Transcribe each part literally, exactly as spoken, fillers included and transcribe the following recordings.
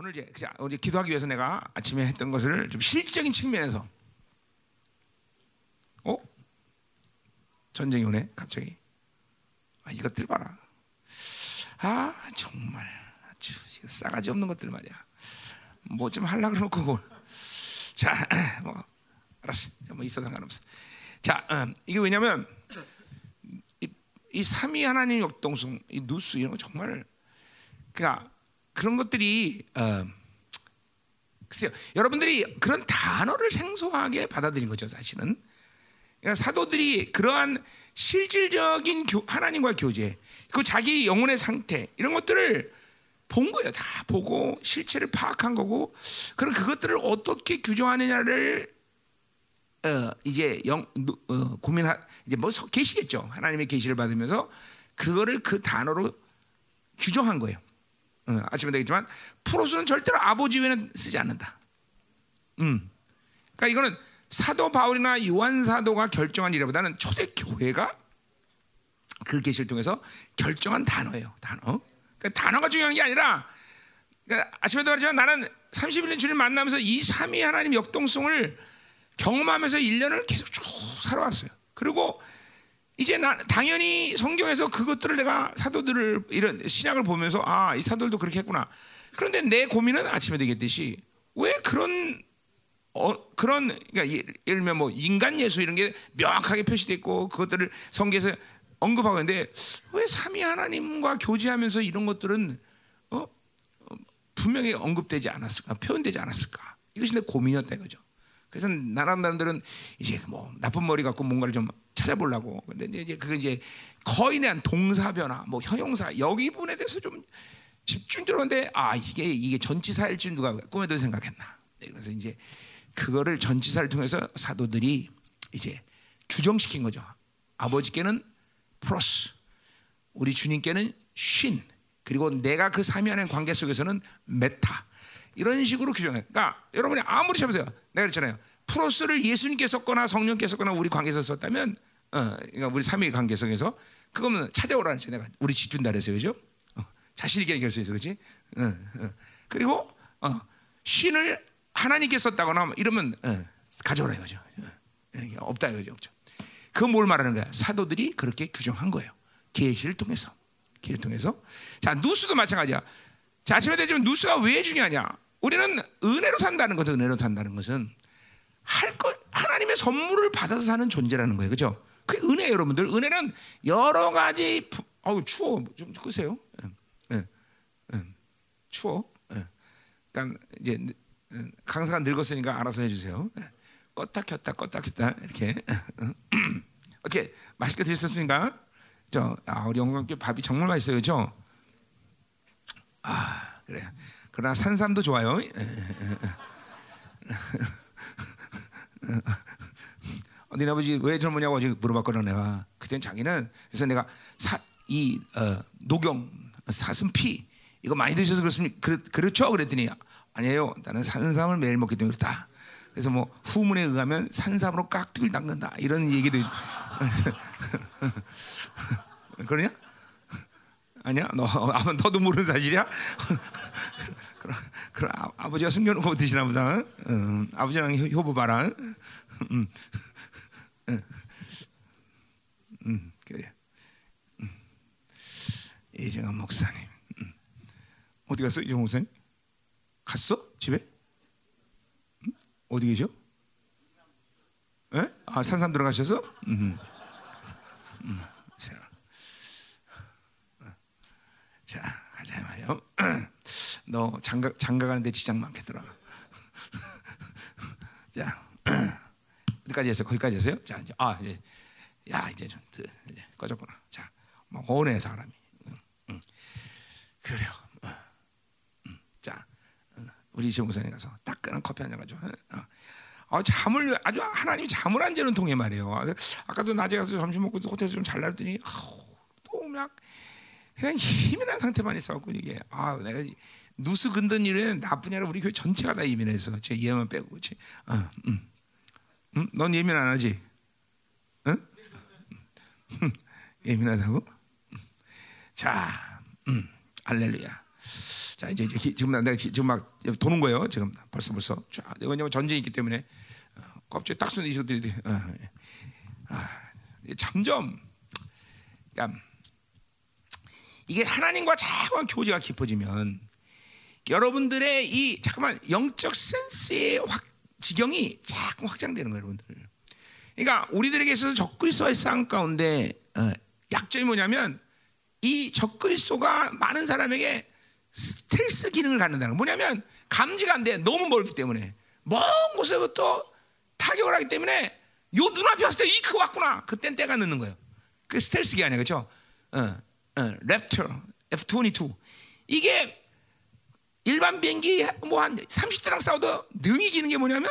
오늘 이제 어제 기도하기 위해서 내가 아침에 했던 것을 좀 실질적인 측면에서. 어? 전쟁이 오네 갑자기. 아 이것들 봐라. 아 정말 아주 싸가지 없는 것들 말이야. 뭐 좀 하려고 그러고. 자, 뭐 알았어. 뭐 있어 상관없어. 자, 음, 이게 왜냐면 이, 이 삼위 하나님 역동성, 이 누스 이런 거 정말 그러니까 그런 것들이 어, 글쎄요. 여러분들이 그런 단어를 생소하게 받아들인 거죠, 사실은. 그러니까 사도들이 그러한 실질적인 교, 하나님과 교제, 그 자기 영혼의 상태 이런 것들을 본 거예요. 다 보고 실체를 파악한 거고, 그럼 그것들을 어떻게 규정하느냐를 어, 이제 영, 어, 고민하 이제 뭐 계시겠죠. 하나님의 계시를 받으면서 그거를 그 단어로 규정한 거예요. 어, 아침에 되겠지만 프로스는 절대로 아버지 외에는 쓰지 않는다. 음, 그러니까 이거는 사도 바울이나 요한 사도가 결정한 일보다는 초대교회가 그 계시를 통해서 결정한 단어예요. 단어. 그러니까 단어가 중요한 게 아니라, 그러니까 아침에도 말했지만 나는 삼십일 년 주님 만나면서 이 삼위 하나님 역동성을 경험하면서 일 년을 계속 쭉 살아왔어요. 그리고 이제 나, 당연히 성경에서 그것들을 내가 사도들을 이런 신약을 보면서 아, 이 사도들도 그렇게 했구나. 그런데 내 고민은 아침에도 얘기했듯이 왜 그런 어, 그런 그러니까 예를, 예를 들면 뭐 인간 예수 이런 게 명확하게 표시되어 있고 그것들을 성경에서 언급하고 있는데 왜 삼위 하나님과 교제하면서 이런 것들은 어? 분명히 언급되지 않았을까, 표현되지 않았을까, 이것이 내 고민이었다 이거죠. 그래서 나란 사람들은 이제 뭐 나쁜 머리 갖고 뭔가를 좀 찾아보려고, 근데 이제 그게 이제 거인에 대한 동사변화, 뭐 형용사 여기 부분에 대해서 좀 집중적으로 하는데 아 이게 이게 전치사일 줄 누가 꿈에도 생각했나. 그래서 이제 그거를 전치사를 통해서 사도들이 이제 규정시킨 거죠. 아버지께는 프로스, 우리 주님께는 신, 그리고 내가 그 삼위 하나님 관계 속에서는 메타, 이런 식으로 규정해. 그러니까 여러분이 아무리 쳐보세요. 내가 그랬잖아요. 프로스를 예수님께 썼거나 성령께 썼거나 우리 관계에서 썼다면, 어, 그러니까 우리 삼위 관계 속에서 그거면 찾아오라는 거죠. 내가 우리 집 준다 그랬어요, 그죠? 어, 자신 있게 결수해서 그렇지. 어, 어. 그리고 어, 신을 하나님께 썼다거나 이러면 어, 가져오라 이거죠. 어, 없다 이거죠, 없죠. 그 뭘 말하는 거야? 사도들이 그렇게 규정한 거예요. 계시를 통해서, 계시를 통해서. 자, 누수도 마찬가지야. 자, 아침에 되지만 누수가 왜 중요하냐? 우리는 은혜로 산다는 것은, 은혜로 산다는 것은 할 것, 하나님의 선물을 받아서 사는 존재라는 거예요, 그렇죠? 그 은혜 여러분들, 은혜는 여러 가지. 부, 아우 추워, 좀 끄세요. 응, 응, 응. 추워. 응. 그러니까 이제 강사가 늙었으니까 알아서 해주세요. 껐다 켰다 껐다 켰다 이렇게. 오케이, 맛있게 드셨습니까? 저 아, 우리 영광께 밥이 정말 맛있어요, 그렇죠? 아 그래. 그러나 산삼도 좋아요. 네 아버지 왜 젊으냐고 아직 물어봤거든 내가. 그땐 자기는 그래서 내가 사, 이 어, 녹용 사슴피 이거 많이 드셔서 그렇습니까? 그, 그렇죠? 그랬더니 아니에요. 나는 산삼을 매일 먹기 때문에 그렇다. 그래서 뭐 후문에 의하면 산삼으로 깍두기를 담근다 이런 얘기도 그러냐? 아니야? 너 아마 너도 모르는 사실이야? 그럼 그럼 아, 아버지가 숨겨놓고 드시나 보다. 응? 응, 아버지랑 효보 봐라. 응, 응, 응, 응, 그래. 응. 이정환 목사님 응. 어디 갔어? 이정환 목사님 갔어? 집에? 응? 어디 계셔? 에? 아 산삼 들어가셔서? 음. 음. 자 가자 말이요. 너 장가 장가 가는데 지장 많겠더라. 자 어디까지 했어요? 거기까지 했어요? 자 이제 아 이제 야 이제 좀 드, 이제 꺼졌구나. 자 막 원해 사람이. 응, 응. 그래요. 응, 응. 자 우리 이시영 목사님 가서 따끈한 커피 한 잔 가져. 응? 어, 잠을 아주 하나님이 잠을 안 재는 통에 말이에요. 아까도 낮에 가서 점심 먹고 호텔에서 좀 잘 나왔더니 또 막 그냥 예민한 상태만 있어갖고 이게 아 내가 누수 근던 일은 나뿐이 아니라 우리 교회 전체가 다 예민해서 제 얘만 빼고 그렇지. 어, 음. 음? 넌 예민 안 하지? 응? 음, 예민하다고? 자, 음, 할렐루야. 자 이제 지금 내가 지금 막 도는 거예요. 지금 벌써 벌써 쫙. 왜냐면 전쟁이 있기 때문에 어, 껍질 딱 쓰는 이것들이 어, 아, 점점 그러니까 이게 하나님과 자꾸만 교제가 깊어지면 여러분들의 이 잠깐만 영적 센스의 확, 지경이 자꾸 확장되는 거예요, 여러분들. 그러니까 우리들에게 있어서 적그리스도의 싸움 가운데 어, 약점이 뭐냐면 이 적그리스도가 많은 사람에게 스텔스 기능을 갖는다는 거. 뭐냐면 감지가 안 돼. 너무 멀기 때문에 먼 곳에부터 타격을 하기 때문에 요 눈앞에 왔을 때 이 그거 왔구나. 그땐 때가 늦는 거예요. 그게 스텔스기 아니야, 그렇죠? 어, 어, 랩터 에프 이십이 이게 일반 비행기 뭐 한 삼십 대랑 싸워도 능이 기는 게 뭐냐면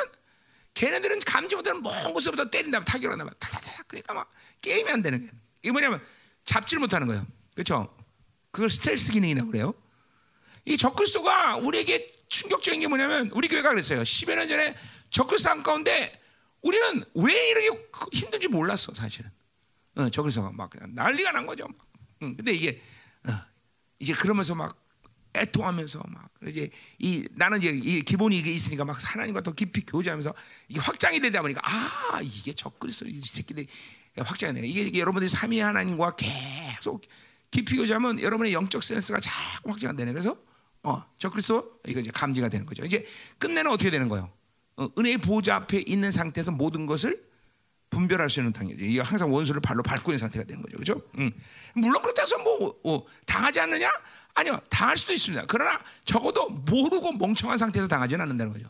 걔네들은 감지 못하는 먼 곳에부터 때린다, 타격을 한다, 타타타. 그러니까 막 게임이 안 되는 거예요. 이게 뭐냐면 잡지를 못하는 거예요, 그렇죠? 그걸 스텔스 기능이라고 그래요. 이 적그리스도가 우리에게 충격적인 게 뭐냐면 우리 교회가 그랬어요. 십여 년 전에 적그리스도 한 가운데 우리는 왜 이렇게 힘든지 몰랐어, 사실은. 어, 적그리스도가 막 그냥 난리가 난 거죠. 막. 응, 근데 이게 어, 이제 그러면서 막 애통하면서 막 이제 이 나는 이제 이 기본이 이게 있으니까 막 하나님과 더 깊이 교제하면서 이게 확장이 되다 보니까 아 이게 적그리스도 이 새끼들 확장이 되네. 이게, 이게 여러분들이 삼위 하나님과 계속 깊이 교제하면 여러분의 영적 센스가 자꾸 확장되네. 그래서 어, 적그리스도 이거 이제 감지가 되는 거죠. 이제 끝내는 어떻게 되는 거예요? 어, 은혜의 보좌 앞에 있는 상태에서 모든 것을 분별할 수 있는 단계죠. 이게 항상 원수를 발로 밟고 있는 상태가 되는 거죠, 그렇죠? 음. 물론 그렇다고 해서 뭐 어, 당하지 않느냐? 아니요, 당할 수도 있습니다. 그러나 적어도 모르고 멍청한 상태에서 당하지는 않는다는 거죠.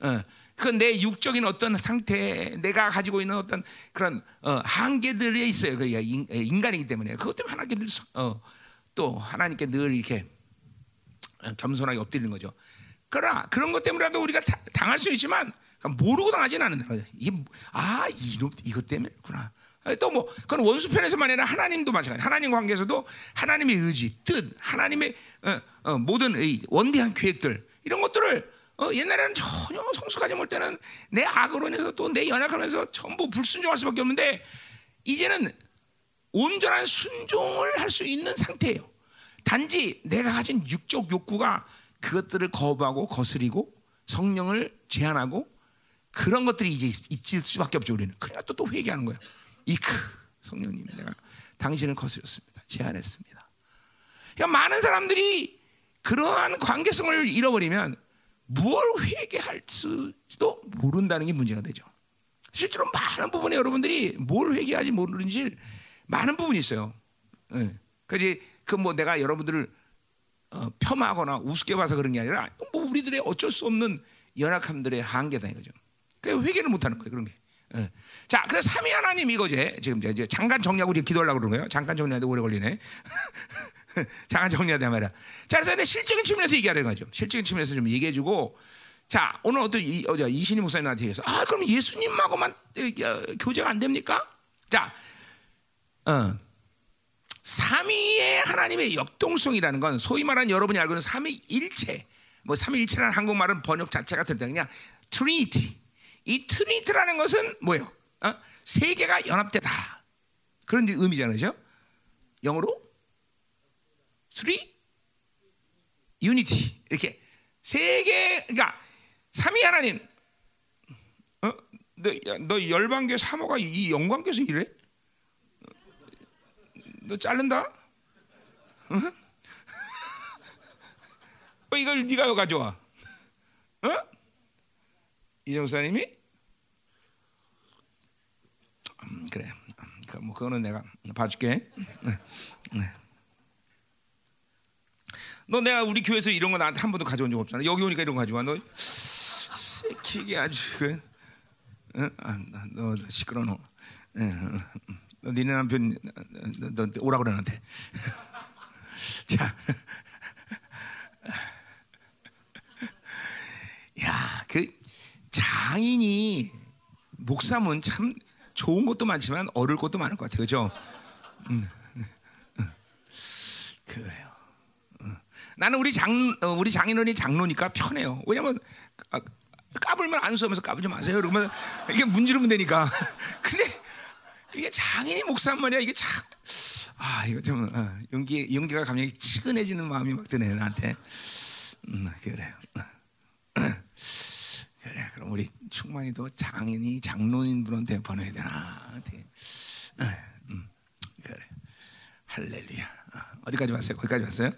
어, 그건 내 육적인 어떤 상태, 내가 가지고 있는 어떤 그런 어, 한계들에 있어요. 그러니까 인, 인간이기 때문에 그것 때문에 하나님께 늘 어, 또 하나님께 늘 이렇게 겸손하게 엎드리는 거죠. 그러나 그런 것 때문에라도 우리가 다, 당할 수는 있지만 모르고 당하지는 않는 거죠. 이게 아 이놈 이것 때문에구나. 또 뭐 그건 원수 편에서만 아니라 하나님도 마찬가지. 하나님 관계에서도 하나님의 의지, 뜻, 하나님의 어, 어, 모든 의, 원대한 계획들 이런 것들을 어, 옛날에는 전혀 성숙하지 못 때는 내 악으로 인해서 또 내 연약하면서 전부 불순종할 수밖에 없는데 이제는 온전한 순종을 할 수 있는 상태예요. 단지 내가 가진 육적 욕구가 그것들을 거부하고 거스리고 성령을 제한하고 그런 것들이 이제 있을 수밖에 없죠. 우리는 그냥 또, 또 회개하는 거예요. 이크 성령님, 내가 당신을 거스렸습니다. 제한했습니다. 그러니까 많은 사람들이 그러한 관계성을 잃어버리면 무엇을 회개할 수도 모른다는 게 문제가 되죠. 실제로 많은 부분에 여러분들이 뭘 회개하지 모르는지 많은 부분이 있어요. 네. 그지? 그 뭐 내가 여러분들을 어, 폄하하거나 우습게 봐서 그런 게 아니라 뭐 우리들의 어쩔 수 없는 연약함들의 한계다 이거죠. 그 회개를 못하는 거예요, 그런 게. 어. 자, 그래서 삼위 하나님 이거제 지금 이제 잠깐 정리하고 이제 기도하려고 그런 거예요. 잠깐 정리하는데 오래 걸리네. 잠깐 정리하다 말이야. 자, 그래서 근데 실적인 측면에서 얘기하는 거죠. 실적인 측면에서 좀 얘기해주고. 자, 오늘 어떤 이, 어제 이신희 목사님 나한테 얘기해서 아 그럼 예수님하고만 교제가 안 됩니까? 자, 어. 삼위의 하나님의 역동성이라는 건 소위 말하는 여러분이 알고 있는 삼위일체, 뭐 삼위일체라는 한국말은 번역 자체가 틀리다. 그냥 트리니티. 이 트리니티라는 것은 뭐예요? 어? 세 개가 연합되다. 그런 의미잖아요, 그죠? 영어로 three unity 이렇게 세 개. 그러니까 삼위 하나님. 어? 너, 너 열방교 사모가 이 영광교에서 이래? 너 자른다? 응? 왜 이걸 네가 가져와? 어? 이정사님이? 음, 그래. 그, 뭐 그거는 내가 봐줄게. 너 내가 우리 교회에서 이런 거 나한테 한 번도 가져온 적 없잖아. 여기 오니까 이런 거 가져와. 너 새끼게 아주 그. 응? 아, 너 시끄러워. 너. 응. 너 니네 남편 너, 너 오라 그래 나한테. 자, 야, 그 장인이 목사면 참 좋은 것도 많지만 어려울 것도 많을 것 같아요, 그렇죠? 음, 음, 그래요. 음. 나는 우리 장 어, 우리 장인어른이 장로니까 편해요. 왜냐면 아, 까불면 안수하면서 까불지 마세요. 그러면 이게 문지르면 되니까. 근데 이게 장인이 목사인 말이야. 이게 참 아 이거 좀 어, 용기 용기가 감정이 치근해지는 마음이 막 드네 나한테. 음, 그래요. 그래 그럼 우리 충만이도 장인이 장로인 분한테 보내야 되나? 음, 그래. 할렐루야. 어디까지 왔어요? 거기까지 왔어요?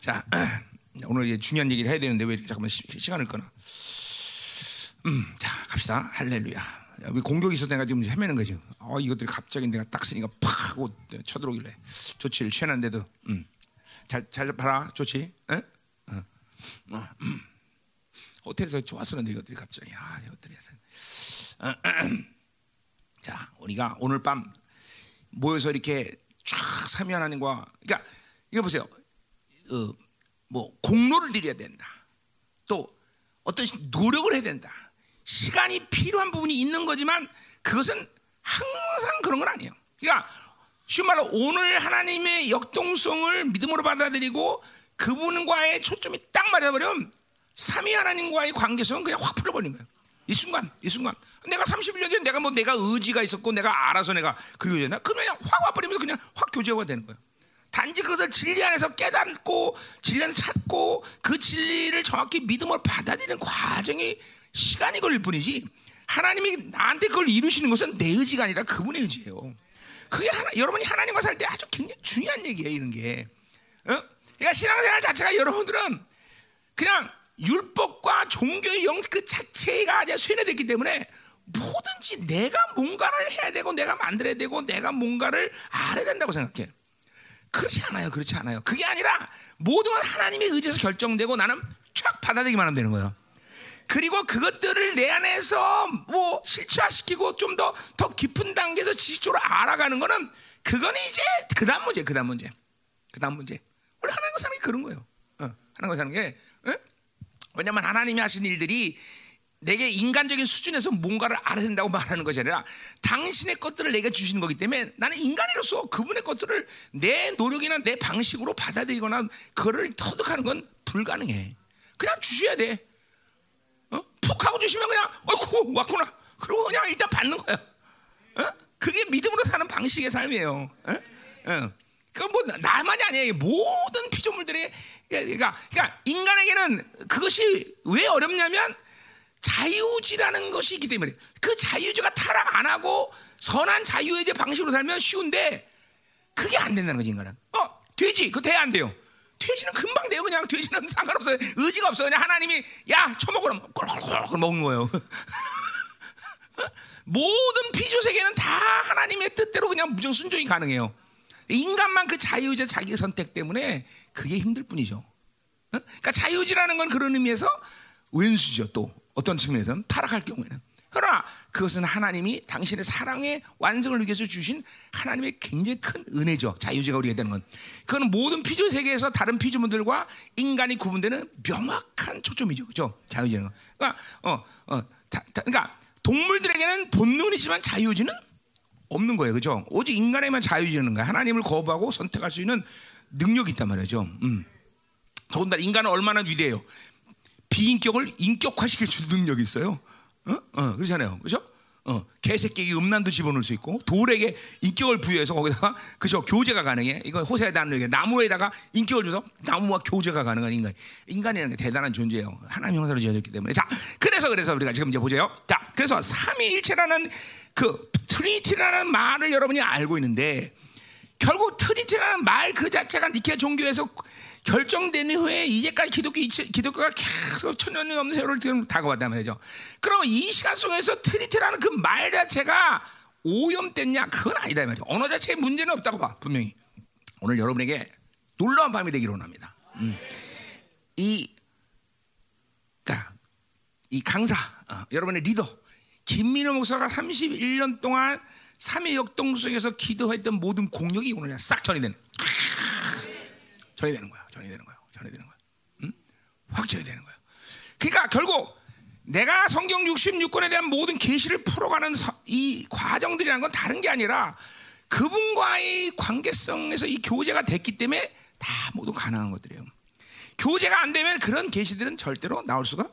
자 오늘 이제 중요한 얘기를 해야 되는데 왜 잠깐만 시, 시간을 끄나? 음, 자 갑시다. 할렐루야. 우리 공격이 있어서 내가 지금 헤매는 거지. 어, 이것들이 갑자기 내가 딱 쓰니까 팍 하고 쳐들어오길래 조치를 취해놨는데도 음. 잘, 잘 봐라 조치. 에? 어. 어. 음. 호텔에서 좋았었는데 이것들이 갑자기 아 이것들이 어, 어, 자 우리가 오늘 밤 모여서 이렇게 쫙 삼위 하나님과 그러니까 이거 보세요. 어, 뭐 공로를 드려야 된다. 또 어떤 노력을 해야 된다. 시간이 필요한 부분이 있는 거지만 그것은 항상 그런 건 아니에요. 그러니까 쉬운 말로 오늘 하나님의 역동성을 믿음으로 받아들이고 그분과의 초점이 딱 맞아버리면 삼위 하나님과의 관계성은 그냥 확 풀어버리는 거예요. 이 순간, 이 순간. 내가 삼십일 년 전에 내가 뭐 내가 의지가 있었고 내가 알아서 내가 그리고 되나? 그러면 그냥 확 와버리면서 그냥 확 교제가 되는 거예요. 단지 그것을 진리 안에서 깨닫고 진리 안에서 찾고 그 진리를 정확히 믿음으로 받아들이는 과정이 시간이 걸릴 뿐이지 하나님이 나한테 그걸 이루시는 것은 내 의지가 아니라 그분의 의지예요. 그게 하나, 여러분이 하나님과 살 때 아주 굉장히 중요한 얘기예요. 이런 게 어? 그러니까 신앙생활 자체가 여러분들은 그냥 율법과 종교의 영 그 자체가 아니라 쇠뇌됐기 때문에 뭐든지 내가 뭔가를 해야 되고 내가 만들어야 되고 내가 뭔가를 알아야 된다고 생각해. 그렇지 않아요. 그렇지 않아요. 그게 아니라 모든 건 하나님의 의지에서 결정되고 나는 촥 받아들이기만 하면 되는 거예요. 그리고 그것들을 내 안에서 뭐 실체화시키고 좀 더 더 깊은 단계에서 지식적으로 알아가는 거는 그건 이제 그 다음 문제, 그 다음 문제, 그 다음 문제. 원래 하나님과 사는 게 그런 거예요. 어, 하나님과 사는 게 어? 왜냐하면 하나님이 하신 일들이 내게 인간적인 수준에서 뭔가를 알아야 된다고 말하는 것이 아니라 당신의 것들을 내게 주시는 거기 때문에 나는 인간으로서 그분의 것들을 내 노력이나 내 방식으로 받아들이거나 그거를 터득하는 건 불가능해. 그냥 주셔야 돼. 푹 하고 주시면 그냥 어이구 왔구나 그리고 그냥 일단 받는 거예요. 어? 그게 믿음으로 사는 방식의 삶이에요. 어? 어. 그건 뭐 나만이 아니에요. 모든 피조물들이 그러니까, 그러니까 인간에게는 그것이 왜 어렵냐면 자유지라는 것이 있기 때문에 그 자유지가 타락 안 하고 선한 자유의 방식으로 살면 쉬운데 그게 안 된다는 거지 인간은. 어 돼지 그거 돼야 안 돼요. 돼지는 금방 돼요. 그냥 돼지는 상관없어요. 의지가 없어요. 그냥 하나님이 야 처먹으라면 꿀꿀꿀 먹는 거예요. 모든 피조세계는 다 하나님의 뜻대로 그냥 무정 순종이 가능해요. 인간만 그 자유의지 자기 선택 때문에 그게 힘들 뿐이죠. 그러니까 자유의지라는 건 그런 의미에서 원수죠. 또 어떤 측면에서는 타락할 경우에는. 그러나 그것은 하나님이 당신의 사랑의 완성을 위해서 주신 하나님의 굉장히 큰 은혜죠. 자유의지가 우리에게 되는 건. 그건 모든 피조세계에서 다른 피조물들과 인간이 구분되는 명확한 초점이죠. 그렇죠? 자유의지는. 그러니까, 어, 어, 자, 자, 그러니까 동물들에게는 본능이지만 자유의지는 없는 거예요. 그렇죠? 오직 인간에만 자유의지는 거예요. 하나님을 거부하고 선택할 수 있는 능력이 있단 말이죠. 음. 더군다나 인간은 얼마나 위대해요. 비인격을 인격화시킬 수 있는 능력이 있어요. 어? 어, 그렇잖아요. 그죠? 어, 개새끼에게 음란도 집어넣을 수 있고, 돌에게 인격을 부여해서 거기다가, 그죠? 교제가 가능해. 이건 호세아에 닿는 얘기야. 나무에다가 인격을 줘서 나무와 교제가 가능한 인간. 인간이라는 게 대단한 존재예요. 하나님 형상으로 지어졌기 때문에. 자, 그래서, 그래서 우리가 지금 이제 보세요. 자, 그래서 삼위일체라는 그 트리니티라는 말을 여러분이 알고 있는데, 결국 트리니티라는 말 그 자체가 니케 종교에서 결정된 후에 이제까지 기독교, 기독교가 계속 천년이 넘는 세월을 다가왔단 말이죠. 그럼 이 시간 속에서 트리티라는 그 말 자체가 오염됐냐? 그건 아니다 말이죠. 언어 자체에 문제는 없다고 봐. 분명히 오늘 여러분에게 놀라운 밤이 되기를 원합니다. 음. 이, 그러니까 이 강사 어, 여러분의 리더 김민호 목사가 삼십일 년 동안 삼위 역동 속에서 기도했던 모든 공력이 오늘 싹 전이되는 전이되는 거야. 전이 되는 거예요. 전이 되는 거예요. 음? 확정이 되는 거예요. 그러니까 결국 내가 성경 육십육 권에 대한 모든 계시를 풀어가는 이 과정들이라는 건 다른 게 아니라 그분과의 관계성에서 이 교제가 됐기 때문에 다 모두 가능한 것들이에요. 교제가 안 되면 그런 계시들은 절대로 나올 수가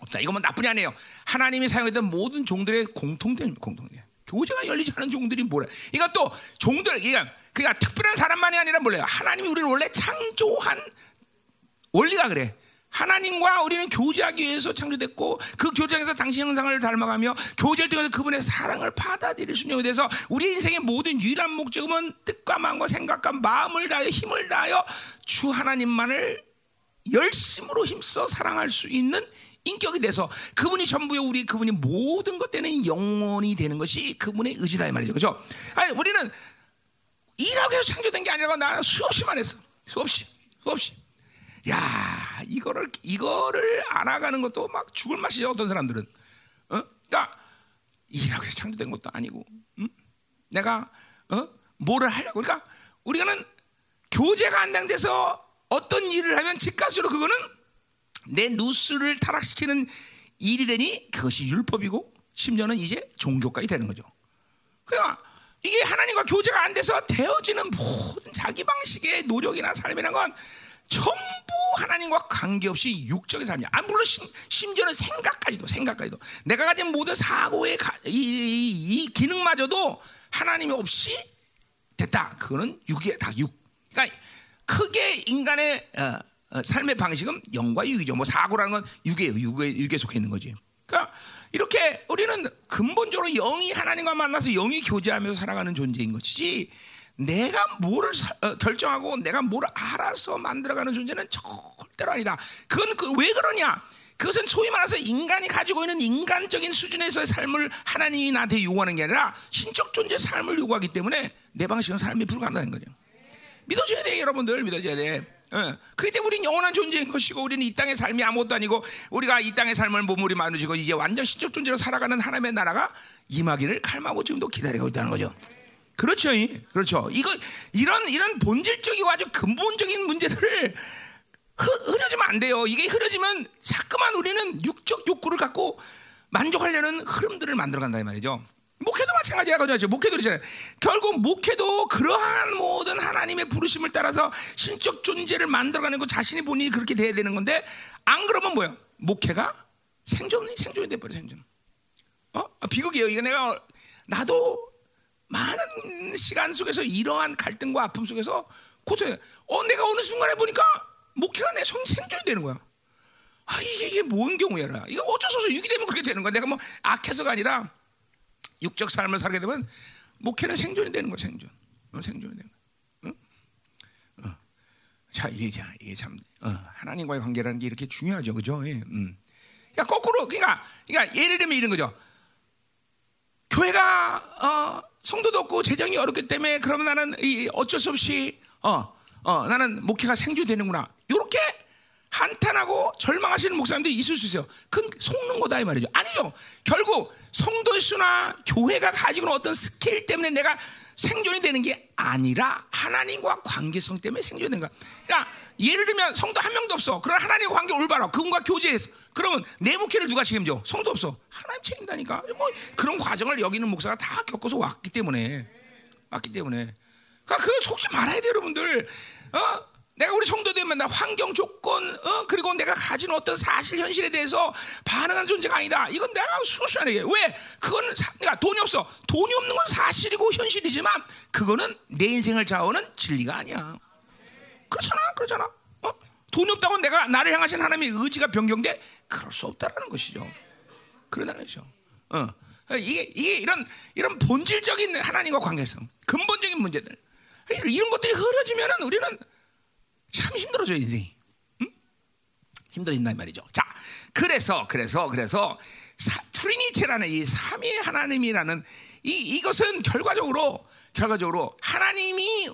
없다. 이건 뭐 나뿐이 아니에요. 하나님이 사용했던 모든 종들의 공통점입니다. 공통점. 교제가 열리지 않은 종들이 뭐래? 이건 또 종들, 그냥 그냥 특별한 사람만이 아니라 몰라요. 하나님이 우리를 원래 창조한 원리가 그래. 하나님과 우리는 교제하기 위해서 창조됐고, 그 교제에서 당신 형상을 닮아가며 교제를 통해서 그분의 사랑을 받아들일 순종에 대해서 우리 인생의 모든 유일한 목적은 뜻과 마음과 생각과 마음을 다하여 힘을 다하여 주 하나님만을 열심으로 힘써 사랑할 수 있는 인격이 돼서 그분이 전부에 우리 그분이 모든 것 때는 영원히 되는 것이 그분의 의지다 이 말이죠. 그죠? 아니 우리는 일하고 해서 창조된 게 아니라고 나 수없이만 했어. 수없이 수없이. 야 이거를 이거를 알아가는 것도 막 죽을 맛이죠. 어떤 사람들은. 어? 그러니까 일하고 해서 창조된 것도 아니고. 응? 내가 어? 뭐를 하려고. 그러니까 우리가는 교제가 안 돼서 어떤 일을 하면 즉각적으로 그거는 내 누수를 타락시키는 일이 되니 그것이 율법이고 심지어는 이제 종교까지 되는 거죠. 그러니까 이게 하나님과 교제가 안 돼서 되어지는 모든 자기 방식의 노력이나 삶이란 건 전부 하나님과 관계없이 육적인 삶이야. 아, 물론 심, 심지어는 생각까지도 생각까지도 내가 가진 모든 사고의 가, 이, 이, 이 기능마저도 하나님이 없이 됐다. 그거는 육이야, 다 육. 그러니까 크게 인간의 어, 어, 삶의 방식은 영과 육이죠. 뭐 사고라는 건 육이에요. 육에, 육에 속해 있는 거지. 그러니까 이렇게 우리는 근본적으로 영이 하나님과 만나서 영이 교제하면서 살아가는 존재인 것이지 내가 뭐를 사, 어, 결정하고 내가 뭐를 알아서 만들어가는 존재는 절대로 아니다. 그건 그, 왜 그러냐? 그것은 소위 말해서 인간이 가지고 있는 인간적인 수준에서의 삶을 하나님이 나한테 요구하는 게 아니라 신적 존재의 삶을 요구하기 때문에 내 방식은 삶이 불가능하다는 거죠. 믿어줘야 돼, 여러분들. 믿어줘야 돼. 어. 그게 때문에 우리는 영원한 존재인 것이고 우리는 이 땅의 삶이 아무것도 아니고 우리가 이 땅의 삶을 몸으로 만드시고 이제 완전 신적 존재로 살아가는 하나님의 나라가 임하기를 칼마고 지금도 기다리고 있다는 거죠. 그렇죠. 그렇죠. 이거, 이런, 이런 본질적이고 아주 근본적인 문제들을 흐, 흐려지면 안 돼요. 이게 흐려지면 자꾸만 우리는 육적 욕구를 갖고 만족하려는 흐름들을 만들어간다 이 말이죠. 목회도 마찬가지야. 그렇죠? 목회도 그렇잖아요. 결국 목회도 그러한 모든 하나님의 부르심을 따라서 신적 존재를 만들어가는 거 자신이 본인이 그렇게 돼야 되는 건데 안 그러면 뭐야? 목회가 생존이 생존이 돼버려. 생존. 어? 아, 비극이에요. 이거 내가 나도 많은 시간 속에서 이러한 갈등과 아픔 속에서 고통해. 어, 내가 어느 순간에 보니까 목회가 내 손 생존이 되는 거야. 아 이게 이게 뭔 경우야라. 이거 어쩔 수 없어. 육이 되면 그렇게 되는 거야. 내가 뭐 악해서가 아니라. 육적 삶을 살게 되면 목회는 생존이 되는 거야. 생존, 어, 생존이 되는 거야. 어? 어. 자, 이게, 이게 참 어, 하나님과의 관계라는 게 이렇게 중요하죠, 그죠? 예, 음. 야, 거꾸로, 그러니까, 그러니까 예를 들면 이런 거죠. 교회가 어, 성도도 없고 재정이 어렵기 때문에 그러면 나는 이, 어쩔 수 없이 어, 어, 나는 목회가 생존이 되는구나. 이렇게 한탄하고 절망하시는 목사님들이 있을 수 있어요. 그건 속는 거다 이 말이죠. 아니죠. 결국 성도의 수나 교회가 가지고 있는 어떤 스케일 때문에 내가 생존이 되는 게 아니라 하나님과 관계성 때문에 생존이 되는 거야. 그러니까 예를 들면 성도 한 명도 없어. 그럼 하나님과 관계 올바로 그분과 교제해서 그러면 내 목회를 누가 책임져? 성도 없어. 하나님 책임다니까. 뭐 그런 과정을 여기는 목사가 다 겪어서 왔기 때문에 왔기 때문에. 그러니까 그거 속지 말아야 돼요, 여러분들. 어? 내가 우리 성도들만 나 환경 조건 어? 그리고 내가 가진 어떤 사실 현실에 대해서 반응하는 존재가 아니다. 이건 내가 수없이 하는 얘기예요. 왜? 그건 사, 그러니까 돈이 없어. 돈이 없는 건 사실이고 현실이지만 그거는 내 인생을 좌우하는 진리가 아니야. 그렇잖아, 그렇잖아. 어? 돈이 없다고 내가 나를 향하신 하나님의 의지가 변경돼? 그럴 수 없다라는 것이죠. 그러다는 것이죠. 어. 이게 이게 이런 이런 본질적인 하나님과 관계성, 근본적인 문제들 이런 것들이 흐려지면은 우리는 참 힘들어져요, 인생이. 응? 힘들어진다 이 말이죠. 자, 그래서 그래서 그래서 사, 트리니티라는 이 삼위의 하나님이라는 이 이것은 결과적으로 결과적으로 하나님이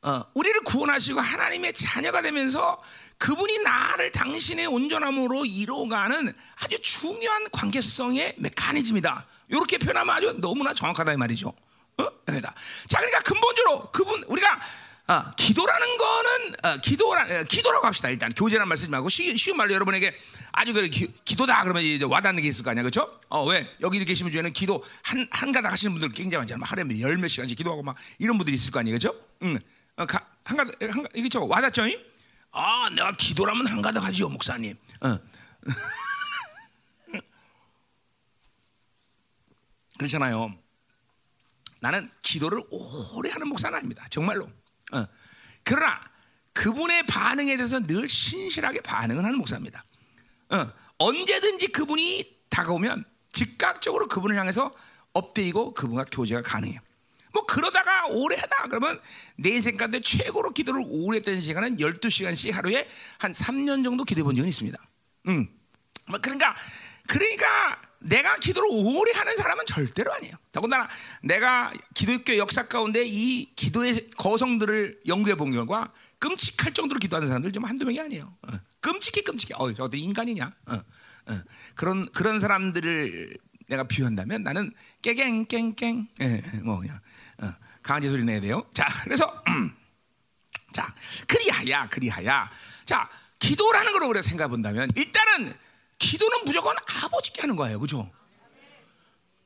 어, 우리를 구원하시고 하나님의 자녀가 되면서 그분이 나를 당신의 온전함으로 이루어가는 아주 중요한 관계성의 메커니즘이다. 이렇게 표현하면 아주 너무나 정확하다 이 말이죠. 어? 자, 그러니까 근본적으로 그분 우리가 어, 기도라는 거는 어, 기도라, 어, 기도라고 합시다. 일단 교제란 말 쓰지 말고 쉬, 쉬운 말로 여러분에게 아주 그 기, 기도다 그러면 이제 와닿는 게 있을 거 아니야, 그렇죠? 어, 왜 여기 이렇게 계시면 주에는 기도 한 한 가닥 하시는 분들 굉장히 많잖아요. 막 하루에 열 몇 시간씩 기도하고 막 이런 분들이 있을 거 아니에요, 그렇죠? 응, 어, 가, 한 가닥 한 가닥 그렇죠? 와닿죠? 이? 아, 내가 기도라면 한 가닥 하지요, 목사님. 어. 그렇잖아요. 나는 기도를 오래 하는 목사는 아닙니다. 정말로. 어. 그러나 그분의 반응에 대해서 늘 신실하게 반응을 하는 목사입니다. 어. 언제든지 그분이 다가오면 즉각적으로 그분을 향해서 엎드리고 그분과 교제가 가능해요. 뭐 그러다가 오래 하다 그러면 내 인생 가운데 최고로 기도를 오래 했던 시간은 열두 시간씩 하루에 한 삼 년 정도 기도해 본 적은 있습니다. 음. 그러니까 그러니까 내가 기도를 오래 하는 사람은 절대로 아니에요. 더군다나 내가 기독교 역사 가운데 이 기도의 거성들을 연구해 본 결과 끔찍할 정도로 기도하는 사람들 좀 한두 명이 아니에요. 어. 끔찍해 끔찍해. 어, 저것들이 인간이냐. 어. 어. 그런 그런 사람들을 내가 비유한다면 나는 깨갱깽깽 예, 뭐 그냥 어, 강아지 소리 내야 돼요. 자, 그래서 음, 자 그리하야 그리하야 자 기도라는 걸 우리가 생각해 본다면 일단은 기도는 무조건 아버지께 하는 거예요, 그죠?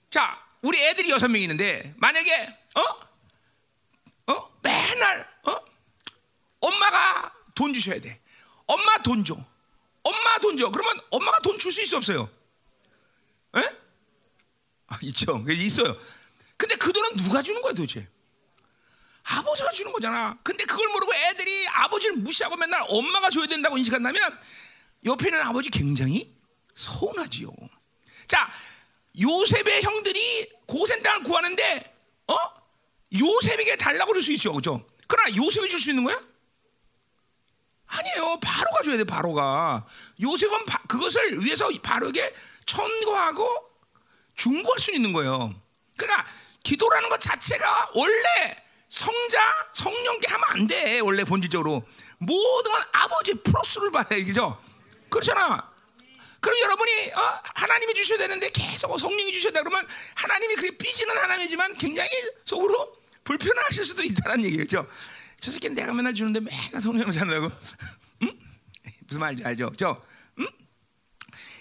자, 우리 애들이 여섯 명 있는데 만약에 어, 어 맨날 어 엄마가 돈 주셔야 돼. 엄마 돈 줘. 엄마 돈 줘. 그러면 엄마가 돈 줄 수 있어 없어요? 에? 아, 있죠. 있어요. 근데 그 돈은 누가 주는 거야 도대체? 아버지가 주는 거잖아. 근데 그걸 모르고 애들이 아버지를 무시하고 맨날 엄마가 줘야 된다고 인식한다면 옆에 있는 아버지 굉장히 서운하지요. 자, 요셉의 형들이 고센 땅을 구하는데 어? 요셉에게 달라고 줄 수 있죠. 그렇죠? 그러나 요셉이 줄 수 있는 거야? 아니에요. 바로가 줘야 돼. 바로가. 요셉은 바, 그것을 위해서 바로에게 천거하고 중보할 수 있는 거예요. 그러니까 기도라는 것 자체가 원래 성자, 성령께 하면 안 돼. 원래 본질적으로 모든 건 아버지 플러스를 받아야 되죠. 그렇잖아. 그럼 여러분이 어, 하나님이 주셔야 되는데 계속 성령이 주셔야 돼. 그러면 하나님이 그렇게 삐지는 하나님이지만 굉장히 속으로 불편하실 수도 있다는 얘기죠. 저 새끼는 내가 맨날 주는데 맨날 성령을 잔다고. 음? 무슨 말인지 알죠? 저, 음?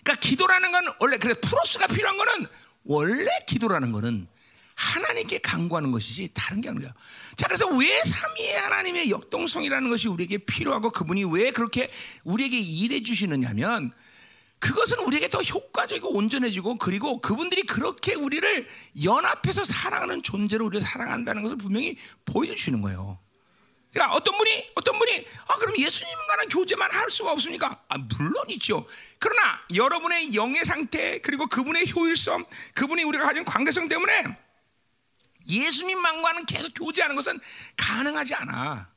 그러니까 기도라는 건 원래 그래 플러스가 필요한 거는 원래 기도라는 거는 하나님께 간구하는 것이지 다른 게 아니에요. 자, 그래서 왜 삼위의 하나님의 역동성이라는 것이 우리에게 필요하고 그분이 왜 그렇게 우리에게 일해 주시느냐면 그것은 우리에게 더 효과적이고 온전해지고 그리고 그분들이 그렇게 우리를 연합해서 사랑하는 존재로 우리를 사랑한다는 것을 분명히 보여주시는 거예요. 그러니까 어떤 분이 어떤 분이 아 그럼 예수님과는 교제만 할 수가 없습니까? 아 물론이죠. 그러나 여러분의 영의 상태 그리고 그분의 효율성, 그분이 우리가 가진 관계성 때문에 예수님만과는 계속 교제하는 것은 가능하지 않아.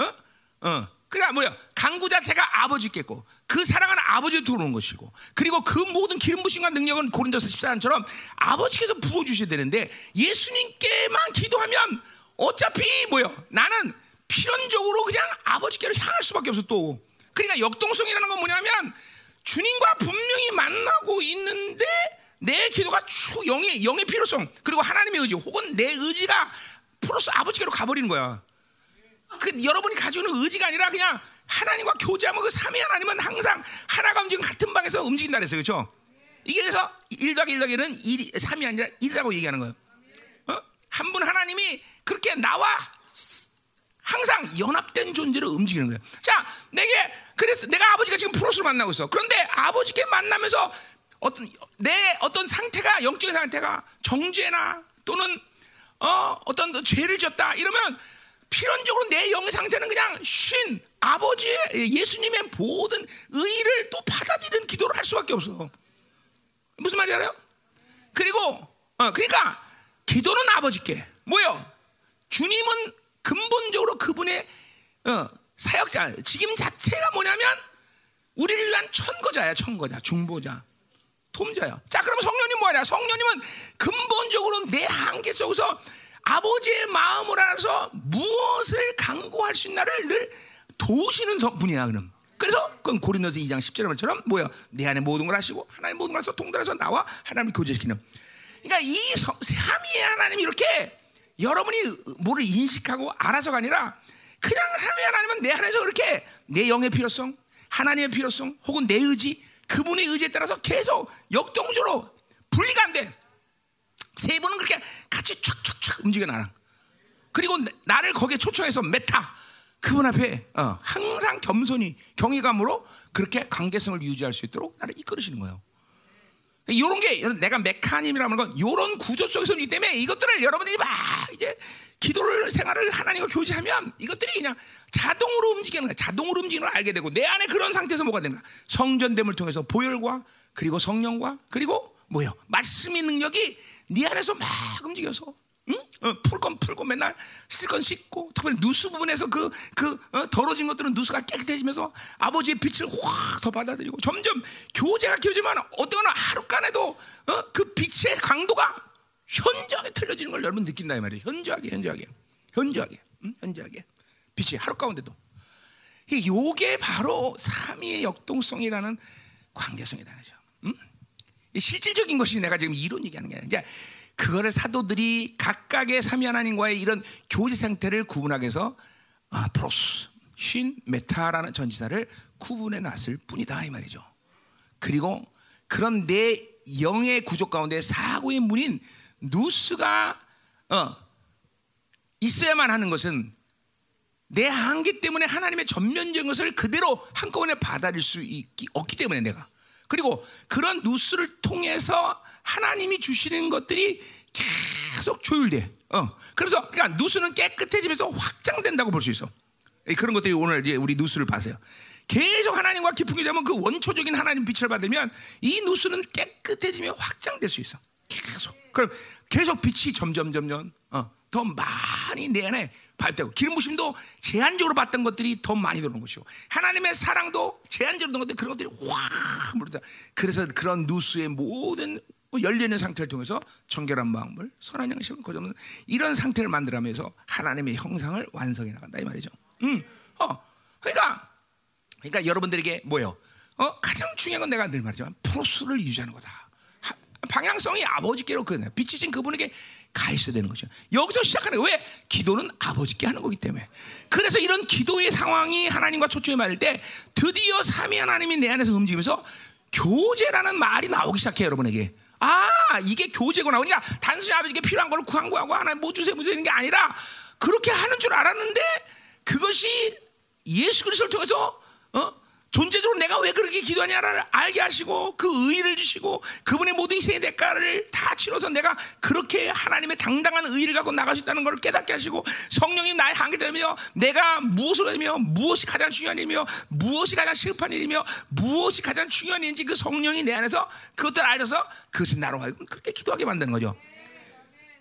어? 어. 그러니까 뭐야? 간구 자체가 아버지께고 그 사랑은 아버지로 들어오는 것이고 그리고 그 모든 기름 부심과 능력은 고린도서 십사 장처럼 아버지께서 부어 주셔야 되는데 예수님께만 기도하면 어차피 뭐야? 나는 필연적으로 그냥 아버지께로 향할 수밖에 없어 또. 그러니까 역동성이라는 건 뭐냐면 주님과 분명히 만나고 있는데 내 기도가 추 영의 영의 필요성 그리고 하나님의 의지 혹은 내 의지가 플러스 아버지께로 가버리는 거야. 그 여러분이 가지고 있는 의지가 아니라 그냥 하나님과 교제하면 그 삼위 하나님은 항상 하나가 움직이는 같은 방에서 움직인다 그랬어요, 그렇죠? 이게 그래서 일 더하기 일 더하기 일은 삼이 아니라 일이라고 얘기하는 거예요. 어? 한 분 하나님이 그렇게 나와. 항상 연합된 존재로 움직이는 거예요. 자, 내게 그래서 내가 아버지가 지금 프로스를 만나고 있어. 그런데 아버지께 만나면서 어떤 내 어떤 상태가 영적인 상태가 정죄나 또는 어, 어떤 죄를 졌다 이러면 필연적으로 내 영의 상태는 그냥 쉰 아버지의 예수님의 모든 의의를 또 받아들이는 기도를 할 수밖에 없어. 무슨 말인지 알아요? 그리고 어, 그러니까 기도는 아버지께 뭐요? 주님은 근본적으로 그분의 어, 사역자, 직임 자체가 뭐냐면 우리를 위한 천거자야, 천거자, 중보자, 돕자야. 자, 그럼 성령님 뭐하냐? 성령님은 근본적으로 내 한계 속에서 아버지의 마음을 알아서 무엇을 간구할 수 있나를 늘 도우시는 분이야, 그럼. 그래서 그건 고린도서 이 장 십 절 말처럼 뭐야? 내 안에 모든 걸 하시고 하나님 모든 걸 해서 통달해서 나와 하나님을 교제시키는. 그러니까 이 삼위의 하나님이 이렇게 여러분이 뭐를 인식하고 알아서가 아니라 그냥 삼위 하나님은 내 안에서 그렇게 내 영의 필요성, 하나님의 필요성 혹은 내 의지, 그분의 의지에 따라서 계속 역동적으로 분리가 안 돼. 세 분은 그렇게 같이 촥촥촥 움직여 나랑. 그리고 나를 거기에 초청해서 메타 그분 앞에 어, 항상 겸손히 경외감으로 그렇게 관계성을 유지할 수 있도록 나를 이끌으시는 거예요. 이런 게 내가 메카님이라는 건 이런 구조 속에서 있기 때문에 이것들을 여러분들이 막 이제 기도를 생활을 하나님과 교제하면 이것들이 그냥 자동으로 움직이는 거야. 자동으로 움직이는 걸 알게 되고 내 안에 그런 상태에서 뭐가 되나? 성전됨을 통해서 보혈과 그리고 성령과 그리고 뭐예요? 말씀의 능력이 네 안에서 막 움직여서 응? 어, 풀 건 풀고 맨날 쓸 건 씻고 특별히 누수 부분에서 그, 그 어, 더러진 것들은 누수가 깨끗해지면서 아버지의 빛을 확 더 받아들이고 점점 교제가 깊어지면 어떠거나 하루간에도 어, 그 빛의 강도가 현저하게 틀려지는 걸 여러분 느낀다 이 말이에요. 현저하게 현저하게 현저하게 응? 현저하게 빛이 하루 가운데도 이게 바로 삼위의 역동성이라는 관계성이다. 응? 실질적인 것이 내가 지금 이론 얘기하는 게 아니라 그거를 사도들이 각각의 삼위 하나님과의 이런 교제 상태를 구분하기 위해서 아, 프로스, 신, 메타라는 전지사를 구분해 놨을 뿐이다 이 말이죠. 그리고 그런 내 영의 구조 가운데 사고의 문인 누스가 어, 있어야만 하는 것은 내 한계 때문에 하나님의 전면적인 것을 그대로 한꺼번에 받아들일 수 있기, 없기 때문에 내가 그리고 그런 누스를 통해서 하나님이 주시는 것들이 계속 조율돼. 어. 그래서 그러니까 누수는 깨끗해지면서 확장된다고 볼 수 있어. 그런 것들이 오늘 이제 우리 누수를 봐서요. 계속 하나님과 깊은 교제하면 그 원초적인 하나님 빛을 받으면 이 누수는 깨끗해지며 확장될 수 있어. 계속. 그럼 계속 빛이 점점 점점 어, 더 많이 내 안에 발되고 기름 부심도 제한적으로 받던 것들이 더 많이 들어오는 것이고 하나님의 사랑도 제한적으로 받던 것들이 그런 것들이 확 물다. 그래서 그런 누수의 모든 열려있는 상태를 통해서 정결한 마음을 선한 양심을 거저없는 이런 상태를 만들어가면서 하나님의 형상을 완성해 나간다 이 말이죠. 음, 어, 그러니까, 그러니까 여러분들에게 뭐예요? 어, 가장 중요한 건 내가 늘 말하지만 프로스를 유지하는 거다. 하, 방향성이 아버지께로 그 빛이신 그분에게 가 있어야 되는 거죠. 여기서 시작하는 거예요. 왜? 기도는 아버지께 하는 거기 때문에. 그래서 이런 기도의 상황이 하나님과 초점이 맞을 때 드디어 삼위 하나님이 내 안에서 움직이면서 교제라는 말이 나오기 시작해요, 여러분에게. 아, 이게 교제구나. 그러니까 단순히 아버지께 필요한 걸 구한 거하고 하나님 뭐 주세요, 뭐 주세요 이게 아니라 그렇게 하는 줄 알았는데 그것이 예수 그리스도를 통해서 어? 존재적으로 내가 왜 그렇게 기도하냐를 알게 하시고 그 의의를 주시고 그분의 모든 희생의 대가를 다 치러서 내가 그렇게 하나님의 당당한 의의를 갖고 나갈 수 있다는 걸 깨닫게 하시고 성령님 나의 한계되며 내가 무엇을 하며 무엇이 가장 중요한 일이며 무엇이 가장 시급한 일이며 무엇이 가장 중요한 일인지 그 성령이 내 안에서 그것들을 알아서 그것을 나로 하여금 그렇게 기도하게 만드는 거죠.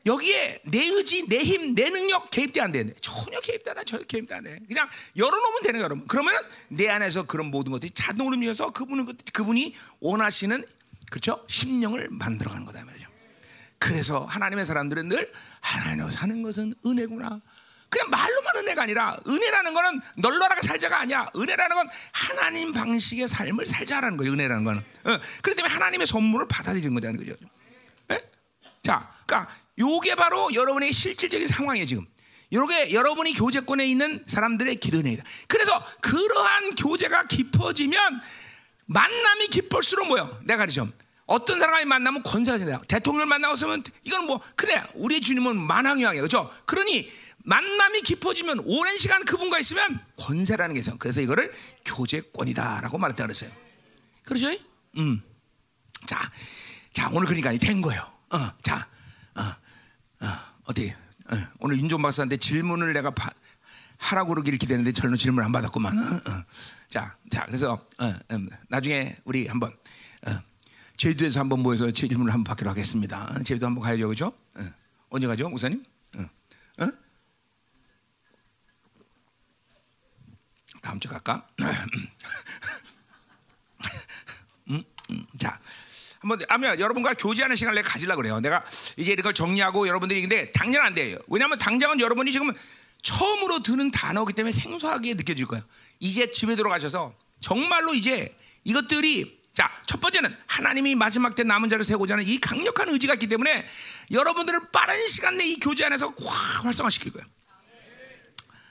여기에 내 의지, 내 힘, 내 능력 개입돼 안 되네. 전혀 개입돼 안 돼. 전혀 개입돼 안 돼. 그냥 열어놓으면 되는 거예요, 여러분. 그러면 내 안에서 그런 모든 것들이 자동으로 밀려서 그분은 그분이 원하시는 그렇죠? 심령을 만들어가는 거다 말이죠. 그래서 하나님의 사람들은 늘 하나님으로 사는 것은 은혜구나. 그냥 말로만 은혜가 아니라 은혜라는 거는 널널하게 살자가 아니야. 은혜라는 건 하나님 방식의 삶을 살자라는 거예요. 은혜라는 거는. 어. 그렇기 때문에 하나님의 선물을 받아들이는 거다는 거죠. 에? 자, 그러니까. 요게 바로 여러분의 실질적인 상황이에요, 지금. 요게 여러분이 교제권에 있는 사람들의 기도입니다. 그래서 그러한 교제가 깊어지면 만남이 깊을수록 뭐예요? 내가 가르쳐. 어떤 사람이 만나면 권세가 진다. 대통령을 만나고 있으면 이건 뭐, 그래, 우리 주님은 만왕이왕이야. 그죠? 그러니 만남이 깊어지면 오랜 시간 그분과 있으면 권세라는 게 있어요. 그래서 이거를 교제권이다라고 말했다고 그랬어요. 그러죠? 음. 자, 자, 오늘 그러니까 된 거예요. 어, 자, 어. 어, 어떻게 어, 오늘 윤종 박사한테 질문을 내가 바, 하라고 그러기를 기대했는데 저는 질문 안 받았구만. 어, 어. 자, 자, 그래서 어, 어, 나중에 우리 한번 어, 제주도에서 한번 모여서 제 질문을 한번 받기로 하겠습니다. 제주도 한번 가야죠, 그렇죠? 어. 언제 가죠, 목사님? 어? 어? 다음 주 갈까? 음, 음, 자. 한번 아니면 여러분과 교제하는 시간을 내가 가지려고 그래요. 내가 이제 이걸 정리하고 여러분들이 근데 당장 안 돼요. 왜냐하면 당장은 여러분이 지금 처음으로 드는 단어이기 때문에 생소하게 느껴질 거예요. 이제 집에 들어가셔서 정말로 이제 이것들이 자, 첫 번째는 하나님이 마지막 때 남은 자를 세우고자 하는 이 강력한 의지가 있기 때문에 여러분들을 빠른 시간 내에 이 교제 안에서 확 활성화시킬 거예요.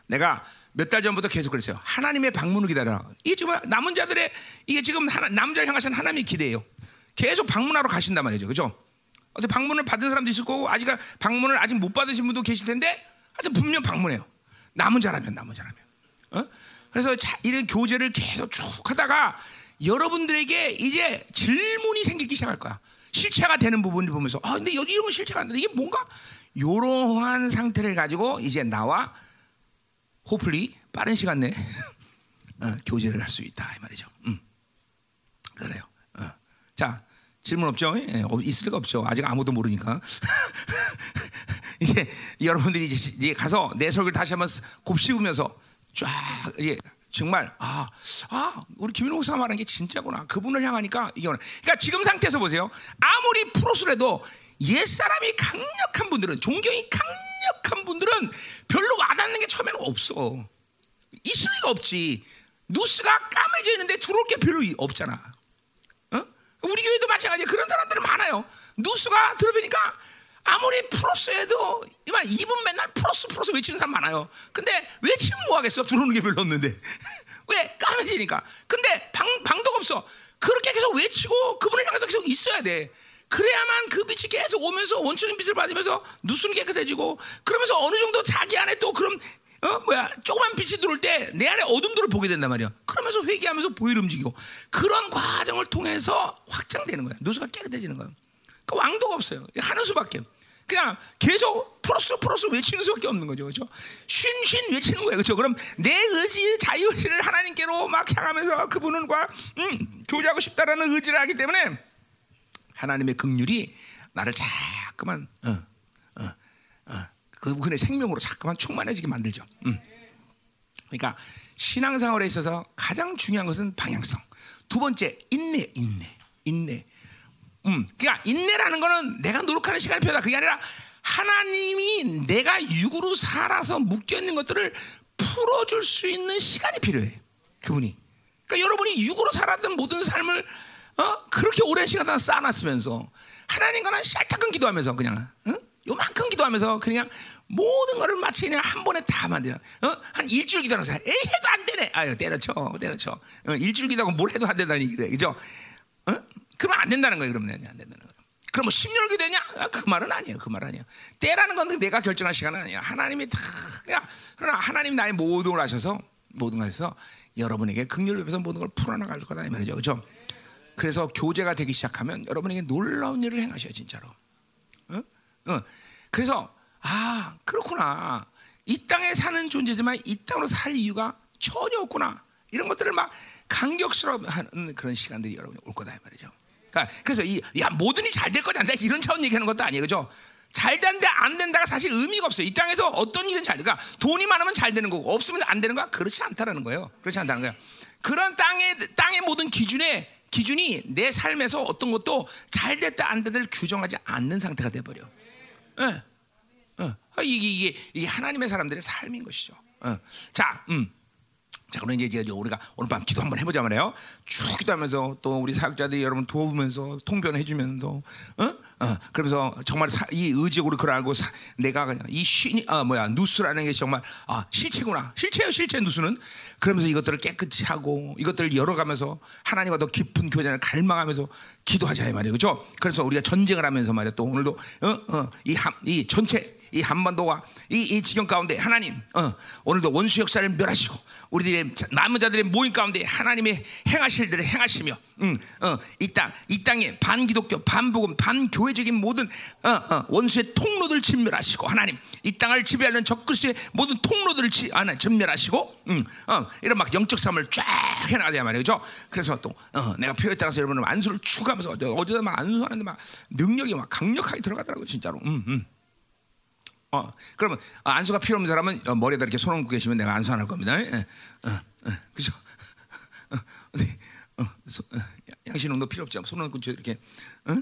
내가 몇 달 전부터 계속 그랬어요. 하나님의 방문을 기다려라. 이게 지금 남은 자들의 이게 지금 하나, 남은 자를 향하신 하나님의 기대예요. 계속 방문하러 가신단 말이죠, 그렇죠? 어제 방문을 받은 사람도 있을 거고 아직 방문을 아직 못 받으신 분도 계실 텐데, 하여튼 분명 방문해요. 남은 자라면 남은 자라면. 어? 그래서 자, 이런 교제를 계속 쭉 하다가 여러분들에게 이제 질문이 생기기 시작할 거야. 실체가 되는 부분을 보면서 아 근데 이런 건 실체가 안 돼. 이게 뭔가 이러한 상태를 가지고 이제 나와 호플리 빠른 시간 내에 어, 교제를 할 수 있다 이 말이죠. 음. 그래요. 어. 자 질문 없죠? 예, 있을 리가 없죠. 아직 아무도 모르니까. 이제 여러분들이 이제 가서 내 설교를 다시 한번 곱씹으면서 쫙 예. 정말 아, 아 우리 김민호 목사 말하는 게 진짜구나. 그분을 향하니까 이게 그러니까 지금 상태에서 보세요. 아무리 프로스라도 옛사람이 강력한 분들은 존경이 강력한 분들은 별로 와닿는 게 처음에는 없어. 있을 리가 없지. 누스가 까매져 있는데 들어올 게 별로 없잖아. 어? 우리 교회도 마찬가지야. 그런 사람들은 많아요. 누스가 들어보니까 아무리 프로스에도 입은 맨날 프로스 프로스 외치는 사람 많아요. 근데 외치면 뭐하겠어? 들어오는 게 별로 없는데. 왜? 까매지니까. 근데 방, 방도가 없어. 그렇게 계속 외치고 그분을 향해서 계속 있어야 돼. 그래야만 그 빛이 계속 오면서 원초적인 빛을 받으면서 누수는 깨끗해지고 그러면서 어느 정도 자기 안에 또 그럼 어 뭐야 조그만 빛이 들어올 때 내 안에 어둠들을 보게 된단 말이야. 그러면서 회개하면서 보혈을 움직이고 그런 과정을 통해서 확장되는 거야. 누수가 깨끗해지는 거야. 그 왕도가 없어요. 하는 수밖에. 그냥 계속 플러스 플러스 외치는 수밖에 없는 거죠, 그렇죠? 쉰쉰 외치는 거예요, 그렇죠? 그럼 내 의지, 자유 의지를 하나님께로 막 향하면서 그분과 음, 교제하고 싶다라는 의지를 하기 때문에 하나님의 긍휼이 나를 자꾸만 어, 어, 어, 그분의 생명으로 자꾸만 충만해지게 만들죠. 음. 그러니까 신앙생활에 있어서 가장 중요한 것은 방향성. 두 번째 인내, 인내, 인내. 음, 그러니까 인내라는 거는 내가 노력하는 시간이 필요하다. 그게 아니라 하나님이 내가 육으로 살아서 묶여 있는 것들을 풀어줄 수 있는 시간이 필요해. 그분이. 그러니까 여러분이 육으로 살았던 모든 삶을 어? 그렇게 오랜 시간 동안 쌓아놨으면서 하나님과는 샬타근 기도하면서 그냥 응? 요만큼 기도하면서 그냥 모든 거를 마치 그냥 한 번에 다 만들어. 어? 한 일주일 기도하면서 에이 해도 안 되네. 아유 때려쳐, 때려쳐. 어, 일주일 기도하고 뭘 해도 안 된다는 얘기래, 그죠? 어? 그러면 안 된다는 거예요. 그러면 안 된다는 거예요. 그럼 뭐 십년 기도냐? 아, 그 말은 아니에요. 그 말은 아니에요. 때라는 건 내가 결정할 시간은 아니에요. 하나님이 다 그냥 그러나 하나님 나의 모든 걸 하셔서 모든 걸 해서 여러분에게 긍휼을 베풀어서 모든 걸 풀어나갈 거다 이 말이죠, 그렇죠? 그래서 교제가 되기 시작하면 여러분에게 놀라운 일을 행하셔요, 진짜로. 응? 응. 그래서 아 그렇구나. 이 땅에 사는 존재지만 이 땅으로 살 이유가 전혀 없구나. 이런 것들을 막 감격스러워하는 그런 시간들이 여러분이 올 거다 이 말이죠. 그러니까 그래서 이, 야 뭐든지 잘 될 거냐 안 돼 이런 차원 얘기하는 것도 아니에요, 그죠? 잘 된다 안 된다가 사실 의미가 없어요. 이 땅에서 어떤 일은 잘 그러니까 돈이 많으면 잘 되는 거고 없으면 안 되는 거야. 그렇지 않다라는 거예요. 그렇지 않다는 거야. 그런 땅의 땅의 모든 기준에 기준이 내 삶에서 어떤 것도 잘 됐다 안 됐다를 규정하지 않는 상태가 돼버려. 네. 네. 이게, 이게 이게 하나님의 사람들의 삶인 것이죠. 네. 자, 음. 자, 그럼 이제 우리가 오늘 밤 기도 한번 해보자 말이에요. 쭉 기도하면서 또 우리 사역자들이 여러분 도우면서 통변해주면서, 어? 어, 그러면서 정말 사, 이 의지적으로 그걸 알고 사, 내가 그냥 이 쉬, 아, 뭐야, 누수라는 게 정말 아, 실체구나. 실체예요, 실체 누수는. 그러면서 이것들을 깨끗이 하고 이것들을 열어가면서 하나님과 더 깊은 교제를 갈망하면서 기도하자 이 말이에요, 그렇죠? 그래서 우리가 전쟁을 하면서 말이에요. 또 오늘도 어, 어, 이, 함, 이 전체. 이 한반도와 이, 이 지경 가운데 하나님 어, 오늘도 원수 역사를 멸하시고 우리들의 남은 자들의 모임 가운데 하나님의 행하실 들을 행하시며 음, 어, 이 땅, 이 땅에 반기독교, 반복음, 반교회적인 모든 어, 어, 원수의 통로들을 진멸하시고 하나님 이 땅을 지배하려는 적그리스도의 모든 통로들을 지, 하나, 진멸하시고 음, 어, 이런 막 영적 싸움을 쫙 해나가자 말이죠. 그래서 또 어, 내가 표에 따라서 여러분은 안수를 추가하면서 어제도 막 안수하는데 막 능력이 막 강력하게 들어가더라고요, 진짜로. 음, 음. 어, 그러면 안수가 필요 없는 사람은 머리에다 이렇게 손 얹고 계시면 내가 안수 안 할 겁니다. 예. 어, 어, 그죠? 어, 어, 어, 양신운동 필요 없죠. 손 얹고 이렇게 어?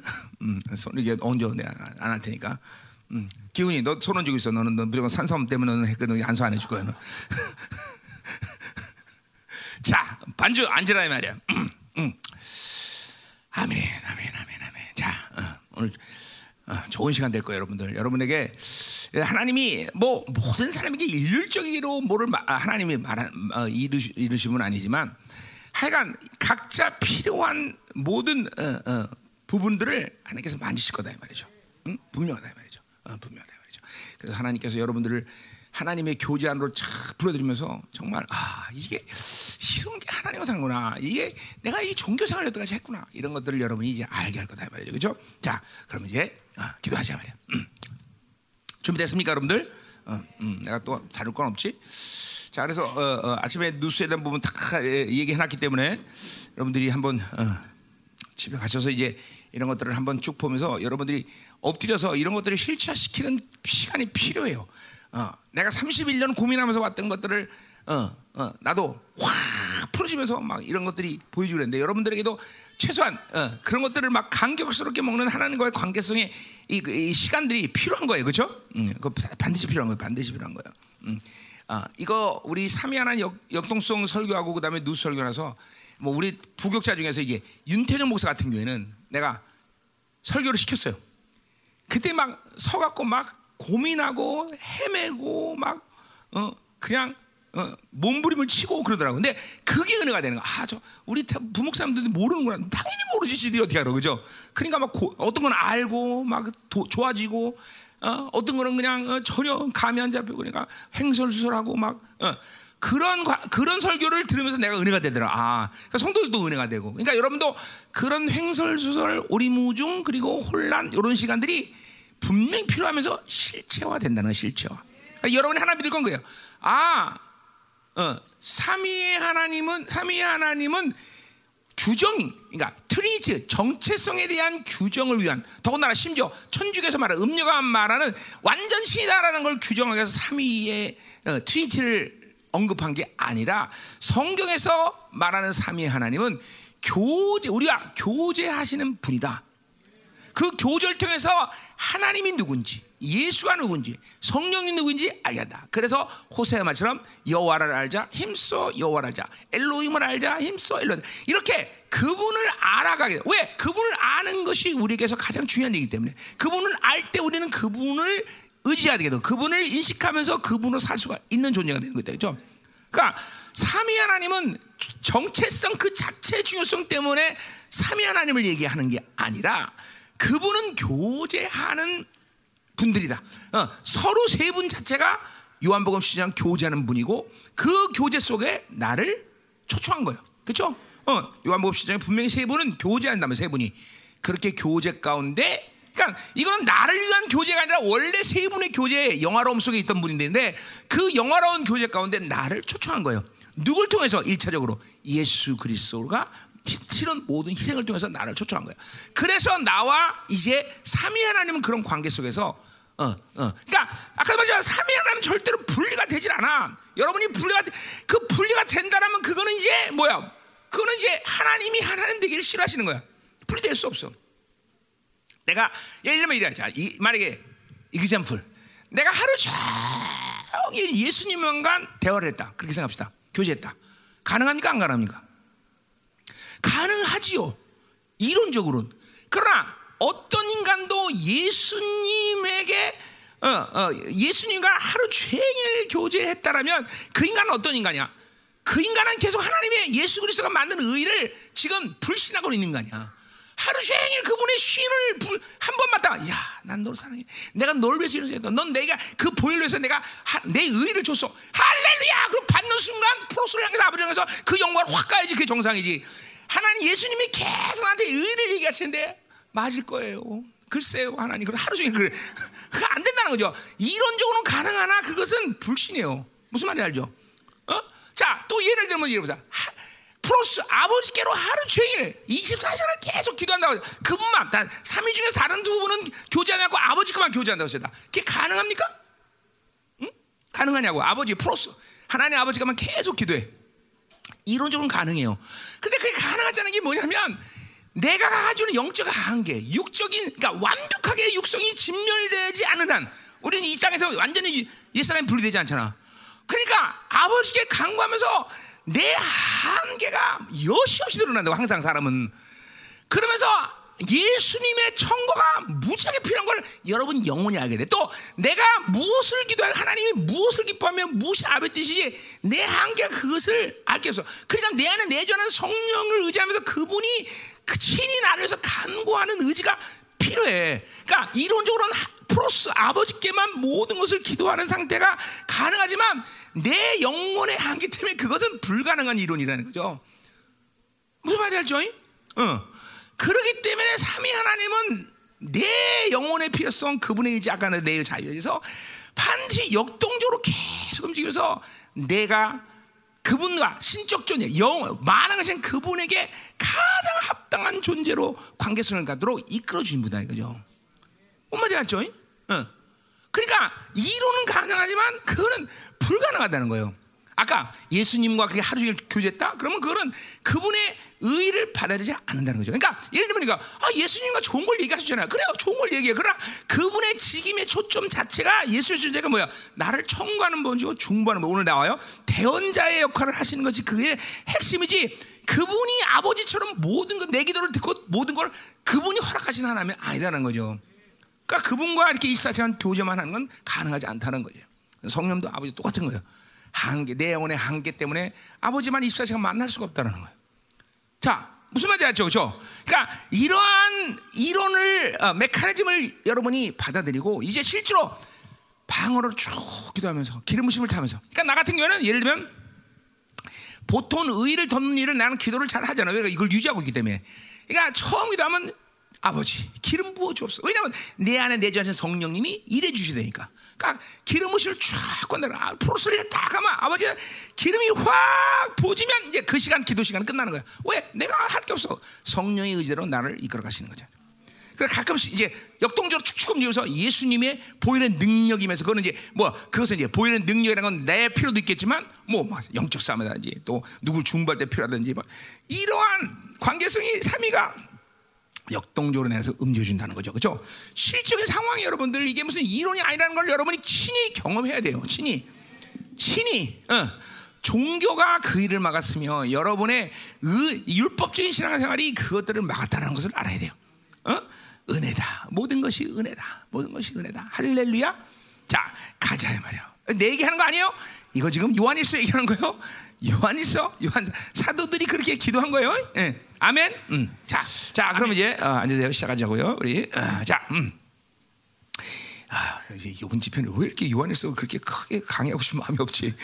음, 손 이렇게 얹어 내가 안 할 테니까. 음, 기훈이 너 손 얹고 있어. 너는 너 무조건 산사움 때문에 너는 했거든. 안수 안 해줄 거야. 너. 자, 반주 앉으라 이 말이야. 음, 음. 아멘, 아멘, 아멘, 아멘. 자, 어, 오늘. 좋은 시간 될 거예요, 여러분들. 여러분에게 하나님이 뭐 모든 사람에게 일률적으로 뭐를 마, 하나님이 말한 어, 이루시, 이루시면 아니지만 하여간 각자 필요한 모든 어, 어, 부분들을 하나님께서 만지실 거다 이 말이죠. 응? 분명하다 이 말이죠. 어, 분명하다 이 말이죠. 그래서 하나님께서 여러분들을 하나님의 교제 안으로 쫙 불러들이면서 정말 아 이게 이런 게 하나님과 사는구나, 이게 내가 이 종교생활을 여태까지 했구나, 이런 것들을 여러분이 이제 알게 할 거다 말이죠. 그렇죠? 자, 그럼 이제 아, 기도하자 말이야. 음. 준비됐습니까 여러분들? 어, 음, 내가 또 다룰 건 없지. 자, 그래서 어, 어, 아침에 뉴스에 대한 부분 다 얘기해놨기 때문에 여러분들이 한번 어, 집에 가셔서 이제 이런 것들을 한번 쭉 보면서 여러분들이 엎드려서 이런 것들을 실체화시키는 시간이 필요해요. 어, 내가 삼십일 년 고민하면서 왔던 것들을 어, 어, 나도 확 풀어지면서 막 이런 것들이 보여주는데, 여러분들에게도 최소한 어, 그런 것들을 막 감격스럽게 먹는 하나님과의 관계성의 이, 이 시간들이 필요한 거예요. 그렇죠? 음, 그거 반드시 필요한 거예요. 반드시 필요한 거예요. 음. 아, 이거 우리 삼위 하나님 역, 역동성 설교하고 그 다음에 누스 설교나서 뭐 우리 부교육자 중에서 이제 윤태정 목사 같은 경우에는 내가 설교를 시켰어요. 그때 막 서갖고 막 고민하고 헤매고 막 어, 그냥 어, 몸부림을 치고 그러더라고. 근데 그게 은혜가 되는 거야. 아, 저 우리 부목사님들도 모르는구나. 당연히 모르지. 지들이 어떻게 알아, 그죠? 그러니까 막 고, 어떤 건 알고 막 도, 좋아지고 어, 어떤 거는 그냥 어, 전혀 감이 안 잡히고 그러니까 횡설수설하고 막 어, 그런 그런 설교를 들으면서 내가 은혜가 되더라. 아, 그러니까 성도들도 은혜가 되고. 그러니까 여러분도 그런 횡설수설, 오리무중 그리고 혼란 이런 시간들이 분명히 필요하면서 실체화 된다는 거예요. 실체화. 그러니까 여러분이 하나 믿을 건 거예요. 아, 어, 삼위의 하나님은 삼위의 하나님은 규정, 그러니까 트리니티 정체성에 대한 규정을 위한, 더군다나 심지어 천주교에서 말하는 음료가 말하는 완전 신이다라는 걸 규정하기 위해서 삼위의 어, 트리니티를 언급한 게 아니라 성경에서 말하는 삼위의 하나님은 교제, 우리가 교제하시는 분이다. 그 교제를 통해서 하나님이 누군지, 예수가 누군지, 성령이 누군지 알게 한다. 그래서 호세아 말처럼 여호와를 알자, 힘써 여호와를 알자, 엘로힘을 알자, 힘써 엘로힘, 이렇게 그분을 알아가게. 왜? 그분을 아는 것이 우리에게서 가장 중요한 일이기 때문에, 그분을 알 때 우리는 그분을 의지해야 되겠다. 그분을 인식하면서 그분으로 살 수가 있는 존재가 되는 거다. 그렇죠? 그러니까 삼위 하나님은 정체성 그 자체의 중요성 때문에 삼위 하나님을 얘기하는 게 아니라 그분은 교제하는 분들이다. 어, 서로 세 분 자체가 요한복음 시장 교제하는 분이고 그 교제 속에 나를 초청한 거예요. 그렇죠? 어, 요한복음 시장에 분명히 세 분은 교제한다면, 세 분이 그렇게 교제 가운데, 그러니까 이건 나를 위한 교제가 아니라 원래 세 분의 교제의 영화로움 속에 있던 분인데 그 영화로운 교제 가운데 나를 초청한 거예요. 누굴 통해서? 일 차적으로 예수 그리스도가 실은 모든 희생을 통해서 나를 초청한 거예요. 그래서 나와 이제 삼위 하나님은 그런 관계 속에서 어, 어. 그러니까 아까도 말했지만 삼위 하나님은 절대로 분리가 되질 않아. 여러분이 분리가 그 분리가 된다라면 그거는 이제 뭐야? 그거는 이제 하나님이 하나님 되기를 싫어하시는 거야. 분리될 수 없어. 내가 예를 들면 이래요. 자, 이, 만약에 example, 내가 하루 종일 예수님만간 대화를 했다. 그렇게 생각합시다. 교제했다. 가능합니까? 안 가능합니까? 가능하지요. 이론적으로는. 그러나 어떤 인간도 예수님에게 어, 어, 예수님과 하루 종일 교제했다라면 그 인간은 어떤 인간이야? 그 인간은 계속 하나님의 예수 그리스도가 만든 의를 지금 불신하고 있는 거 아니야. 하루 종일 그분의 신을 불, 한 번만 딱, 야, 난 널 사랑해. 내가 널 위해서 이런 생각했다. 넌 내가 그 보혈로 해서 내가 하, 내 의의를 줬어. 할렐루야! 그럼 받는 순간 프로스를 향해서 아버지를 향해서 그 영광을 확 가야지. 그게 정상이지. 하나님 예수님이 계속 나한테 의의를 얘기하시는데 맞을 거예요. 글쎄요, 하나님. 그럼 하루 종일 그래. 그거 안 된다는 거죠. 이론적으로는 가능하나 그것은 불신이에요. 무슨 말인지 알죠? 어? 자, 또 예를 들면 이래 보자. 프로스 아버지께로 하루 종일 이십사 시간을 계속 기도한다고. 그분만, 난 삼위 중에 다른 두 분은 교제 안 하고 아버지께만 교제한다고 했다. 그게 가능합니까? 응? 가능하냐고. 아버지 프로스 하나님 아버지께만 계속 기도해. 이론적으로는 가능해요. 근데 그게 가능하지 않은 게 뭐냐면 내가 가지고 있는 영적 한계, 육적인, 그러니까 완벽하게 육성이 진멸되지 않는 한 우리는 이 땅에서 완전히 옛사람이 분리되지 않잖아. 그러니까 아버지께 간구하면서 내 한계가 여시 없이 드러난다고, 항상 사람은. 그러면서 예수님의 청거가 무지하게 필요한 걸 여러분 영혼이 알게 돼. 또 내가 무엇을 기도하고 하나님이 무엇을 기뻐하며 무엇이 아뢰듯이 내 한계가 그것을 알게 없어. 그러니까 내 안에 내주하는 성령을 의지하면서 그분이 그 친히 나를 위해서 간구하는 의지가 필요해. 그러니까 이론적으로는 프로스 아버지께만 모든 것을 기도하는 상태가 가능하지만 내 영혼의 한계 때문에 그것은 불가능한 이론이라는 거죠. 무슨 말인지 알죠? 어. 그렇기 때문에 삼위 하나님은 내 영혼의 필요성, 그분의 의지, 아까 내 자유에서 반드시 역동적으로 계속 움직여서 내가 그분과 신적 존재, 영, 많은 것은 그분에게 가장 합당한 존재로 관계성을 갖도록 이끌어주신 분이다 이거죠. 뭔 말인지 알죠? 어. 그러니까 이론은 가능하지만 그거는 불가능하다는 거예요. 아까 예수님과 그게 하루 종일 교제했다? 그러면 그거는 그분의 의의를 받아들이지 않는다는 거죠. 그러니까 예를 들면 그러니까 아, 예수님과 좋은 걸 얘기하셨잖아요. 그래요, 좋은 걸 얘기해. 그러나 그분의 직임의 초점 자체가 예수의 존재가 뭐야? 나를 청구하는 분이고 중보하는 분. 오늘 나와요. 대언자의 역할을 하시는 것이 그게 핵심이지. 그분이 아버지처럼 모든 것, 내 기도를 듣고 모든 걸 그분이 허락하신 하나님은 아니다는 거죠. 그러니까 그분과 이렇게 이십사 시간 교제만 하는 건 가능하지 않다는 거예요. 성령도 아버지 똑같은 거예요. 한계, 내 영혼의 한계 때문에 아버지만 이십사 시간 만날 수가 없다는 거예요. 자, 무슨 말인지 알죠? 그렇죠? 그러니까 이러한 이론을, 어, 메커니즘을 여러분이 받아들이고 이제 실제로 방언으로 쭉 기도하면서 기름 부심을 타면서, 그러니까 나 같은 경우에는 예를 들면 보통 의의를 돕는 일은 나는 기도를 잘 하잖아요. 그러니까 이걸 유지하고 있기 때문에. 그러니까 처음 기도하면 아버지 기름 부어 주옵소서. 왜냐하면 내 안에 내주하신 성령님이 일해 주시다니까. 그러니까 기름 부심을 쫙 건네라. 프로스를 다 가면 아버지 기름이 확 부어지면 이제 그 시간 기도 시간은 끝나는 거야. 왜? 내가 할 게 없어. 성령의 의지로 나를 이끌어 가시는 거죠. 그래서 가끔씩 이제 역동적으로 축축 움직이면서 예수님의 보이는 능력이면서 그거는 이제 뭐 그것은 이제 보이는 능력이라는 건 내 필요도 있겠지만 뭐 영적 싸움이라든지 또 누굴 중보할 때 필요하든지 뭐 이러한 관계성이 삼위가 역동적으로 내서 움직여준다는 거죠. 그렇죠? 실적인 상황이 여러분들 이게 무슨 이론이 아니라는 걸 여러분이 친히 경험해야 돼요. 친히. 친히. 어. 종교가 그 일을 막았으며 여러분의 의, 율법적인 신앙생활이 그것들을 막았다는 것을 알아야 돼요. 어? 은혜다. 모든 것이 은혜다. 모든 것이 은혜다. 할렐루야. 자, 가자 이 말이야. 내 얘기하는 거 아니에요? 이거 지금 요한일서 얘기하는 거예요. 요한일서, 요한 사도들이 그렇게 기도한 거예요. 예. 아멘. 음. 자, 자, 그럼 아멘. 이제 어, 앉으세요. 시작하자고요. 우리 어, 자, 음. 아, 이제 이번 집회는 왜 이렇게 요한일서 그렇게 크게 강의하고 싶은 마음이 없지?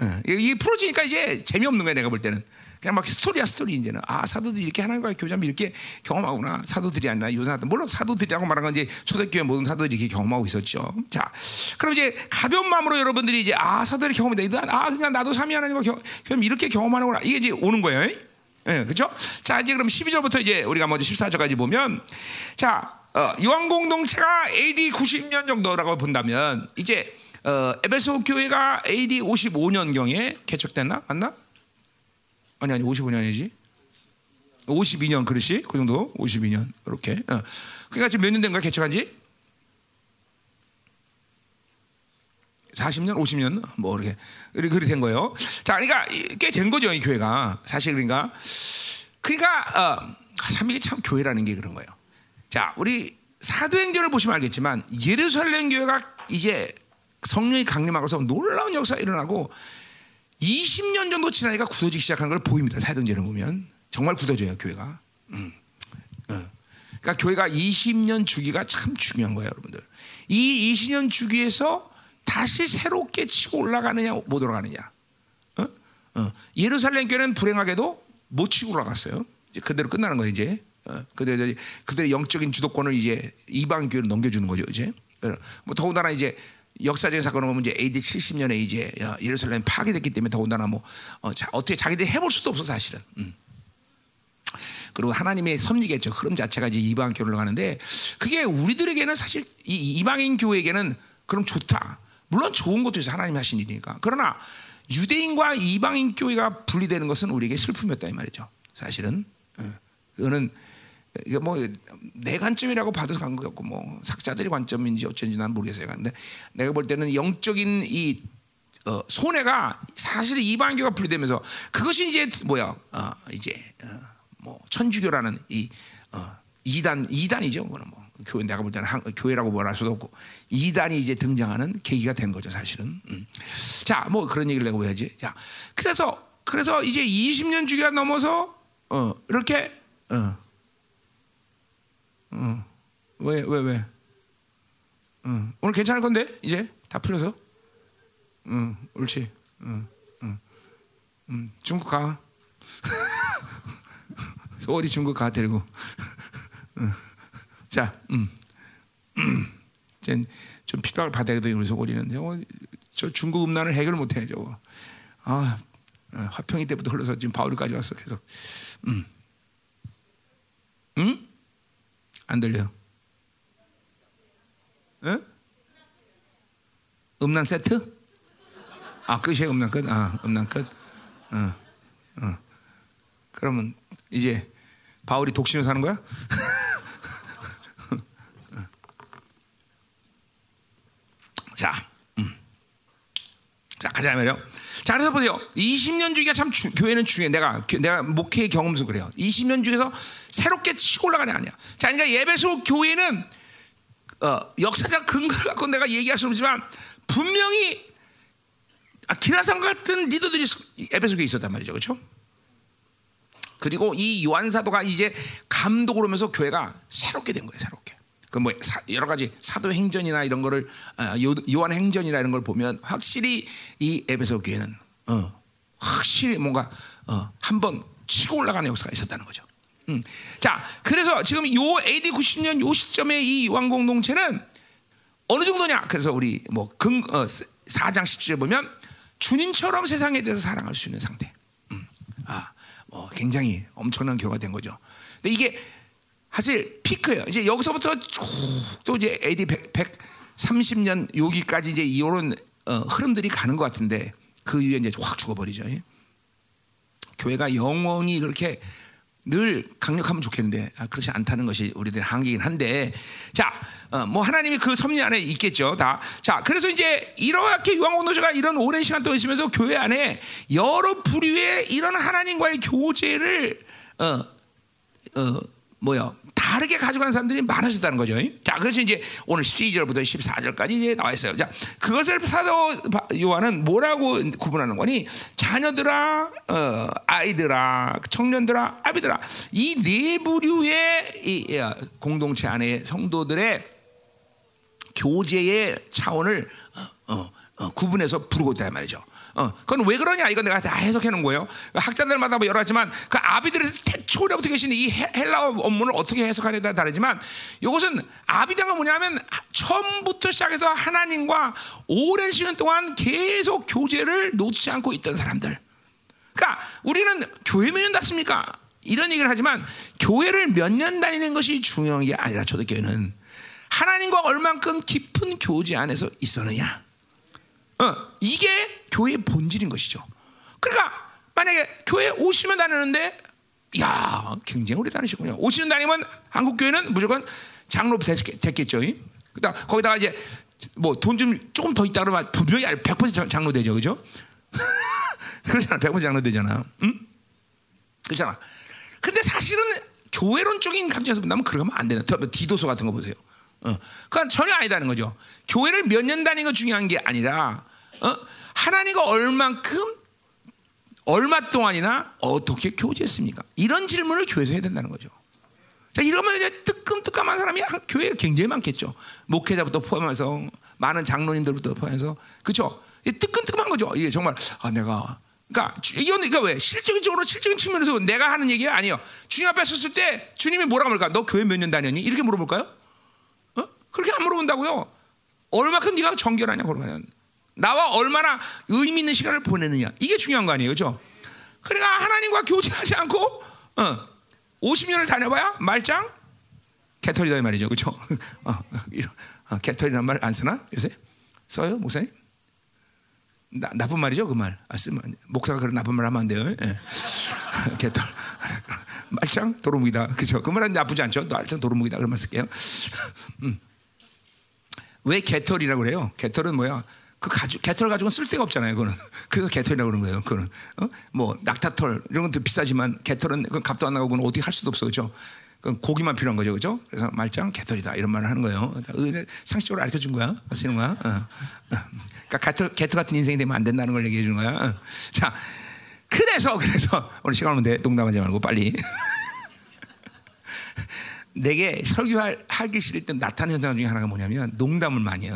어, 이게 풀어지니까 이제 재미없는 거야. 내가 볼 때는 그냥 막 스토리야 스토리. 이제는 아, 사도들이 이렇게 하나님과의 교제하면 이렇게 경험하구나. 사도들이 아니라 요사도 물론 사도들이라고 말한 건 이제 초대교회 모든 사도들이 이렇게 경험하고 있었죠. 자, 그럼 이제 가벼운 마음으로 여러분들이 이제 아, 사도들이 경험이 되다. 아, 그냥 나도 삼위 하나님과 경험 이렇게 경험하는구나. 이게 이제 오는 거예요. 예, 그렇죠? 자, 이제 그럼 십이 절부터 이제 우리가 먼저 십사 절까지 보면, 자, 어, 요한 공동체가 에이디 구십 년 정도라고 본다면 이제 어, 에베소 교회가 에이디 오십오 년경에 개척됐나? 맞나? 아니 아니 오십오 년이지. 오십이 년 그릇이 그 정도 오십이 년 이렇게. 어. 그러니까 지금 몇 년 된 거야 개척한지? 사십 년, 오십 년 뭐 이렇게 그렇게 된 거예요. 자, 그러니까 꽤 된 거죠 이 교회가 사실. 그러니까 그러니까 어, 참 이게 참 교회라는 게 그런 거예요. 자, 우리 사도행전을 보시면 알겠지만 예루살렘 교회가 이제 성령이 강림하고서 놀라운 역사가 일어나고. 이십 년 정도 지나니까 굳어지기 시작한 걸 보입니다. 사도행전을 보면 정말 굳어져요 교회가. 음. 어. 그러니까 교회가 이십 년 주기가 참 중요한 거예요 여러분들. 이 이십 년 주기에서 다시 새롭게 치고 올라가느냐 못 올라가느냐. 어? 어. 예루살렘 교회는 불행하게도 못 치고 올라갔어요. 이제 그대로 끝나는 거예요 이제. 어. 그대로 그들의 영적인 주도권을 이제 이방인 교회로 넘겨주는 거죠 이제. 어. 뭐 더군다나 이제 역사적인 사건을 보면 이제 에이디 칠십 년에 이제 예루살렘 파괴됐기 때문에 더군다나 뭐 어, 자, 어떻게 자기들이 해볼 수도 없어 사실은. 음. 그리고 하나님의 섭리겠죠. 흐름 자체가 이제 이방인 교회로 가는데 그게 우리들에게는 사실 이 이방인 교회에게는 그럼 좋다. 물론 좋은 것도 있어 하나님이 하신 일이니까. 그러나 유대인과 이방인 교회가 분리되는 것은 우리에게 슬픔이었다 이 말이죠. 사실은 그거는. 이게 뭐 내 관점이라고 봐도 간 것 같고 뭐 학자들의 관점인지 어쩐지 난 모르겠어요. 근데 내가 볼 때는 영적인 이 어, 손해가 사실 이방교가 분리되면서 그것이 이제 뭐야 어, 이제 어, 뭐 천주교라는 이 어, 이단 이단이죠. 그거는 뭐 교회 내가 볼 때는 한, 교회라고 말할 수도 없고 이단이 이제 등장하는 계기가 된 거죠 사실은. 음. 자, 뭐 그런 얘기를 내가 해야지. 자, 그래서 그래서 이제 이십 년 주기가 넘어서 어, 이렇게 어. 어, 왜, 왜, 왜? 응. 오늘 괜찮을 건데 이제 다 풀려서. 응, 옳지. 응, 응, 응. 중국 가. 소리 중국 가 데리고. 응. 자, 음, 전 좀 핍박을 받아야 돼. 우리 소리는 저거 저 중국 음란을 해결 못 해 저거. 아, 화평이 때부터 흘러서 지금 바울까지 왔어 계속. 음, 음, 안 들려. 응? 음란 세트? 아, 끝이에요. 음란 끝. 아, 음란 끝. 어, 어. 그러면 이제 바울이 독신으로 사는 거야? 자, 음. 자 가자 말이요. 자, 그래서 보세요. 이십 년 주기가 참 주, 교회는 중요해. 내가 내가 목회의 경험수 그래요. 이십 년 주기에서 새롭게 치고 올라가는 게 아니야. 자, 그러니까 예배소 교회는 어, 역사적 근거를 갖고 내가 얘기할 수 없지만 분명히 아, 기라상 같은 리더들이 에베소에 있었단 말이죠, 그렇죠? 그리고 이 요한 사도가 이제 감독을 오면서 교회가 새롭게 된 거예요, 새롭게. 그 뭐 여러 가지 사도 행전이나 이런 거를 요, 요한 행전이나 이런 걸 보면 확실히 이 에베소 교회는 어, 확실히 뭔가 어, 한번 치고 올라가는 역사가 있었다는 거죠. 음. 자, 그래서 지금 요 에이디 구십 년 요 시점에 이 요한 공동체는 어느 정도냐? 그래서 우리 뭐 근, 어, 사 장 십 절에 보면 주님처럼 세상에 대해서 사랑할 수 있는 상태. 음. 아, 뭐 굉장히 엄청난 교회가 된 거죠. 근데 이게 사실 피크예요. 이제 여기서부터 쭉 또 이제 에이디 백삼십 년 여기까지 이제 이런 어, 흐름들이 가는 것 같은데 그 이후에 이제 확 죽어버리죠. 예? 교회가 영원히 그렇게 늘 강력하면 좋겠는데 아, 그렇지 않다는 것이 우리들의 한계이긴 한데 자, 어, 뭐 하나님이 그 섭리 안에 있겠죠 다. 자, 그래서 이제 이렇게 요한 공동체가 이런 오랜 시간 동안 있으면서 교회 안에 여러 부류의 이런 하나님과의 교제를 어, 어, 뭐야 다르게 가져간 사람들이 많아졌다는 거죠. 자, 그래서 이제 오늘 십이 절부터 십사 절까지 이제 나와 있어요. 자, 그것을 사도 요한은 뭐라고 구분하는 거니? 자녀들아, 어, 아이들아, 청년들아, 아비들아, 이 네 부류의 이, 야, 공동체 안에 성도들의 교제의 차원을 어, 어, 어, 구분해서 부르고 있다 말이죠. 어, 그건 왜 그러냐? 이건 내가 다 해석해 놓은 거예요. 학자들마다 뭐 여러 가지만 그 아비들에서 태초로부터 계신 이 헬라어 원문을 어떻게 해석하냐에 따라 다르지만 이것은 아비다가 뭐냐면 처음부터 시작해서 하나님과 오랜 시간 동안 계속 교제를 놓지 않고 있던 사람들. 그러니까 우리는 교회 몇 년 다닙니까? 이런 얘기를 하지만 교회를 몇 년 다니는 것이 중요한 게 아니라 초대교회는 하나님과 얼만큼 깊은 교제 안에서 있었느냐. 어, 이게 교회의 본질인 것이죠. 그러니까 만약에 교회 오십 년 다니는데 야 굉장히 오래 다니시군요. 오십 년 다니면 한국 교회는 무조건 장로 됐겠죠. 그다 거기다가 이제 뭐 돈 좀 조금 더 있다 그러면 분명히 백 퍼센트 장로 되죠, 그죠? 그렇잖아, 백 퍼센트 장로 되잖아. 응? 그렇잖아. 근데 사실은 교회론적인 감정에서 본다면 그러면 안 되나? 디도서 같은 거 보세요. 어, 그건 전혀 아니다는 거죠. 교회를 몇 년 다니는 거 중요한 게 아니라 어? 하나님과 얼만큼 얼마 동안이나 어떻게 교제했습니까? 이런 질문을 교회에서 해야 된다는 거죠. 자, 이러면 이제 뜨끔뜨끔한 사람이 교회에 굉장히 많겠죠. 목회자부터 포함해서 많은 장로님들부터 포함해서 그렇죠. 뜨끔뜨끔한 거죠. 이게 정말 아 내가 그러니까 이건 그러니까 왜 실질적으로 실질적인 측면에서 내가 하는 얘기가 아니에요. 주님 앞에 섰을 때 주님이 뭐라고 물까? 너 교회 몇 년 다녔니? 이렇게 물어볼까요? 그렇게 안 물어본다고요. 얼마큼 네가 정결하냐 그러면 나와 얼마나 의미 있는 시간을 보내느냐 이게 중요한 거 아니에요, 그렇죠? 그러니까 하나님과 교제하지 않고 어, 오십 년을 다녀봐야 말짱 개털이다 이 말이죠, 그렇죠? 어, 어, 개털이란 말 안 쓰나 요새? 써요 목사님? 나, 나쁜 말이죠 그 말. 아, 쓰면 목사가 그런 나쁜 말 하면 안 돼요. 예. 개털 말짱 도루묵이다, 그렇죠? 그 말은 나쁘지 않죠. 말짱 도루묵이다 그런 말 쓸게요. 음. 왜 개털이라고 그래요? 개털은 뭐야? 그 가죽, 개털 가죽은 쓸데가 없잖아요, 그거는. 그래서 개털이라고 그러는 거예요, 그거는. 어? 뭐, 낙타털, 이런 것도 비싸지만, 개털은 그건 값도 안 나가고, 그건 어떻게 할 수도 없어, 그죠? 그건 고기만 필요한 거죠, 그죠? 그래서 말짱, 개털이다, 이런 말을 하는 거예요. 상식적으로 알려 준 거야, 쓰는 거야. 어. 어. 그러니까 개털, 개털 같은 인생이 되면 안 된다는 걸 얘기해 주는 거야. 어. 자, 그래서, 그래서, 오늘 시간 오면 돼. 농담하지 말고, 빨리. 내게 설교할 하기 싫을 때 나타나는 현상 중에 하나가 뭐냐면 농담을 많이 해요.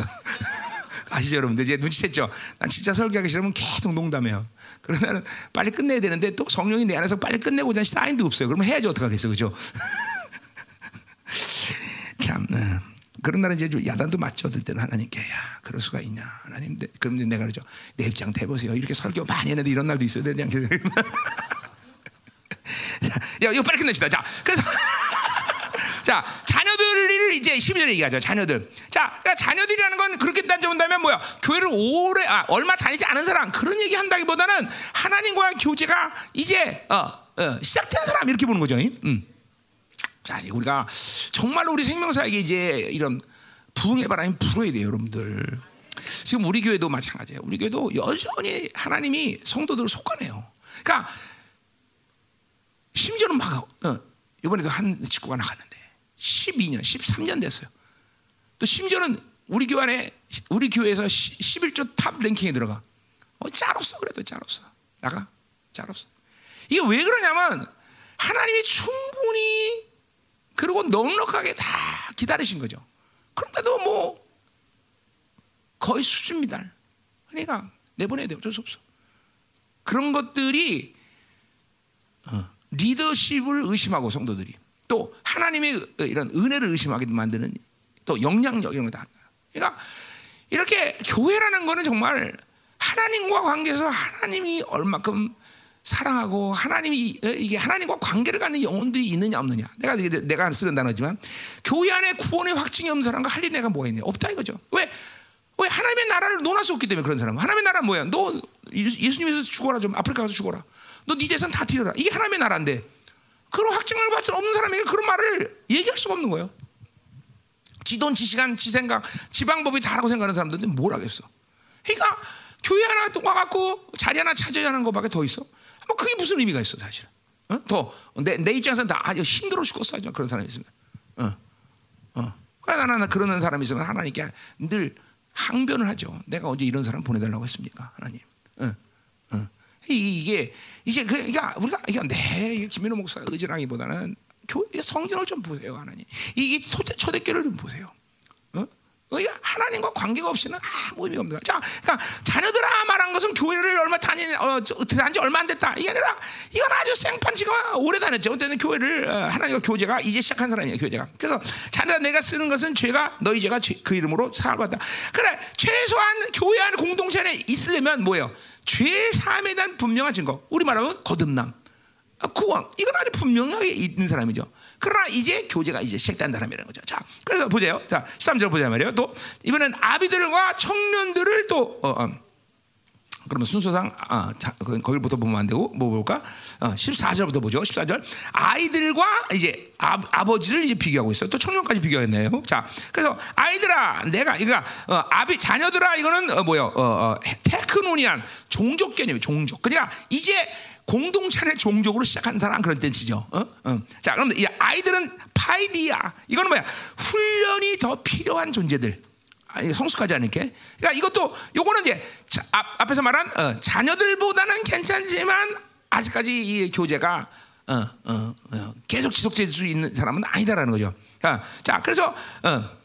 아시죠, 여러분들? 이제 눈치챘죠? 난 진짜 설교하기 싫으면 계속 농담해요. 그러면 빨리 끝내야 되는데 또 성령이 내 안에서 빨리 끝내고자 사인도 없어요. 그러면 해야지 어떡하겠어, 그죠? 참, 그런 날은 이제 좀 야단도 맞죠, 어떨 때는 하나님께. 야, 그럴 수가 있냐. 하나님, 내, 그럼 내가 그러죠. 내 입장 대보세요. 이렇게 설교 많이 했는데 이런 날도 있어야 되지 않겠어요? 야, 이거 빨리 끝냅시다. 자, 그래서. 자, 자녀들을 이제 십이 절에 얘기하죠. 자녀들. 자, 그러니까 자녀들이라는 건 그렇게 따져본다면 뭐야? 교회를 오래, 아, 얼마 다니지 않은 사람, 그런 얘기 한다기보다는 하나님과의 교제가 이제, 어, 어, 시작된 사람, 이렇게 보는 거죠. 음. 자, 우리가 정말로 우리 생명사에게 이제 이런 부흥의 바람이 불어야 돼요, 여러분들. 지금 우리 교회도 마찬가지예요. 우리 교회도 여전히 하나님이 성도들을 속아내요. 그러니까, 심지어는 막, 어, 이번에도 한 직구가 나갔는데. 십이 년, 십삼 년 됐어요. 또 심지어는 우리 교회 안에, 우리 교회에서 십일 조 탑 랭킹에 들어가. 어, 짤 없어. 그래도 짤 없어. 나가. 짤 없어. 이게 왜 그러냐면, 하나님이 충분히, 그리고 넉넉하게 다 기다리신 거죠. 그런데도 뭐, 거의 수준 미달. 그러니까, 내보내야 돼요. 어쩔 수 없어. 그런 것들이, 어, 리더십을 의심하고, 성도들이. 또 하나님의 이런 은혜를 의심하게 만드는 또 영향력 이런 거다. 그러니까 이렇게 교회라는 거는 정말 하나님과 관계에서 하나님이 얼마큼 사랑하고 하나님이 이게 하나님과 관계를 갖는 영혼들이 있느냐 없느냐. 내가 내가 쓰는 단어지만 교회 안에 구원의 확증이 없는 사람과 할 일이 뭐가 있냐? 없다 이거죠. 왜? 왜 하나님의 나라를 논할 수 없기 때문에 그런 사람은 하나님의 나라 뭐야? 너 예수님에서 죽어라 좀 아프리카 가서 죽어라. 너 네 재산 다 튀어라. 이게 하나님의 나라인데. 그런 확증을 받을 수 없는 사람에게 그런 말을 얘기할 수가 없는 거예요. 지 돈, 지 시간, 지 생각, 지 방법이 다라고 생각하는 사람들은 뭘 하겠어. 그러니까 교회 하나 와갖고 자리 하나 찾으려는 것밖에 더 있어. 뭐 그게 무슨 의미가 있어 사실. 어? 더 내 내 입장에서는 다 아, 힘들어 죽었어 하지만 그런 사람이 있으면. 어, 어. 그러니까 나는 그런 사람이 있으면 하나님께 늘 항변을 하죠. 내가 언제 이런 사람 보내달라고 했습니까, 하나님? 어, 어. 이게 이제 그러니까 우리가 이게 내 김민호 목사 의지랑이보다는 교회 성경을 좀 보세요, 하나님. 이 초대교회를 좀 보세요. 어? 하나님과 관계가 없이는 아무 의미가 없는 거야. 자, 그러니까 자녀들아 말한 것은 교회를 얼마 다니는 어, 다닌 지 얼마 안 됐다. 이게 아니라 이건 아주 생판지가 오래 다녔죠. 어쨌든 교회를 어, 하나님과 교제가 이제 시작한 사람이에요, 교제가. 그래서 자녀 내가 쓰는 것은 죄가 너희 죄가 죄, 그 이름으로 사함받다. 그래, 최소한 교회 안 공동체 안에 있으려면 뭐예요? 죄 사함에 대한 분명한 증거. 우리 말하면 거듭남, 구원. 이건 아주 분명하게 있는 사람이죠. 그러나 이제 교제가 이제 시작된 사람이라는 거죠. 자, 그래서 보세요. 자, 십삼 절 보자 말이에요. 또 이번엔 아비들과 청년들을 또 어, 어. 그러면 순서상 아, 자, 거기부터 보면 안 되고 뭐 볼까? 어, 십사 절부터 보죠. 십사 절 아이들과 이제 아, 아버지를 이제 비교하고 있어요. 또 청년까지 비교했네요. 자, 그래서 아이들아, 내가 이거 그러니까, 어, 아비 자녀들아, 이거는 어, 뭐요? 어, 어, 테크노니안 종족 개념이 종족. 그러니까 이제 공동체의 종족으로 시작한 사람 그런 뜻이죠. 어? 어. 자, 그럼 이 아이들은 파이디아. 이거는 뭐야? 훈련이 더 필요한 존재들. 아니, 성숙하지 않을게. 그러니까 이것도 요거는 이제 자, 앞, 앞에서 말한 어, 자녀들보다는 괜찮지만 아직까지 이 교제가 어, 어, 어, 계속 지속될 수 있는 사람은 아니다라는 거죠. 자, 자 그래서 어,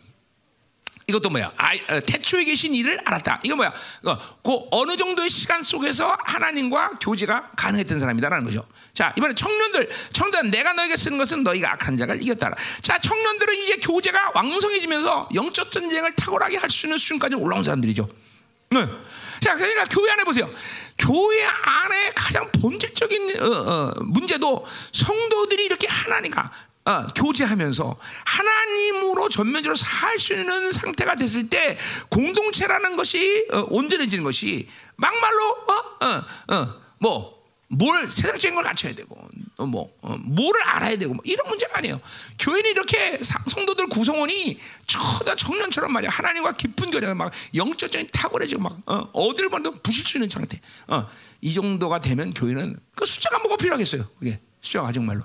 이것도 뭐야? 아이, 어, 태초에 계신 이를 알았다. 이거 뭐야? 어, 그 어느 정도의 시간 속에서 하나님과 교제가 가능했던 사람이다라는 거죠. 자, 이번에 청년들. 청년, 내가 너에게 쓰는 것은 너희가 악한 자를 이겼다라. 자, 청년들은 이제 교제가 왕성해지면서 영적 전쟁을 탁월하게 할 수 있는 수준까지 올라온 사람들이죠. 네. 자, 그러니까 교회 안에 보세요. 교회 안에 가장 본질적인 어, 어, 문제도 성도들이 이렇게 하나님과 어, 교제하면서 하나님으로 전면적으로 살 수 있는 상태가 됐을 때 공동체라는 것이 어, 온전해지는 것이 막말로 어? 어, 어, 뭐 뭘 세상적인 걸 갖춰야 되고 어, 뭐 어, 뭐를 알아야 되고 뭐, 이런 문제가 아니에요. 교회는 이렇게 성도들 구성원이 저다 청년처럼 말이야 하나님과 깊은 교제가 막 영적인 탁월해지고 막 어, 어딜 봐도 부실 수 있는 상태. 어, 이 정도가 되면 교회는 그 숫자가 뭐가 필요하겠어요. 그게 숫자가 정말로.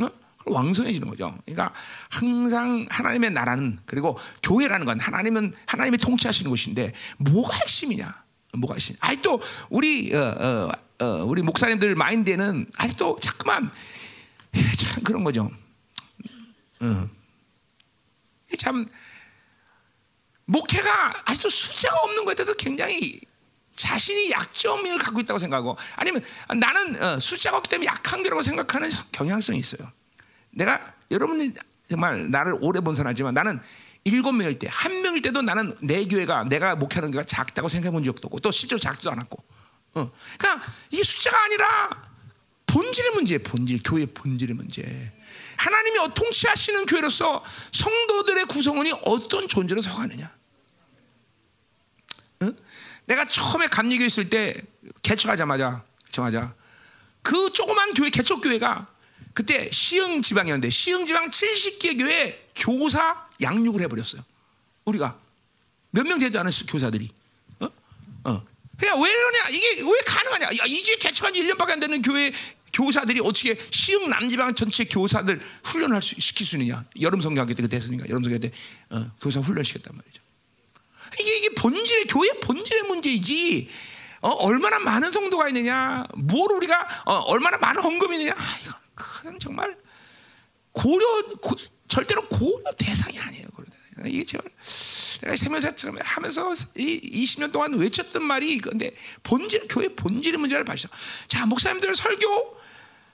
어? 왕성해지는 거죠. 그러니까 항상 하나님의 나라는 그리고 교회라는 건 하나님은 하나님이 통치하시는 곳인데 뭐가 핵심이냐? 뭐가 핵심? 아직도 우리 어, 어, 어, 우리 목사님들 마인드에는 아직도 자꾸만 참 그런 거죠. 어, 참 목회가 아직도 숫자가 없는 것에 대해서 굉장히 자신이 약점을 갖고 있다고 생각하고, 아니면 나는 숫자가 없기 때문에 약한 거라고 생각하는 경향성이 있어요. 내가 여러분이 정말 나를 오래 본 사람 하지만 나는 일곱 명일 때, 한 명일 때도 나는 내 교회가, 내가 목회하는 교회가 작다고 생각해 본 적도 없고, 또 실제로 작지도 않았고. 어. 그러니까 이게 숫자가 아니라 본질의 문제예요. 본질, 교회의 본질의 문제. 하나님이 통치하시는 교회로서 성도들의 구성원이 어떤 존재로 서가느냐. 어? 내가 처음에 감리교회 있을 때 개척하자마자, 개척하자. 그 조그만 교회, 개척교회가 그때 시흥 지방이었는데, 시흥 지방 칠십 개 교회 교사 양육을 해버렸어요. 우리가 몇 명 되지 않은 교사들이. 어? 어. 그러니까 왜 이러냐? 이게 왜 가능하냐? 야, 이제 개척한 지 일 년밖에 안 되는 교회 교사들이 어떻게 시흥 남지방 전체 교사들 훈련을 수, 시킬 수 있느냐? 여름 성경학교 때 그때 했으니까 여름 성경학교 때 어, 교사 훈련 시켰단 말이죠. 이게, 이게 본질의 교회 본질의 문제이지. 어, 얼마나 많은 성도가 있느냐? 뭘 우리가 어, 얼마나 많은 헌금이 있느냐? 아, 이건 그냥 정말 고려 고, 절대로 고려 대상이 아니에요. 고려 대상. 이게 제가 내가 세면서 하면서 이 이십 년 동안 외쳤던 말이, 근데 본질 교회 본질의 문제를 봐주세요. 자, 목사님들 설교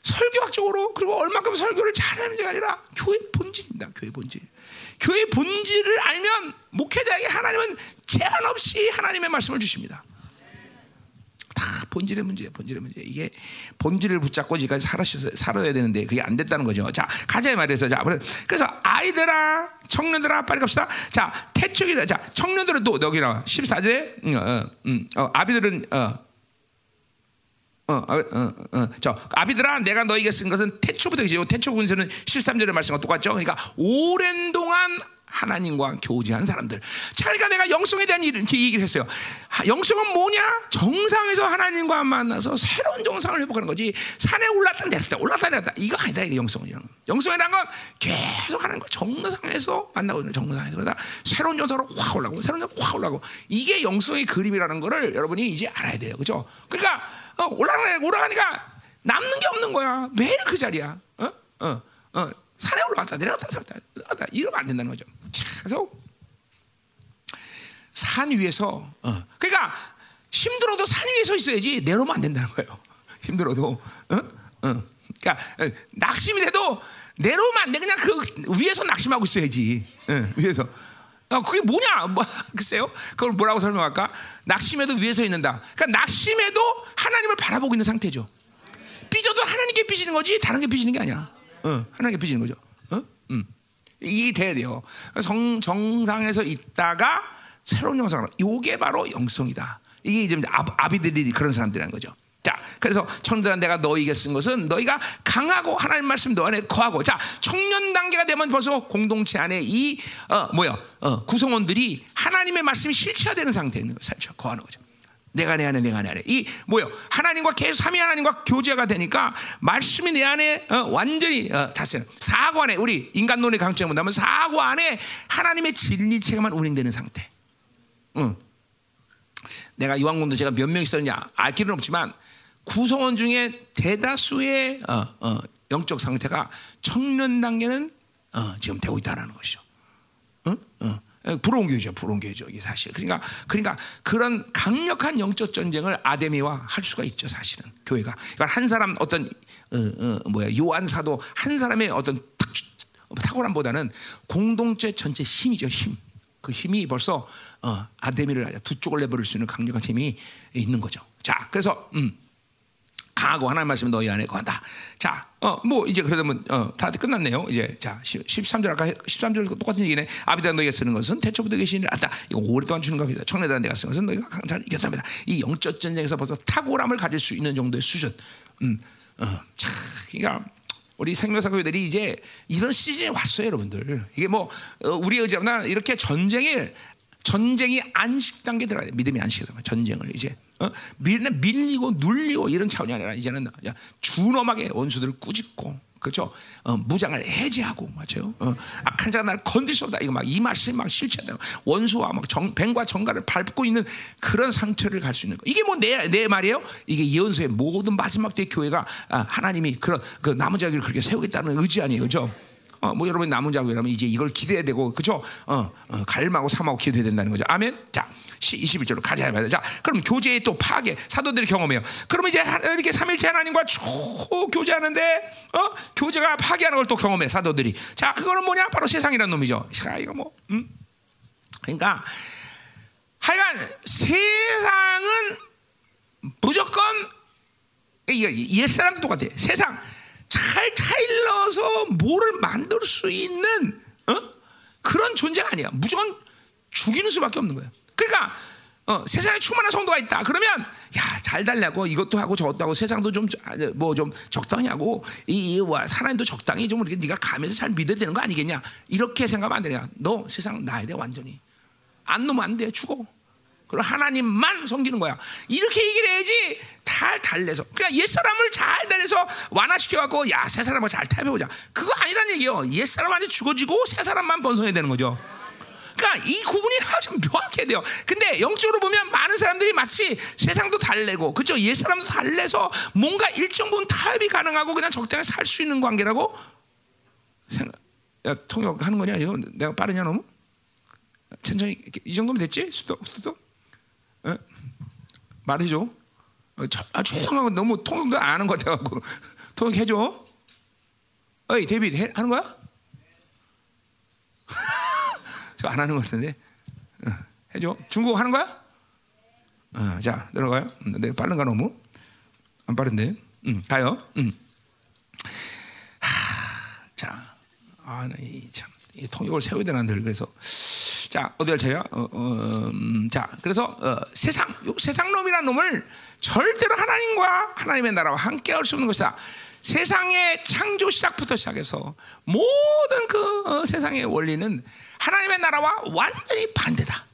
설교학적으로 그리고 얼마큼 설교를 잘하는지가 아니라 교회 본질입니다. 교회 본질. 교회 본질을 알면 목회자에게 하나님은 제한 없이 하나님의 말씀을 주십니다. 다 본질의 문제예요. 본질의 문제. 이게 본질을 붙잡고 지금까지 살아서 살아야 되는데 그게 안 됐다는 거죠. 자, 가자 말해서. 자, 그래서 아이들아, 청년들아, 빨리 갑시다. 자, 태초기다. 자, 청년들은 또 여기 나와. 십사 절에 음, 어, 음, 어, 아비들은 어, 어, 어, 어, 어, 저 아비들아, 내가 너에게 쓴 것은 태초부터 계시고, 태초 군세는 십삼 절의 말씀과 똑같죠. 그러니까 오랜 동안 하나님과 교제한 사람들. 자, 그러니까 내가 영성에 대한 얘기를 했어요. 영성은 뭐냐? 정상에서 하나님과 만나서 새로운 정상을 회복하는 거지. 산에 올랐다 내렸다, 올랐다 내렸다. 이거 아니다. 이게 영성은. 영성이라는 건 계속 하는 거. 정상에서 만나고 있는, 정상에서 그러다 새로운 정상으로 확 올라가고, 새로운 정상으로 확 올라가고. 이게 영성의 그림이라는 거를 여러분이 이제 알아야 돼요. 그렇죠? 그러니까 어, 올라가니까, 올라가니까 남는 게 없는 거야. 매일 그 자리야. 어? 어? 어? 산에 올라갔다 내려갔다 내려갔다 내려갔다. 이러면 안 된다는 거죠. 그래서 산 위에서 어. 그러니까 힘들어도 산 위에서 있어야지 내려오면 안 된다는 거예요. 힘들어도 어? 어. 그러니까 낙심이 돼도 내려오면 안 돼. 그냥 그 위에서 낙심하고 있어야지. 어. 위에서 어, 그게 뭐냐? 뭐, 글쎄요. 그걸 뭐라고 설명할까? 낙심해도 위에서 있는다. 그러니까 낙심해도 하나님을 바라보고 있는 상태죠. 삐져도 하나님께 삐지는 거지 다른 게 삐지는 게 아니야. 어, 하나님께 삐지는 거죠. 어? 음. 이게 돼야 돼요. 성, 정상에서 있다가 새로운 영성으로. 이게 바로 영성이다. 이게 이제 아, 아비들이 그런 사람들이라는 거죠. 자, 그래서 청년들아, 내가 너에게 쓴 것은 너희가 강하고 하나님 말씀 너 안에 거하고. 자, 청년 단계가 되면 벌써 공동체 안에 이 어, 뭐야 어, 구성원들이 하나님의 말씀이 실체화되는 상태에 있는 거죠. 거하는 거죠. 내가 내 안에, 내가 내 안에. 이 뭐요? 하나님과 계속 삼위 하나님과 교제가 되니까 말씀이 내 안에 어, 완전히 어, 다스려. 사고 안에, 우리 인간론의 강점을 본다면 사고 안에 하나님의 진리체가만 운행되는 상태. 응. 내가 요한공도 제가 몇 명 있었냐 알 길은 없지만 구성원 중에 대다수의 어, 어, 영적 상태가 청년 단계는 어, 지금 되고 있다라는 것이죠. 응? 응. 부러운 교회죠, 부러운 교회죠, 이게 사실. 그러니까, 그러니까 그런 강력한 영적 전쟁을 아데미와 할 수가 있죠, 사실은 교회가. 그러니까 한 사람 어떤 어, 어, 뭐야 요한 사도 한 사람의 어떤 탁월함보다는 공동체 전체 힘이죠, 힘. 그 힘이 벌써 어, 아데미를 두 쪽을 내버릴 수 있는 강력한 힘이 있는 거죠. 자, 그래서 음, 강하고 하나님 말씀 너희 안에 거한다. 자, 어, 뭐 이제 그러면 어, 다 끝났네요. 이제 자, 십삼 절 아까 십삼 절 똑같은 얘기네. 아비다 너희가 쓰는 것은 태초부터 계시니라. 아따, 이거 오랫동안 주는 겁니다. 청년들아, 내가 쓰는 것은 너희가 강한 이겼답니다. 이 영적 전쟁에서 벌써 탁월함을 가질 수 있는 정도의 수준. 음, 어, 자, 그러니까 우리 생명사 교회들이 이제 이런 시즌에 왔어요, 여러분들. 이게 뭐 어, 우리의 의지나 이렇게 전쟁을 전쟁이 안식 단계 들어가요. 믿음이 안식이 들어가요. 전쟁을 이제 어? 밀리고 눌리고 이런 차원이 아니라 이제는 준엄하게 원수들을 꾸짖고, 그렇죠? 어, 무장을 해제하고, 맞아요? 어, 악한 자가 나를 건들 수 없다. 이거 막 이 말씀 막 실체다. 원수와 막 정, 뱀과 정갈을 밟고 있는 그런 상태를 갈 수 있는 거. 이게 뭐 내 내 말이에요? 이게 예언서의 모든 마지막 때의 교회가 아, 하나님이 그런 그 남은 자기를 그렇게 세우겠다는 의지 아니에요, 그렇죠? 어, 뭐 여러분이 남은 자국이라면 이제 이걸 기대해야 되고, 그렇죠? 어, 어, 갈망하고 삼하고 기도해야 된다는 거죠. 아멘. 자, 이십일 절로 가자 말이야. 자, 그럼 교제의 또 파괴, 사도들이 경험해요. 그러면 이제 이렇게 삼일체 하나님과 쭉 교제하는데, 어, 교제가 파괴하는 걸 또 경험해 사도들이. 자, 그거는 뭐냐? 바로 세상이란 놈이죠. 자, 이거 뭐, 음, 그러니까 하여간 세상은 무조건 이게 옛 사람도 똑같아. 세상 잘 타일러서 뭐를 만들 수 있는 어? 그런 존재가 아니야. 무조건 죽이는 수밖에 없는 거야. 그러니까 어, 세상에 충만한 성도가 있다. 그러면 야, 잘 달라고 이것도 하고 저것도 하고 세상도 좀 뭐 좀 적당히 하고 이, 이 하나님도 적당히 좀 이렇게 네가 가면서 잘 믿어야 되는 거 아니겠냐? 이렇게 생각하면 안 되냐? 너 세상 나야 돼 완전히. 안 놓으면 안 돼. 죽어. 그럼 하나님만 섬기는 거야. 이렇게 얘기를 해야지. 잘 달래서. 그러니까 옛사람을 잘 달래서 완화시켜갖고 야, 새사람을 잘 타협해보자. 그거 아니란 얘기예요. 옛사람한테 죽어지고 새사람만 번성해야 되는 거죠. 그러니까 이 구분이 아주 명확해야 돼요. 근데 영적으로 보면 많은 사람들이 마치 세상도 달래고, 그렇죠? 옛사람도 달래서 뭔가 일정 부분 타협이 가능하고 그냥 적당히 살 수 있는 관계라고 생각. 야, 통역하는 거냐? 이거 내가 빠르냐 너무? 천천히 이 정도면 됐지? 수도 수도? 어? 말해줘. 어, 저, 아, 조용하고 너무 통역도 안 하는 것 같아가지고 통역해줘. 어이 데이빗 해, 하는 거야? 저 안 하는 것 같은데. 어, 해줘. 중국어 하는 거야? 어, 자 들어가요. 음, 내가 빠른가 너무? 안 빠른데. 음, 가요. 음. 하, 자, 아, 이 참, 이 통역을 세워야 되나 늘 그래서. 자, 어디 할 차례야? 어, 어, 음, 자, 그래서 어, 세상, 요, 세상 놈이란 놈을 절대로 하나님과 하나님의 나라와 함께 할 수 없는 것이다. 세상의 창조 시작부터 시작해서 모든 그 어, 세상의 원리는 하나님의 나라와 완전히 반대다.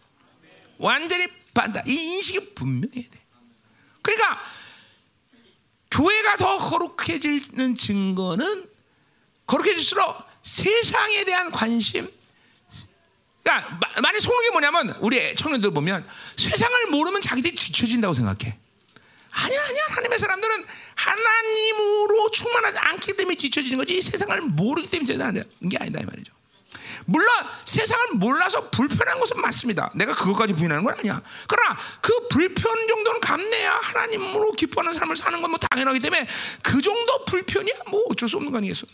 완전히 반대다. 이 인식이 분명해야 돼. 그러니까 교회가 더 거룩해지는 증거는 거룩해질수록 세상에 대한 관심, 그러니까 많이 속는 게 뭐냐면 우리 청년들 보면 세상을 모르면 자기들이 뒤처진다고 생각해. 아니야 아니야. 하나님의 사람들은 하나님으로 충만하지 않기 때문에 뒤처지는 거지 세상을 모르기 때문에 그런 게 아니다 이 말이죠. 물론 세상을 몰라서 불편한 것은 맞습니다. 내가 그것까지 부인하는 건 아니야. 그러나 그 불편 정도는 감내야 하나님으로 기뻐하는 삶을 사는 건 뭐 당연하기 때문에 그 정도 불편이야 뭐 어쩔 수 없는 거 아니겠어.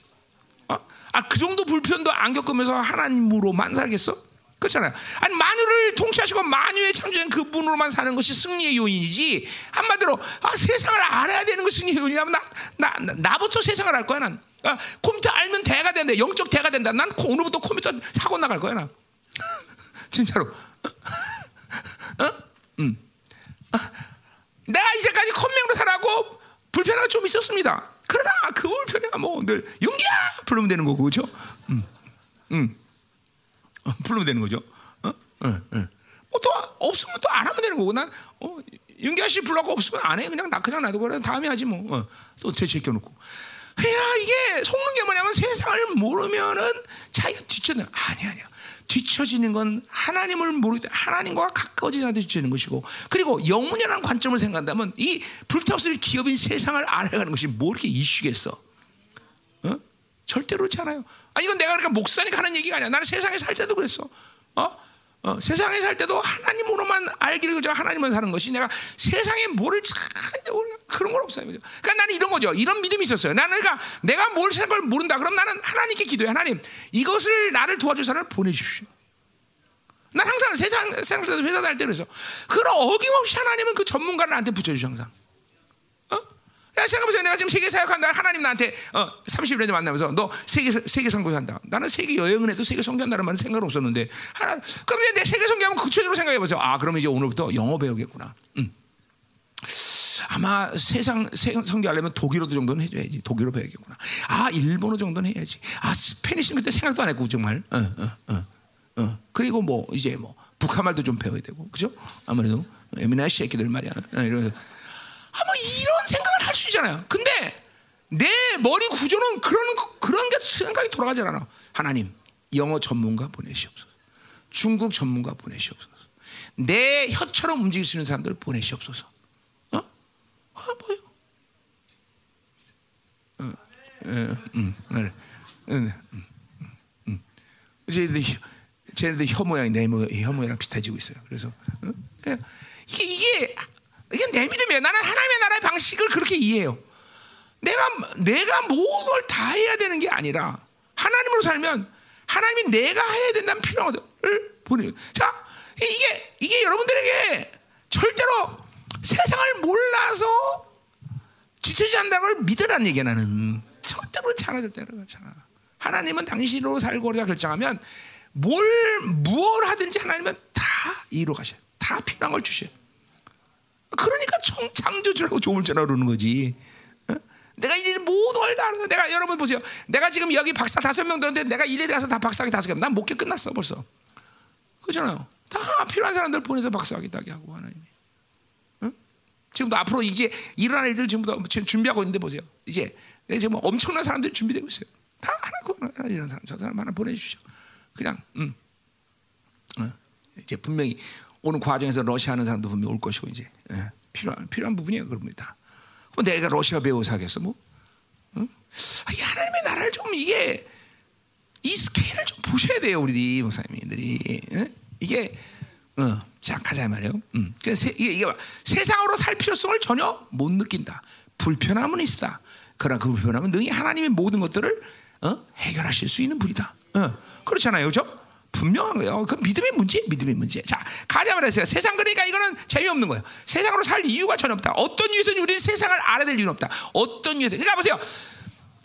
어? 아, 그 정도 불편도 안 겪으면서 하나님으로만 살겠어? 그렇잖아요. 아니 만유를 통치하시고 만유의 창조된 그분으로만 사는 것이 승리의 요인이지. 한마디로 아, 세상을 알아야 되는 것이 승리의 요인이라면 나, 나, 나, 나부터 세상을 알 거야 난. 아, 컴퓨터 알면 대가 된다. 영적 대가 된다. 난 오늘부터 컴퓨터 사고 나갈 거야 난. 진짜로. 어? 음. 아, 내가 이제까지 컴맹으로 살아고 불편한 거 좀 있었습니다. 그러나 그 불편이야 뭐 늘 용기야 부르면 되는 거고, 그렇죠? 음. 음. 어, 부르면 되는 거죠. 어? 어, 어. 뭐 또 없으면 또 안 하면 되는 거고, 난 어, 윤기아 씨 불러갖고 없으면 안 해. 그냥 나 그냥 놔두고 그래. 다음에 하지 뭐. 어, 또 되새겨 놓고. 야, 이게 속는 게 뭐냐면 세상을 모르면은 자기가 뒤쳐는 아니야 아니야. 뒤처지는 건 하나님을 모르기 하나님과 가까워지지 않아도 뒤처지는 것이고, 그리고 영원이라는 관점을 생각한다면 이 불타없을 기업인 세상을 알아가는 것이 뭐 이렇게 이슈겠어. 어? 절대로 그렇지 않아요. 아니 이건 내가 그러니까 목사니까 하는 얘기가 아니야. 나는 세상에 살 때도 그랬어. 어? 어, 세상에 살 때도 하나님으로만 알기를 그저 하나님만 사는 것이 내가 세상에 뭐를 착하려고 그런 건 없어요. 그러니까 나는 이런 거죠. 이런 믿음이 있었어요. 나는 그러니까 내가 뭘 세상 걸 모른다. 그럼 나는 하나님께 기도해. 하나님, 이것을 나를 도와줄 사람을 보내주십시오. 난 항상 세상, 세상 살 때, 회사 다닐 때 그래서. 그럼 어김없이 하나님은 그 전문가를 나한테 붙여주셔, 항상. 야, 생각해보세요. 내가 지금 세계 사역한다. 하나님 나한테 어, 삼십 일 전에 만나면서 너 세계, 세계 선교한다. 나는 세계 여행을 해도 세계 선교한다는 말은 생각은 없었는데. 하나, 그럼 이제 내 세계 선교하면 구체적으로 생각해보세요. 아, 그럼 이제 오늘부터 영어 배우겠구나. 음. 아마 세상 선교하려면 독일어도 정도는 해줘야지. 독일어 배우겠구나. 아, 일본어 정도는 해야지. 아, 스페니쉬는 그때 생각도 안 했고, 정말. 어, 어, 어, 어. 그리고 뭐, 이제 뭐, 북한말도 좀 배워야 되고. 그죠? 아무래도 에미나 새끼들 말이야. 이러면서. 아, 뭐 이런 생각을 할 수 있잖아요. 근데 내 머리 구조는 그런 그런 게 생각이 돌아가지 않아. 하나님, 영어 전문가 보내시옵소서. 중국 전문가 보내시옵소서. 내 혀처럼 움직일 수 있는 사람들 보내시옵소서. 어? 아, 뭐요? 어, 에, 음, 네, 음, 음, 쟤네들, 쟤네들 혀 모양이 내 모양, 혀 모양이랑 비슷해지고 있어요. 그래서 어? 이게, 이게 이게 내 믿음이에요. 나는 하나님의 나라의 방식을 그렇게 이해해요. 내가 내가 모든 걸 다 해야 되는 게 아니라 하나님으로 살면 하나님이 내가 해야 된다는 필요한 것들을 보내요. 자, 이게 이게 여러분들에게 절대로 세상을 몰라서 지체지 않는다는 걸 믿으라는 얘기야. 나는 절대로 잘하셨대요. 하나님은 당신으로 살고자 결정하면 뭘 무엇을 하든지 하나님은 다 이루어 가셔요. 다 필요한 걸 주셔요. 그러니까 창조주라고 좋을 줄 모르는 거지. 어? 내가 이 모든 걸 다 알아서 내가 여러분 보세요. 내가 지금 여기 박사 다섯 명 들었는데 내가 일에 가서 다 박사학위 다섯 개. 난 목회 끝났어 벌써. 그렇잖아요. 다 필요한 사람들 보내서 박사학위 따게 하고 하나님이. 어? 지금도 앞으로 이제 일어날 일들 지금부터 지금 준비하고 있는데 보세요. 이제 내가 지금 엄청난 사람들이 준비되고 있어요. 다 하나 하나 이런 사람 저 사람 하나 보내주시오. 그냥 음. 어. 이제 분명히. 오는 과정에서 러시아하는 사람도 분명히 올 것이고 이제 예, 필요한 필요한 부분이에요. 그럽니다. 그럼 내가 러시아 배워서 하겠어 뭐? 응? 아니, 하나님의 나라를 좀 이게 이 스케일을 좀 보셔야 돼요, 우리 목사님들이. 예? 이게 어, 자 가자 말이에요. 음. 그래서 이게, 이게 봐. 세상으로 살 필요성을 전혀 못 느낀다. 불편함은 있다. 그러나 그 불편함은 능히 하나님의 모든 것들을 어? 해결하실 수 있는 분이다. 어. 그렇잖아요, 그렇죠? 분명한 거예요. 그 믿음의 문제, 믿음의 문제. 자, 가자 말했어요. 세상 그러니까 이거는 재미없는 거예요. 세상으로 살 이유가 전혀 없다. 어떤 이유에서는 우리는 세상을 알아야 될 이유는 없다. 어떤 이유에서. 그러니까 보세요.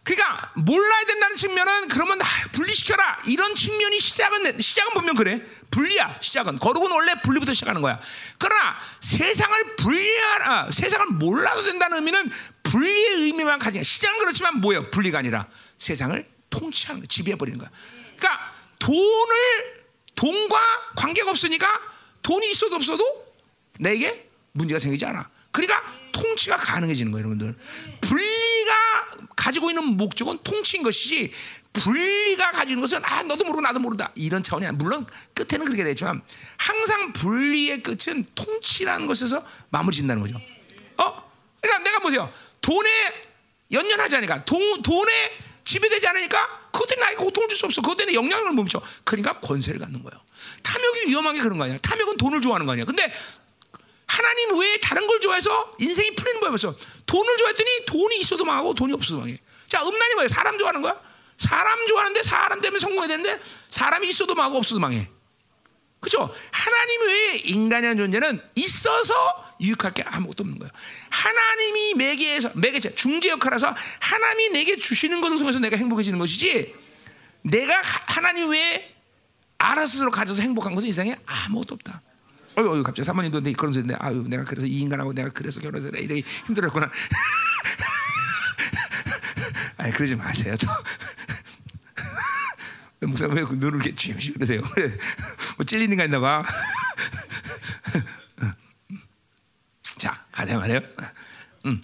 그러니까 몰라야 된다는 측면은 그러면 분리시켜라. 이런 측면이 시작은 시작은 보면 그래. 분리야. 시작은 거룩은 원래 분리부터 시작하는 거야. 그러나 세상을 분리하라. 아, 세상을 몰라도 된다는 의미는 분리의 의미만 가지냐. 시작은 그렇지만 뭐예요? 분리가 아니라 세상을 통치하는 거, 지배해 버리는 거야. 그러니까. 돈을 돈과 관계가 없으니까 돈이 있어도 없어도 내게 문제가 생기지 않아. 그러니까 통치가 가능해지는 거예요, 여러분들. 분리가 가지고 있는 목적은 통치인 것이지 분리가 가지는 것은 아 너도 모르고 나도 모르다 이런 차원이 아니야. 물론 끝에는 그렇게 되지만 항상 분리의 끝은 통치라는 것에서 마무리진다는 거죠. 어? 그러니까 내가 보세요. 돈에 연연하지 않으니까 돈 돈에 지배되지 않으니까. 그것 때문에 나에게 고통을 줄 수 없어. 그것 때문에 영향을 못 미쳐. 그러니까 권세를 갖는 거예요. 탐욕이 위험한 게 그런 거 아니야. 탐욕은 돈을 좋아하는 거 아니야. 근데 하나님 외에 다른 걸 좋아해서 인생이 풀리는 법이었어. 돈을 좋아했더니 돈이 있어도 망하고 돈이 없어도 망해. 자, 음란이 뭐예요? 사람 좋아하는 거야? 사람 좋아하는데 사람 때문에 성공해야 되는데 사람이 있어도 망하고 없어도 망해. 그렇죠? 하나님 외에 인간이라는 존재는 있어서 유익할 게 아무것도 없는 거예요. 하나님이 매개에서 매개체 중재 역할에서 하나님이 내게 주시는 것을 통해서 내가 행복해지는 것이지 내가 하나님 외에 알아서로 가져서 행복한 것은 이상에 아무것도 없다. 어휴, 어휴 갑자기 사모님도 그런 소리인데 아유 내가 그래서 이 인간하고 내가 그래서 결혼해서 이렇게 힘들었구나. 아니 그러지 마세요. 목사님 왜 눈을 이렇게 쥐우시 그러세요? 뭐 찔리는 거 있나 봐. 자, 가자 말이에요. 음.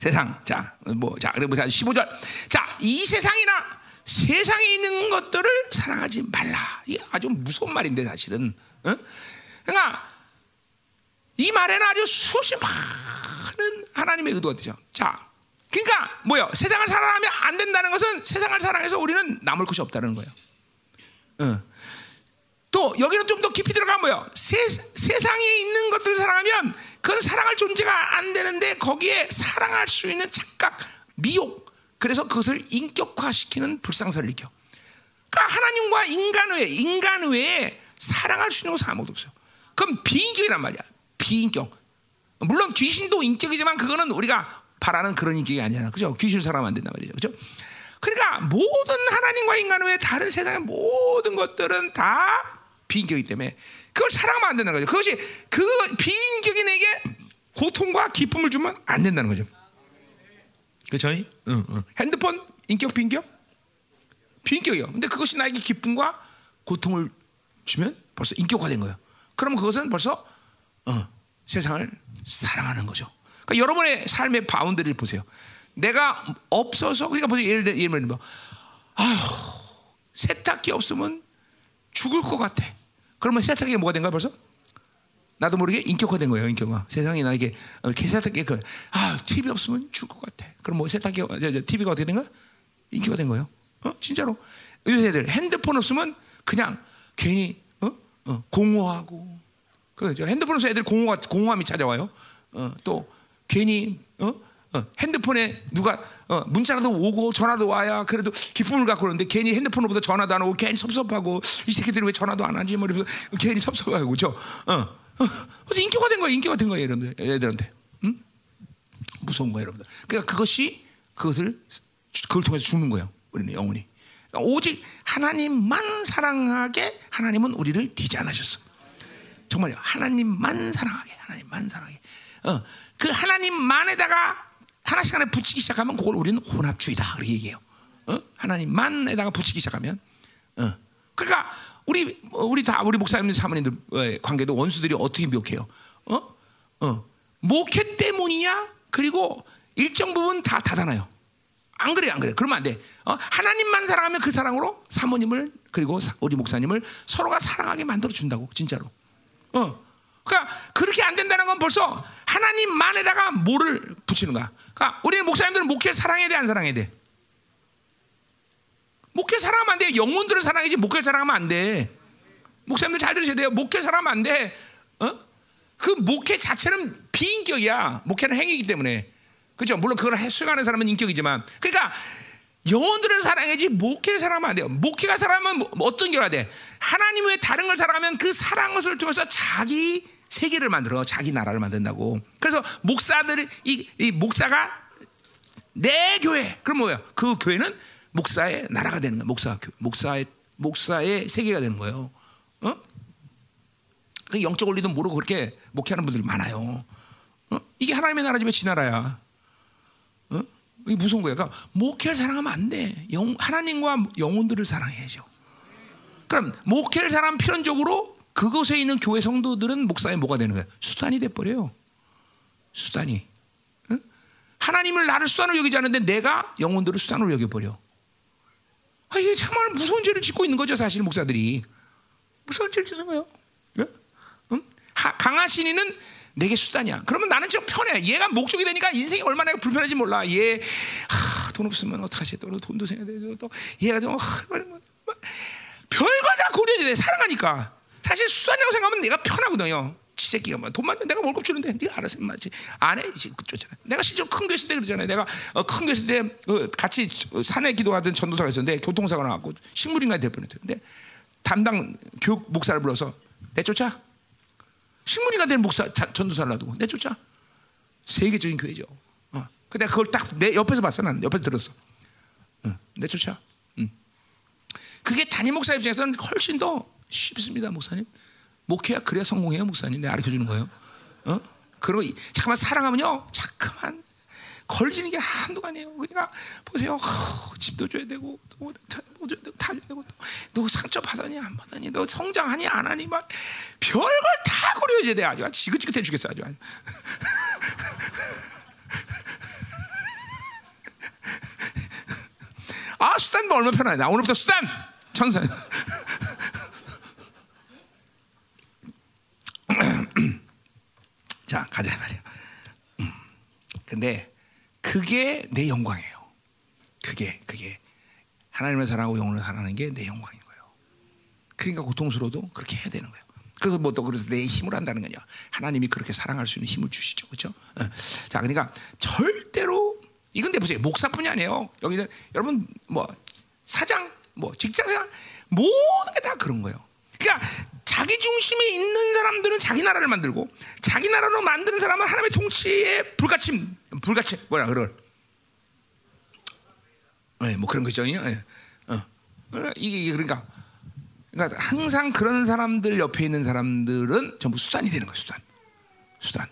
세상. 자, 뭐, 자, 그리고 십오 절. 자, 이 세상이나 세상에 있는 것들을 사랑하지 말라. 이게 아주 무서운 말인데, 사실은. 어? 그러니까, 이 말에는 아주 수없이 많은 하나님의 의도가 되죠. 자, 그러니까, 뭐요? 세상을 사랑하면 안 된다는 것은 세상을 사랑해서 우리는 남을 것이 없다는 거예요. 어. 또 여기는 좀 더 깊이 들어가면 뭐예요? 세, 세상에 있는 것들을 사랑하면 그건 사랑할 존재가 안 되는데 거기에 사랑할 수 있는 착각, 미혹 그래서 그것을 인격화시키는 불상사를 일으켜. 그러니까 하나님과 인간 외에 인간 외에 사랑할 수 있는 것은 아무것도 없어요. 그럼 비인격이란 말이야. 비인격. 물론 귀신도 인격이지만 그거는 우리가 바라는 그런 인격이 아니잖아. 그죠? 귀신을 사랑하면 안 된단 말이죠. 그죠? 그러니까 모든 하나님과 인간 외에 다른 세상의 모든 것들은 다 비인격이기 때문에 그걸 사랑하면 안 된다는 거죠. 그것이 그 비인격인에게 고통과 기쁨을 주면 안 된다는 거죠. 그렇죠? 응, 응. 핸드폰 인격 비인격? 비인격이요. 근데 그것이 나에게 기쁨과 고통을 주면 벌써 인격화된 거예요. 그럼 그것은 벌써 어, 세상을 사랑하는 거죠. 그러니까 여러분의 삶의 바운더리를 보세요. 내가 없어서 그러니까 보세요. 예를 들면, 예를 들면 아휴 세탁기 없으면 죽을 것 같아. 그러면 세탁기가 뭐가 된 거야 벌써? 나도 모르게 인격화된 거예요. 인격화. 세상에 나에게 세탁기가 아 티비 없으면 죽을 것 같아. 그럼 뭐 세탁기 티비가 어떻게 된 거야? 인격화된 거예요. 어? 진짜로 요새들 핸드폰 없으면 그냥 괜히 어? 어, 공허하고, 그죠? 핸드폰 없으면 애들 공허, 공허함이 찾아와요. 어, 또 괜히 어? 어, 핸드폰에 누가 어, 문자라도 오고 전화도 와야 그래도 기쁨을 갖고 그러는데, 괜히 핸드폰보다 전화도 안 오고 괜히 섭섭하고, 이 새끼들이 왜 전화도 안 하지? 뭐 이러면서 괜히 섭섭하고, 그죠? 어, 어, 그래서 인기가 된 거야, 인기가 된 거야, 여러분들, 애들한테. 응? 무서운 거야, 여러분들. 그러니까 그것이 그것을 그걸 통해서 죽는 거예요, 우리는 영혼이. 그러니까 오직 하나님만 사랑하게 하나님은 우리를 뒤지 않으셨어. 정말요, 하나님만 사랑하게, 하나님만 사랑하게. 어, 그 하나님만에다가 하나씩 하나 붙이기 시작하면 그걸 우리는 혼합주의다 그렇게 얘기해요. 어? 하나님만에다가 붙이기 시작하면, 어. 그러니까 우리 우리 다 우리 목사님 사모님들 관계도 원수들이 어떻게 미혹해요? 어, 어, 목회 때문이야. 그리고 일정 부분 다 닫아놔요. 안 그래, 안 그래. 그러면 안 돼. 어? 하나님만 사랑하면 그 사랑으로 사모님을 그리고 우리 목사님을 서로가 사랑하게 만들어 준다고 진짜로. 어. 그러니까 그렇게 안 된다는 건 벌써 하나님만에다가 뭐를 붙이는 거야. 그러니까 우리 목사님들은 목회 사랑해야 돼, 안 사랑해야 돼? 목회 사랑하면 안 돼. 영혼들을 사랑해야지 목회 사랑하면 안 돼. 목사님들 잘 들으셔야 돼요. 목회 사랑하면 안 돼. 어? 그 목회 자체는 비인격이야. 목회는 행위이기 때문에. 그렇죠? 물론 그걸 수행하는 사람은 인격이지만. 그러니까 영혼들을 사랑해야지 목회를 사랑하면 안 돼요. 목회가 사랑하면 어떤 결과 돼? 하나님 외에 다른 걸 사랑하면 그 사랑을 통해서 자기 세계를 만들어, 자기 나라를 만든다고. 그래서 목사들이 이, 이 목사가 내 교회, 그럼 뭐예요? 그 교회는 목사의 나라가 되는 거예요. 목사 목사의 목사의 세계가 되는 거예요. 어? 그 영적 원리도 모르고 그렇게 목회하는 분들이 많아요. 어? 이게 하나님의 나라지만 지 나라야. 어? 이게 무서운 거예요. 그러니까 목회를 사랑하면 안 돼. 영, 하나님과 영혼들을 사랑해야죠. 그럼 목회를 사랑하면 필연적으로 그곳에 있는 교회 성도들은 목사의 뭐가 되는 거야? 수단이 돼버려요. 수단이. 응? 하나님을 나를 수단으로 여기지 않는데 내가 영혼들을 수단으로 여겨버려. 아, 이게 정말 무서운 죄를 짓고 있는 거죠, 사실 목사들이. 무서운 죄를 짓는 거예요. 응? 응? 강하신이는 내게 수단이야. 그러면 나는 지금 편해. 얘가 목적이 되니까 인생이 얼마나 불편한지 몰라. 얘, 하, 돈 없으면 어떡하지? 또 돈도 생겨야 돼. 또 얘가 좀, 하, 별걸 다 고려해야 돼. 사랑하니까. 사실 수단이라고 생각하면 내가 편하거든요. 지 새끼가 뭐 돈만 내가 월급 주는데 네가 알아서 맞지 안 해 그쪽잖아. 내가 실제로 큰 교회 있을 때 그러잖아요. 내가 큰 교회 있을 때 같이 산에 기도하던 전도사가 있었는데 교통사고 나갖고 식물인간이 될 뻔했어요. 근데 담당 교육 목사를 불러서 내쫓아. 식물인간 된 목사 전도사를 놔두고 내쫓아. 세계적인 교회죠. 어. 근데 그걸 딱 내 옆에서 봤어. 난 옆에서 들었어. 어. 내쫓아. 음. 그게 단임 목사 입장에서는 훨씬 더 쉽습니다, 목사님. 목회야 그래야 성공해요, 목사님. 내가 가르쳐 주는 거예요. 어? 그리고 잠깐만 사랑하면요, 잠깐만 걸리는 게 한두간이에요. 그러니까 보세요, 어, 집도 줘야 되고, 또 뭐 줘야 되고, 다 줘야 되고, 또, 너 상처 받았니 안 받았니, 너 성장하니 안 하니, 막 별걸 다 고려해야 돼. 아주 지긋지긋해 죽겠어, 아주. 아주. 아, 수단 뭐 얼마나 편하냐. 오늘부터 수단 천사. 자, 가자 말이야. 음. 근데 그게 내 영광이에요. 그게 그게 하나님을 사랑하고 영혼을 사랑하는 게 내 영광인 거예요. 그러니까 고통스러워도 그렇게 해야 되는 거예요. 그래서 뭐 또 그래서 내 힘으로 한다는 거냐? 하나님이 그렇게 사랑할 수 있는 힘을 주시죠, 그렇죠? 어. 자, 그러니까 절대로 이건 데 보세요. 목사뿐이 아니에요. 여기는 여러분 뭐 사장, 뭐 직장생활 모든 게 다 그런 거예요. 그러니까 자기 중심에 있는 사람들은 자기 나라를 만들고, 자기 나라로 만드는 사람은 하나님의 통치에 불가침, 불가침 뭐라 그럴? 네, 뭐 그런 거죠. 네. 어. 이게 그러니까, 그러니까 항상 그런 사람들 옆에 있는 사람들은 전부 수단이 되는 거야, 수단, 수단.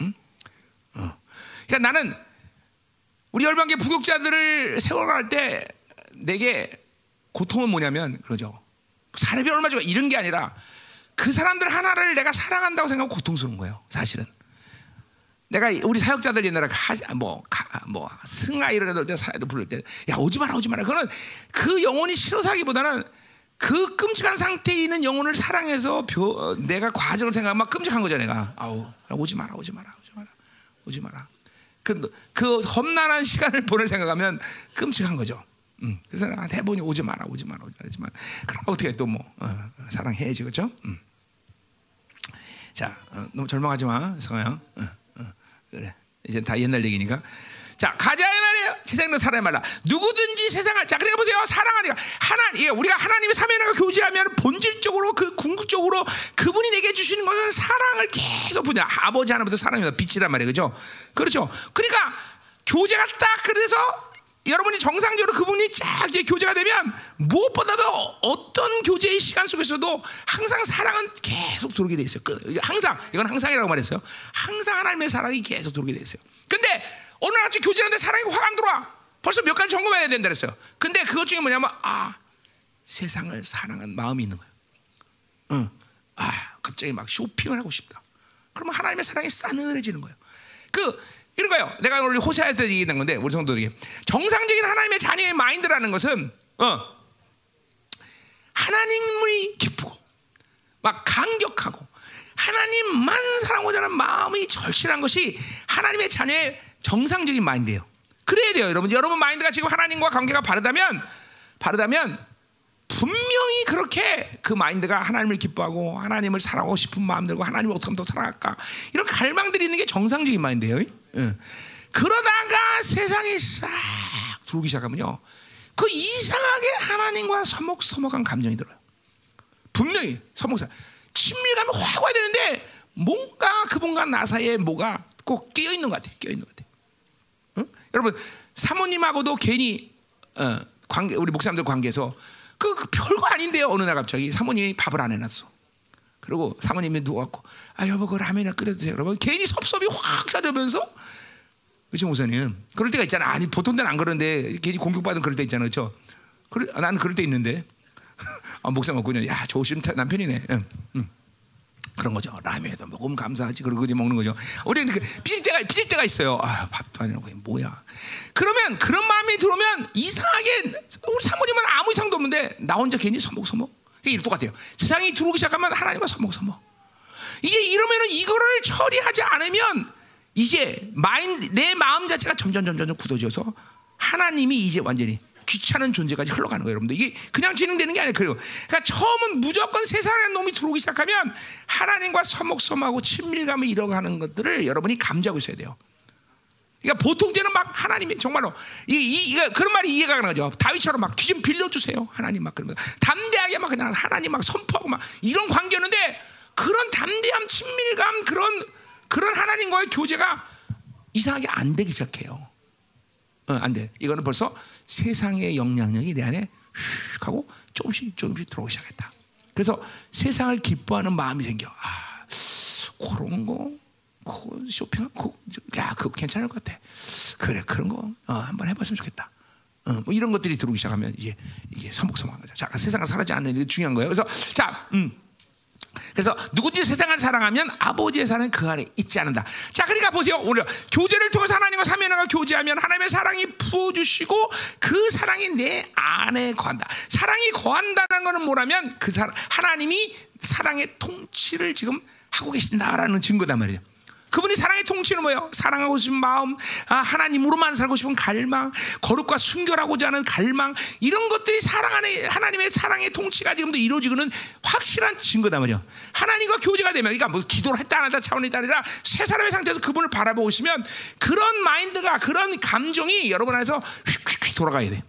응? 어. 그러니까 나는 우리 열방계 부격자들을 세워갈 때 내게 고통은 뭐냐면 그러죠. 사례비 얼마 주고 이런 게 아니라 그 사람들 하나를 내가 사랑한다고 생각하고 고통스러운 거예요, 사실은. 내가 우리 사역자들 옛날에 뭐뭐 뭐, 승아 이런 애들 사회를 부를 때 야 오지 마라 오지 마라. 그거는 그 영혼이 싫어서 하기보다는 그 끔찍한 상태에 있는 영혼을 사랑해서 벼, 내가 과정을 생각하면 끔찍한 거죠, 내가. 아우 오지 마라 오지 마라 오지 마라 오지 마라. 그, 그 험난한 시간을 보낼 생각하면 끔찍한 거죠. 음. 그래서 해보니 오지 마라, 오지 마라, 오지 마라. 그럼 어떻게 또 뭐 어, 사랑해야지, 그렇죠? 음. 자, 어, 너무 절망하지 마, 성아야. 어, 어, 그래, 이제 다 옛날 얘기니까. 자, 가자 이 말이에요. 세상으로 살아야 말라. 누구든지 세상을. 자, 그러니까 보세요. 사랑하니까 하나, 예, 우리가 하나님의 삼위일체가 교제하면 본질적으로 그 궁극적으로 그분이 내게 주시는 것은 사랑을 계속 보냐. 아버지 하나부터 사랑이다, 빛이란 말이에요, 그렇죠? 그렇죠. 그러니까 교제가 딱 그래서. 여러분이 정상적으로 그분이 쫙 이제 교제가 되면 무엇보다도 어떤 교제의 시간 속에서도 항상 사랑은 계속 들어오게 돼 있어요. 항상 이건 항상이라고 말했어요. 항상 하나님의 사랑이 계속 들어오게 돼 있어요. 근데 어느 날 갑자기 교제하는데 사랑이 확 안 들어와. 벌써 몇 가지 점검해야 된다 그랬어요. 근데 그것 중에 뭐냐면 아 세상을 사랑하는 마음이 있는 거예요. 응. 아 갑자기 막 쇼핑을 하고 싶다. 그러면 하나님의 사랑이 싸늘해지는 거예요. 그 이런 거예요. 내가 오늘 호세아에 대해서 얘기한 건데 우리 성도들에게 정상적인 하나님의 자녀의 마인드라는 것은 어, 하나님이 기쁘고 막 강격하고 하나님만 사랑하고자 하는 마음이 절실한 것이 하나님의 자녀의 정상적인 마인드예요. 그래야 돼요, 여러분. 여러분 마인드가 지금 하나님과 관계가 바르다면 바르다면 분명히 그렇게 그 마인드가 하나님을 기뻐하고 하나님을 사랑하고 싶은 마음 들고 하나님을 어떻게 하면 더 사랑할까 이런 갈망들이 있는 게 정상적인 마인드예요. 응. 그러다가 세상이 싹 들어오기 시작하면요 그 이상하게 하나님과 서먹서먹한 감정이 들어요. 분명히 서먹서먹 친밀감이 확 와야 되는데 뭔가 그분과 나 사이에 뭐가 꼭 끼어있는 것 같아요. 끼어있는 것 같아요. 응? 여러분 사모님하고도 괜히 어, 관계, 우리 목사님들 관계에서 그, 그 별거 아닌데요. 어느 날 갑자기 사모님이 밥을 안 해놨어. 그리고 사모님이 누워갖고 아 여보 그 라면이나 끓여주세요. 여러분 괜히 섭섭이 확 찾으면서 그렇죠 목사님. 그럴 때가 있잖아. 아니 보통 때는 안 그러는데 괜히 공격받은 그럴 때 있잖아, 그렇죠? 그래, 나는 그럴 때 있는데 아, 목사 먹군요. 야 좋으신 남편이네. 응, 응. 그런 거죠. 라면에다 먹으면 감사하지. 그러고 이제 먹는 거죠. 우리는 그 삐질 때가 삐질 때가 있어요. 아 밥도 안 해놓고 뭐야. 그러면 그런 마음이 들어오면 이상하게 우리 사모님은 아무 이상도 없는데 나 혼자 괜히 서먹서먹. 이게 똑같아요. 세상이 들어오기 시작하면 하나님과 서먹서먹. 이게 이러면은 이거를 처리하지 않으면 이제 마인, 내 마음 자체가 점점 점점 굳어져서 하나님이 이제 완전히 귀찮은 존재까지 흘러가는 거예요, 여러분들. 이게 그냥 진행되는 게 아니에요. 그래요. 그러니까 처음은 무조건 세상의 놈이 들어오기 시작하면 하나님과 서먹서먹하고 친밀감을 잃어가는 것들을 여러분이 감지하고 있어야 돼요. 그러니까 보통 때는 막 하나님이 정말로 이, 이, 이거 그런 말이 이해가 가는 거죠. 다윗처럼 막 귀 좀 빌려주세요. 하나님 막 그러면서 담대하게 막 그냥 하나님 막 선포하고 막 이런 관계였는데 그런 담대함, 친밀감 그런 그런 하나님과의 교제가 이상하게 안 되기 시작해요. 어, 안 돼. 이거는 벌써 세상의 영향력이 내 안에 휙 하고 조금씩 조금씩 들어오기 시작했다. 그래서 세상을 기뻐하는 마음이 생겨. 아, 그런 거. 그 쇼핑하고 야 그거 괜찮을 것 같아. 그래 그런 거 어, 한번 해봤으면 좋겠다. 어, 뭐 이런 것들이 들어오기 시작하면 이제 이게 서먹서먹한 거죠. 자 세상을 사랑하지 않는 게 중요한 거예요. 그래서 자, 음, 그래서 누구든지 세상을 사랑하면 아버지의 사랑은 그 안에 있지 않는다. 자 그러니까 보세요. 오히려 교제를 통해서 하나님과 삼위일체가 교제하면 하나님의 사랑이 부어주시고 그 사랑이 내 안에 거한다. 사랑이 거한다는 것은 뭐라면 그 사랑 하나님이 사랑의 통치를 지금 하고 계신다라는 증거단 말이죠. 그분이 사랑의 통치는 뭐예요? 사랑하고 싶은 마음, 아, 하나님으로만 살고 싶은 갈망, 거룩과 순결하고자 하는 갈망 이런 것들이 사랑 안에 하나님의 사랑의 통치가 지금도 이루어지고는 확실한 증거다 말이에요. 하나님과 교제가 되면 그러니까 뭐 기도를 했다 안 했다 차원이 아니라 세 사람의 상태에서 그분을 바라보고 있으면 그런 마인드가 그런 감정이 여러분 안에서 휙휙휙 돌아가야 돼.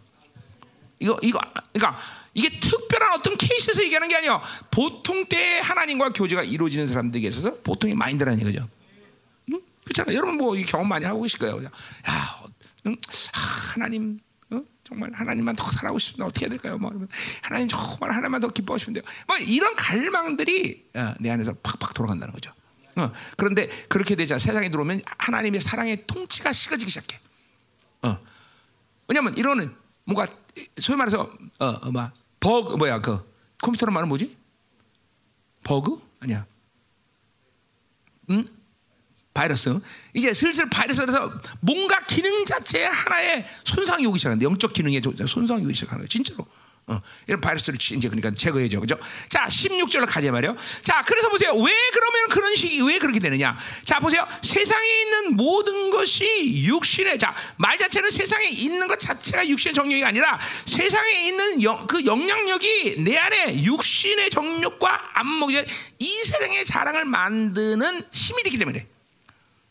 이거 이거 그러니까 이게 특별한 어떤 케이스에서 얘기하는 게 아니에요. 보통 때 하나님과 교제가 이루어지는 사람들에게 있어서 보통의 마인드라는 얘기죠. 그렇잖아요. 여러분 뭐 이 경험 많이 하고 계실 거예요. 그냥, 야, 응? 아, 하나님, 응? 정말 하나님만 더 사랑하고 싶은데 어떻게 해야 될까요? 뭐 하나님 정말 하나만 더 기뻐하고 싶은데요. 뭐 이런 갈망들이 어, 내 안에서 팍팍 돌아간다는 거죠. 어, 그런데 그렇게 되자 세상에 들어오면 하나님의 사랑의 통치가 식어지기 시작해. 어. 왜냐면 이런 뭔가 소위 말해서 어, 어, 막 버그 뭐야 그 컴퓨터로 말하면 뭐지? 버그 아니야? 응? 바이러스. 이제 슬슬 바이러스에서 뭔가 기능 자체에 하나의 손상이 오기 시작하는데 영적 기능에 손상이 오기 시작하는 거예요. 진짜로. 어, 이런 바이러스를 이제 그러니까 제거해줘, 그죠? 자, 십육 절로 가자 말이요. 자, 그래서 보세요. 왜 그러면 그런 식이 왜 그렇게 되느냐? 자, 보세요. 세상에 있는 모든 것이 육신의, 자, 말 자체는 세상에 있는 것 자체가 육신의 정력이 아니라 세상에 있는 영, 그 영향력이 내 안에 육신의 정력과 안목이 이 세상의 자랑을 만드는 힘이 있기 때문에.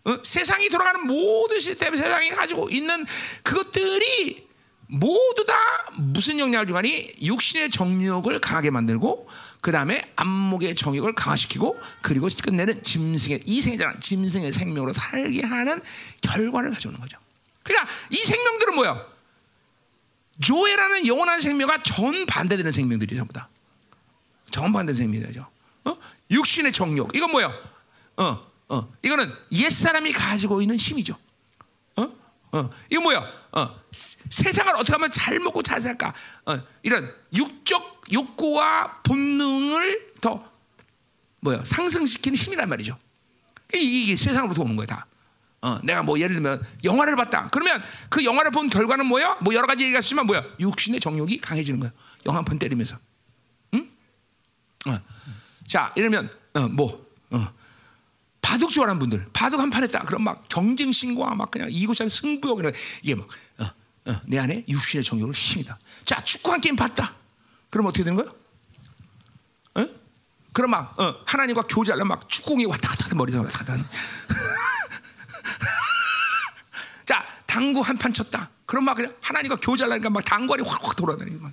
어? 세상이 돌아가는 모든 시스템, 세상이 가지고 있는 그것들이 모두 다 무슨 영향을 주냐니 육신의 정욕을 강하게 만들고 그 다음에 안목의 정욕을 강화시키고 그리고 끝내는 짐승의 이생의 자랑, 짐승의 생명으로 살게 하는 결과를 가져오는 거죠. 그러니까 이 생명들은 뭐예요? 조회라는 영원한 생명과 전반대되는 생명들이죠. 전부 다 전반대되는 생명들이죠. 어? 육신의 정욕, 이건 뭐예요? 어, 어, 이거는 옛사람이 가지고 있는 힘이죠. 어? 어, 이거 뭐야? 어, 세상을 어떻게 하면 잘 먹고 잘 살까? 어, 이런 육적 욕구와 본능을 더 뭐야? 상승시키는 힘이란 말이죠. 이게, 이게 세상으로부터 오는 거야 다. 어, 내가 뭐 예를 들면 영화를 봤다. 그러면 그 영화를 본 결과는 뭐야? 뭐 여러 가지 얘기가 있지만 뭐야? 육신의 정욕이 강해지는 거야. 영화 한 편 때리면서. 응? 어. 자, 이러면 어, 뭐? 어. 바둑 좋아하는 분들, 바둑 한 판 했다. 그럼 막 경쟁심과 막 그냥 이곳저곳 승부욕 이런 이게 막 어, 어, 내 안에 육신의 정욕을 힘이다. 자, 축구 한 게임 봤다. 그럼 어떻게 되는 거야? 어? 그럼 막 어, 하나님과 교제하려면 막 축구공이 왔다 갔다 하는 머리에서 왔다 갔다 하는. 자, 당구 한 판 쳤다. 그럼 막 그냥 하나님과 교제하려니까 막 당구알이 확확 돌아다니고.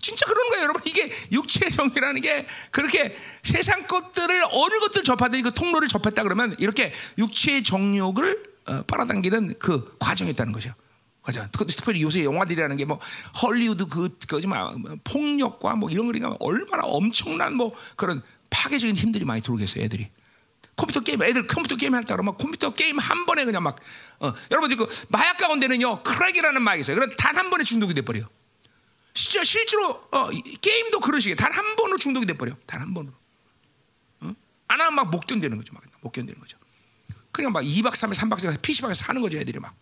진짜 그런 거예요, 여러분. 이게 육체의 정욕이라는 게 그렇게 세상 것들을 어느 것들 접하더니 그 통로를 접했다 그러면 이렇게 육체의 정욕을 어, 빨아당기는 그 과정이었다는 거죠. 과정. 특별히 요새 영화들이라는 게 뭐 할리우드 그 거지 막 폭력과 뭐 이런 거니까 얼마나 엄청난 뭐 그런 파괴적인 힘들이 많이 들어오겠어요, 애들이. 컴퓨터 게임, 애들 컴퓨터 게임 한다 그러면 컴퓨터 게임 한 번에 그냥 막 어, 여러분 지금 그 마약 가운데는요 크랙이라는 마약이 있어요. 그럼 단 한 번에 중독이 돼 버려요. 실제로, 실제로 어, 게임도 그러시게 단 한 번으로 중독이 돼버려. 단 한 번으로. 어? 안 하면 막 못 견디는 거죠. 막 못 견디는 거죠. 그냥 막 이 박 삼 일, 삼 박 사 일 피시방에서 사는 거죠. 애들이 막.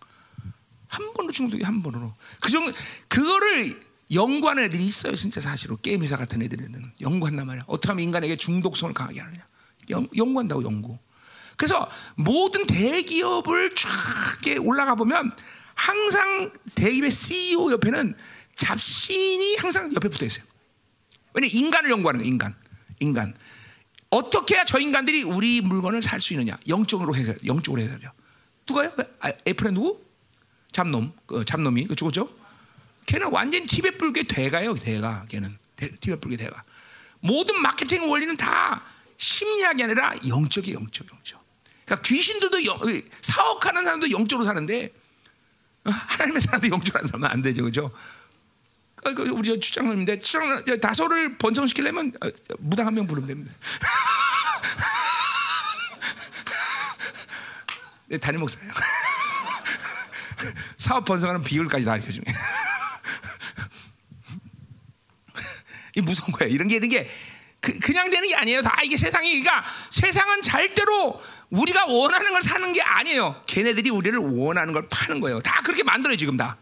한 번으로 중독이 한 번으로. 그 정도, 그거를 연구하는 애들이 있어요. 진짜 사실로. 게임 회사 같은 애들은 연구한단 말이야. 어떻게 하면 인간에게 중독성을 강하게 하느냐. 연, 연구한다고 연구. 그래서 모든 대기업을 쫙 올라가 보면 항상 대기업의 씨이오 옆에는 잡신이 항상 옆에 붙어 있어요. 왜냐면 인간을 연구하는 거예요. 인간, 인간 어떻게 해야 저 인간들이 우리 물건을 살 수 있느냐? 영적으로 해서, 영적으로 해서 누가요? 아, 애플의 누구? 잡놈, 어, 잡놈이 그 죽었죠? 걔는 완전 티벳 불교 대가예요. 대가, 걔는 티벳 불교 대가. 모든 마케팅 원리는 다 심리학이 아니라 영적이, 영적, 영적. 그러니까 귀신들도 영, 사업하는 사람도 영적으로 사는데 하나님의 사람도 영적으로 안 살면 안 되죠, 그죠? 우리 추장님인데 추장 다소를 번성시키려면 무당 한 명 부르면 됩니다. 네, 담임 목사예요. 사업 번성하는 비율까지 다 알려주네. 이게 무서운 거예요. 이런 게 이런 게 그, 그냥 되는 게 아니에요. 다 이게 세상이니까 세상은 절대로 우리가 원하는 걸 사는 게 아니에요. 걔네들이 우리를 원하는 걸 파는 거예요. 다 그렇게 만들어요 지금 다.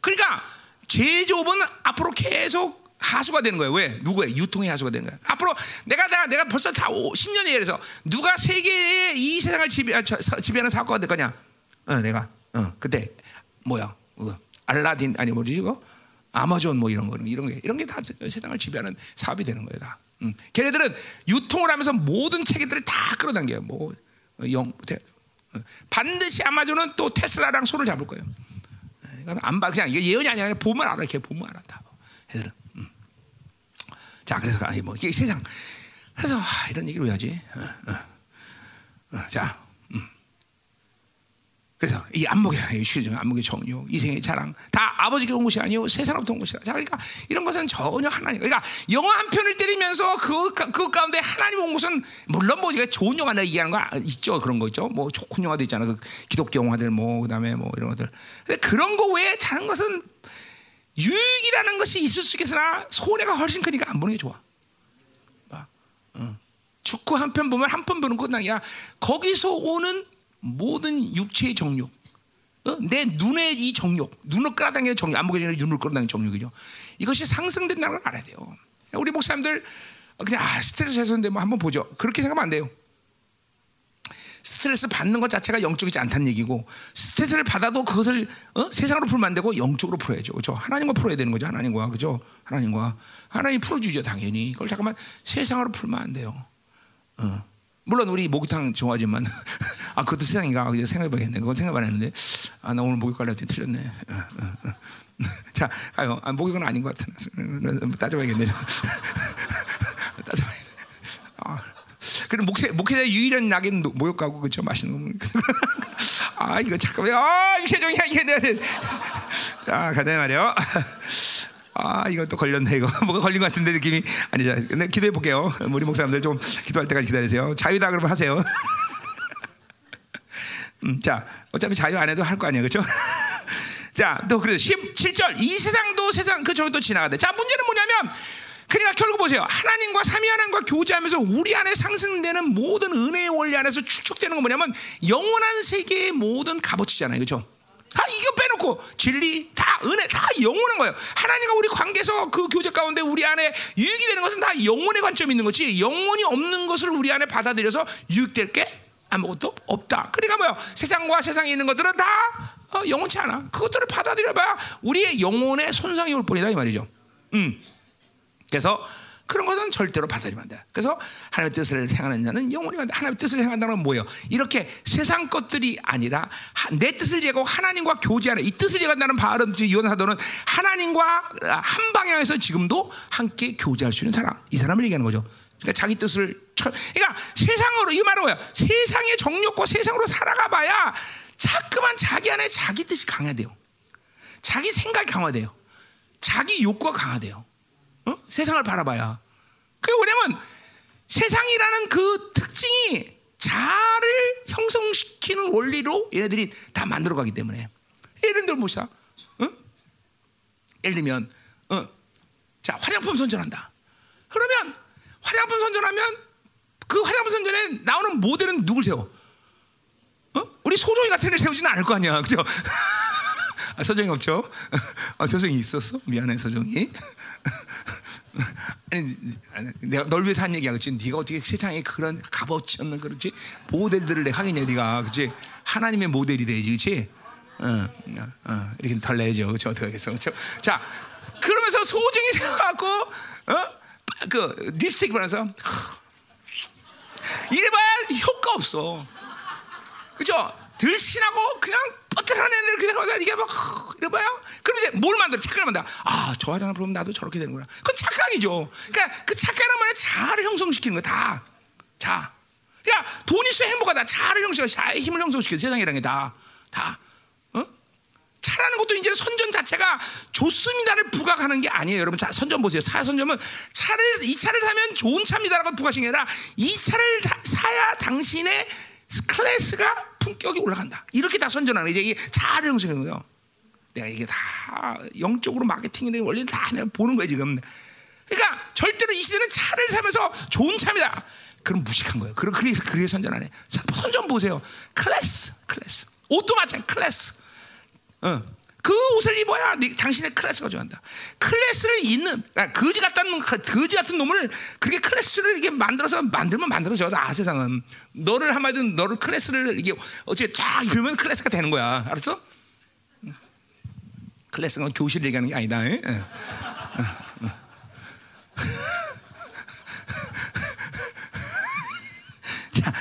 그러니까. 제조업은 앞으로 계속 하수가 되는 거예요. 왜? 누구의? 유통의 하수가 되는 거예요. 앞으로 내가 내가, 내가 벌써 다 십 년에 의해서 누가 세계의 이 세상을 지배, 지배하는 사업가가 될 거냐? 어, 내가 어, 그때 뭐야? 어, 알라딘 아니 뭐지 이거? 아마존 뭐 이런 거 이런 게 이런 게 다 세상을 지배하는 사업이 되는 거예요. 다. 음. 걔네들은 유통을 하면서 모든 체계들을 다 끌어당겨요. 뭐 영, 대, 어. 반드시 아마존은 또 테슬라랑 손을 잡을 거예요. 안 봐. 그냥 이게 예언이 아니야. 보면 알아. 걔 보면 알아. 다. 애들은. 음. 자, 그래서 아니 뭐 이게 세상. 그래서 하, 이런 얘기를 왜 하지? 어, 어. 어, 자, 음. 그래서 이 안목이야. 이 쉬죠. 안목의 정욕, 이생의 자랑 다 아버지께 온 것이 아니요 세상으로부터 온 것이다. 자, 그러니까 이런 것은 전혀 하나님. 그러니까 영화 한 편을 때리면서 그 그 가운데 하나님 온 것은 물론 뭐 이게 좋은 영화나 얘기하는 거 있죠. 그런 거 있죠. 뭐 좋은 영화도 있잖아. 그 기독교 영화들 뭐 그다음에 뭐 이런 것들. 근데 그런 거 외에 다른 것은 유익이라는 것이 있을 수 있겠으나 손해가 훨씬 크니까 안 보는 게 좋아. 막, 어. 축구 한 편 보면 한 편 보는 건 아니야. 거기서 오는 모든 육체의 정욕, 어? 내 눈의 이 정욕, 눈을 끌어당기는 정욕, 안목의 정욕, 눈을 끌어당기는 정욕이죠. 이것이 상승된다는 걸 알아야 돼요. 우리 목사님들 그냥 아, 스트레스 해소인데 뭐 한번 보죠. 그렇게 생각하면 안 돼요. 스트레스 받는 것 자체가 영적이지 않다는 얘기고, 스트레스를 받아도 그것을 어? 세상으로 풀면 안 되고 영적으로 풀어야죠. 그렇죠? 하나님과 풀어야 되는 거죠. 하나님과, 그렇죠? 하나님과 하나님 풀어주죠. 당연히 이걸 잠깐만 세상으로 풀면 안 돼요. 어. 물론 우리 목욕탕 좋아하지만 아 그것도 세상인가 생각해봐야겠네. 그건 생각 안 했는데 아 나 오늘 목욕 갈래 했더니 틀렸네. 어, 어, 어. 자, 아유, 아, 목욕은 아닌 것 같아. 따져봐야겠네. 따져봐야겠네. 아. 그럼 목회 목회자 유일한 낙인 목욕 가고 그쵸 맛있는 거. 아 이거 잠깐만. 아 육체종이야 이게. 자 가자 말이요. 아 이거 또 걸렸네 이거. 뭐가 걸린 것 같은데 느낌이 아니죠. 근데 기도해 볼게요. 우리 목사님들 좀 기도할 때까지 기다리세요. 자유다 그러면 하세요. 음, 자 어차피 자유 안 해도 할 거 아니에요, 그렇죠? 자 또 그래서 십칠 절 이 세상도 세상 그 저도 지나가대. 자 문제는 뭐냐면. 그러니까 결국 보세요. 하나님과 삼위하나님과 교제하면서 우리 안에 상승되는 모든 은혜의 원리 안에서 축적되는 건 뭐냐면 영원한 세계의 모든 값어치잖아요. 그렇죠? 다 이거 빼놓고 진리, 다 은혜, 다 영원한 거예요. 하나님과 우리 관계에서 그 교제 가운데 우리 안에 유익이 되는 것은 다 영원의 관점이 있는 거지 영원이 없는 것을 우리 안에 받아들여서 유익될 게 아무것도 없다. 그러니까 뭐요? 세상과 세상에 있는 것들은 다 어, 영원치 않아. 그것들을 받아들여봐야 우리의 영혼에 손상이 올 뿐이다 이 말이죠. 음. 그래서 그런 것은 절대로 받아들이면 안 돼. 그래서 하나님의 뜻을 행하는 자는 영원히 간다. 하나님의 뜻을 행한다는 건 뭐예요? 이렇게 세상 것들이 아니라 내 뜻을 제고 하나님과 교제하는 이 뜻을 제한다는 바울은 요한 사도는 하나님과 한 방향에서 지금도 함께 교제할 수 있는 사람. 이 사람을 얘기하는 거죠. 그러니까 자기 뜻을 그러니까 세상으로 이 말은 뭐예요? 세상의 정욕과 세상으로 살아가봐야 자꾸만 자기 안에 자기 뜻이 강화돼요. 자기 생각이 강화돼요. 자기 욕구가 강화돼요. 어? 세상을 바라봐야. 그게 뭐냐면 세상이라는 그 특징이 자아를 형성시키는 원리로 얘네들이 다 만들어가기 때문에. 예를 들면 뭐시다? 어? 예를 들면 어. 자 화장품 선전한다. 그러면 화장품 선전하면 그 화장품 선전에 나오는 모델은 누굴 세워? 어? 우리 소정이 같은 애를 세우지는 않을 거 아니야, 그죠? 아, 소정이 없죠? 아, 소정이 있었어? 미안해 소정이. 아니, 아니, 내가 널 위해서 한 얘기야, 그렇지? 네가 어떻게 세상에 그런 값어치 없는 그렇지? 모델들을 내가 하겠냐, 네가, 그렇지? 하나님의 모델이 돼야지, 그렇지? 어, 어, 이렇게 달라야죠, 그렇죠? 어떻게 하겠어, 그렇죠? 자, 그러면서 소중히 생각하고, 어, 그 립스틱 바르면서 이래봐야 효과 없어, 그렇죠? 들신하고 그냥 뻗어하는 애들 그냥 하다 이게 막 이래봐요. 그럼 이제 뭘 만들어? 착각을 만다. 아, 저 화장을 보면 나도 저렇게 되는구나. 그건 착각이죠. 그러니까 그 착각이란 말에 자아를 형성시키는 거야. 다 자. 그러니까 돈 있어야 행복하다. 자아를 형성, 자아의 힘을 형성시키는 세상이라는 게 다 다. 어? 차라는 것도 이제 선전 자체가 좋습니다를 부각하는 게 아니에요. 여러분 자, 선전 보세요. 차 선전은 차를 이 차를 사면 좋은 차입니다라고 부각하시는 게 아니라 이 차를 다, 사야 당신의 클래스가 품격이 올라간다. 이렇게 다 선전하는 이제 이게 자아를 형성하는 거예요. 내가 이게 다 영적으로 마케팅이 되는 원리를 다 내가 보는 거예요 지금. 그러니까 절대로 이 시대는 차를 사면서 좋은 차입니다. 그럼 무식한 거예요. 그럼 그래 그래 선전 안 해. 선전 보세요. 클래스, 클래스. 옷도 마찬가지 클래스. 어. 그 옷을 입어야 당신의 클래스가 좋아한다. 클래스를 있는 아, 거지 같다는 거지 같은 놈을 그렇게 클래스를 이게 만들어서 만들면 만들어져. 아 세상은 너를 한마디로 너를 클래스를 이게 어떻게 쫙 입으면 클래스가 되는 거야. 알았어? 클래스는 교실을 얘기하는 게 아니다. 에? 에. 자,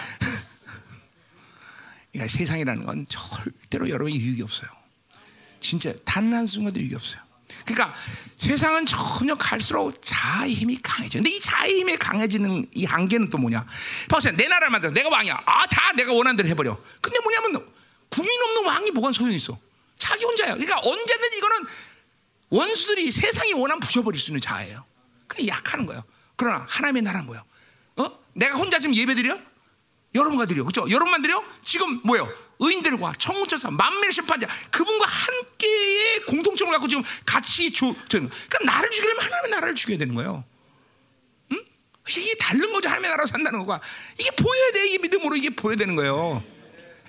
그러니까 세상이라는 건 절대로 여러분이 유익이 없어요. 진짜 단 한순간도 유익이 없어요. 그러니까 세상은 전혀 갈수록 자아의 힘이 강해져요. 근데 이 자아의 힘이 강해지는 이 한계는 또 뭐냐. 보세요. 내 나라를 만들어서 내가 왕이야. 아, 다 내가 원하는 대로 해버려. 근데 뭐냐면 국민 없는 왕이 뭐가 소용이 있어. 자기 혼자예요. 그러니까 언제든지 이거는 원수들이 세상이 원하면 부셔버릴 수 있는 자아예요. 그러니까 약하는 거예요. 그러나 하나님의 나라는 뭐예요? 어? 내가 혼자 지금 예배 드려? 여러분과 드려. 그렇죠? 여러분만 드려? 지금 뭐예요? 의인들과 청구천사, 만민의 심판자 그분과 함께의 공통점을 갖고 지금 같이 주, 그러니까 나를 죽이려면 하나님의 나라를 죽여야 되는 거예요. 응? 이게 다른 거죠. 하나님의 나라로 산다는 거가 이게 보여야 돼. 이게 믿음으로 이게 보여야 되는 거예요.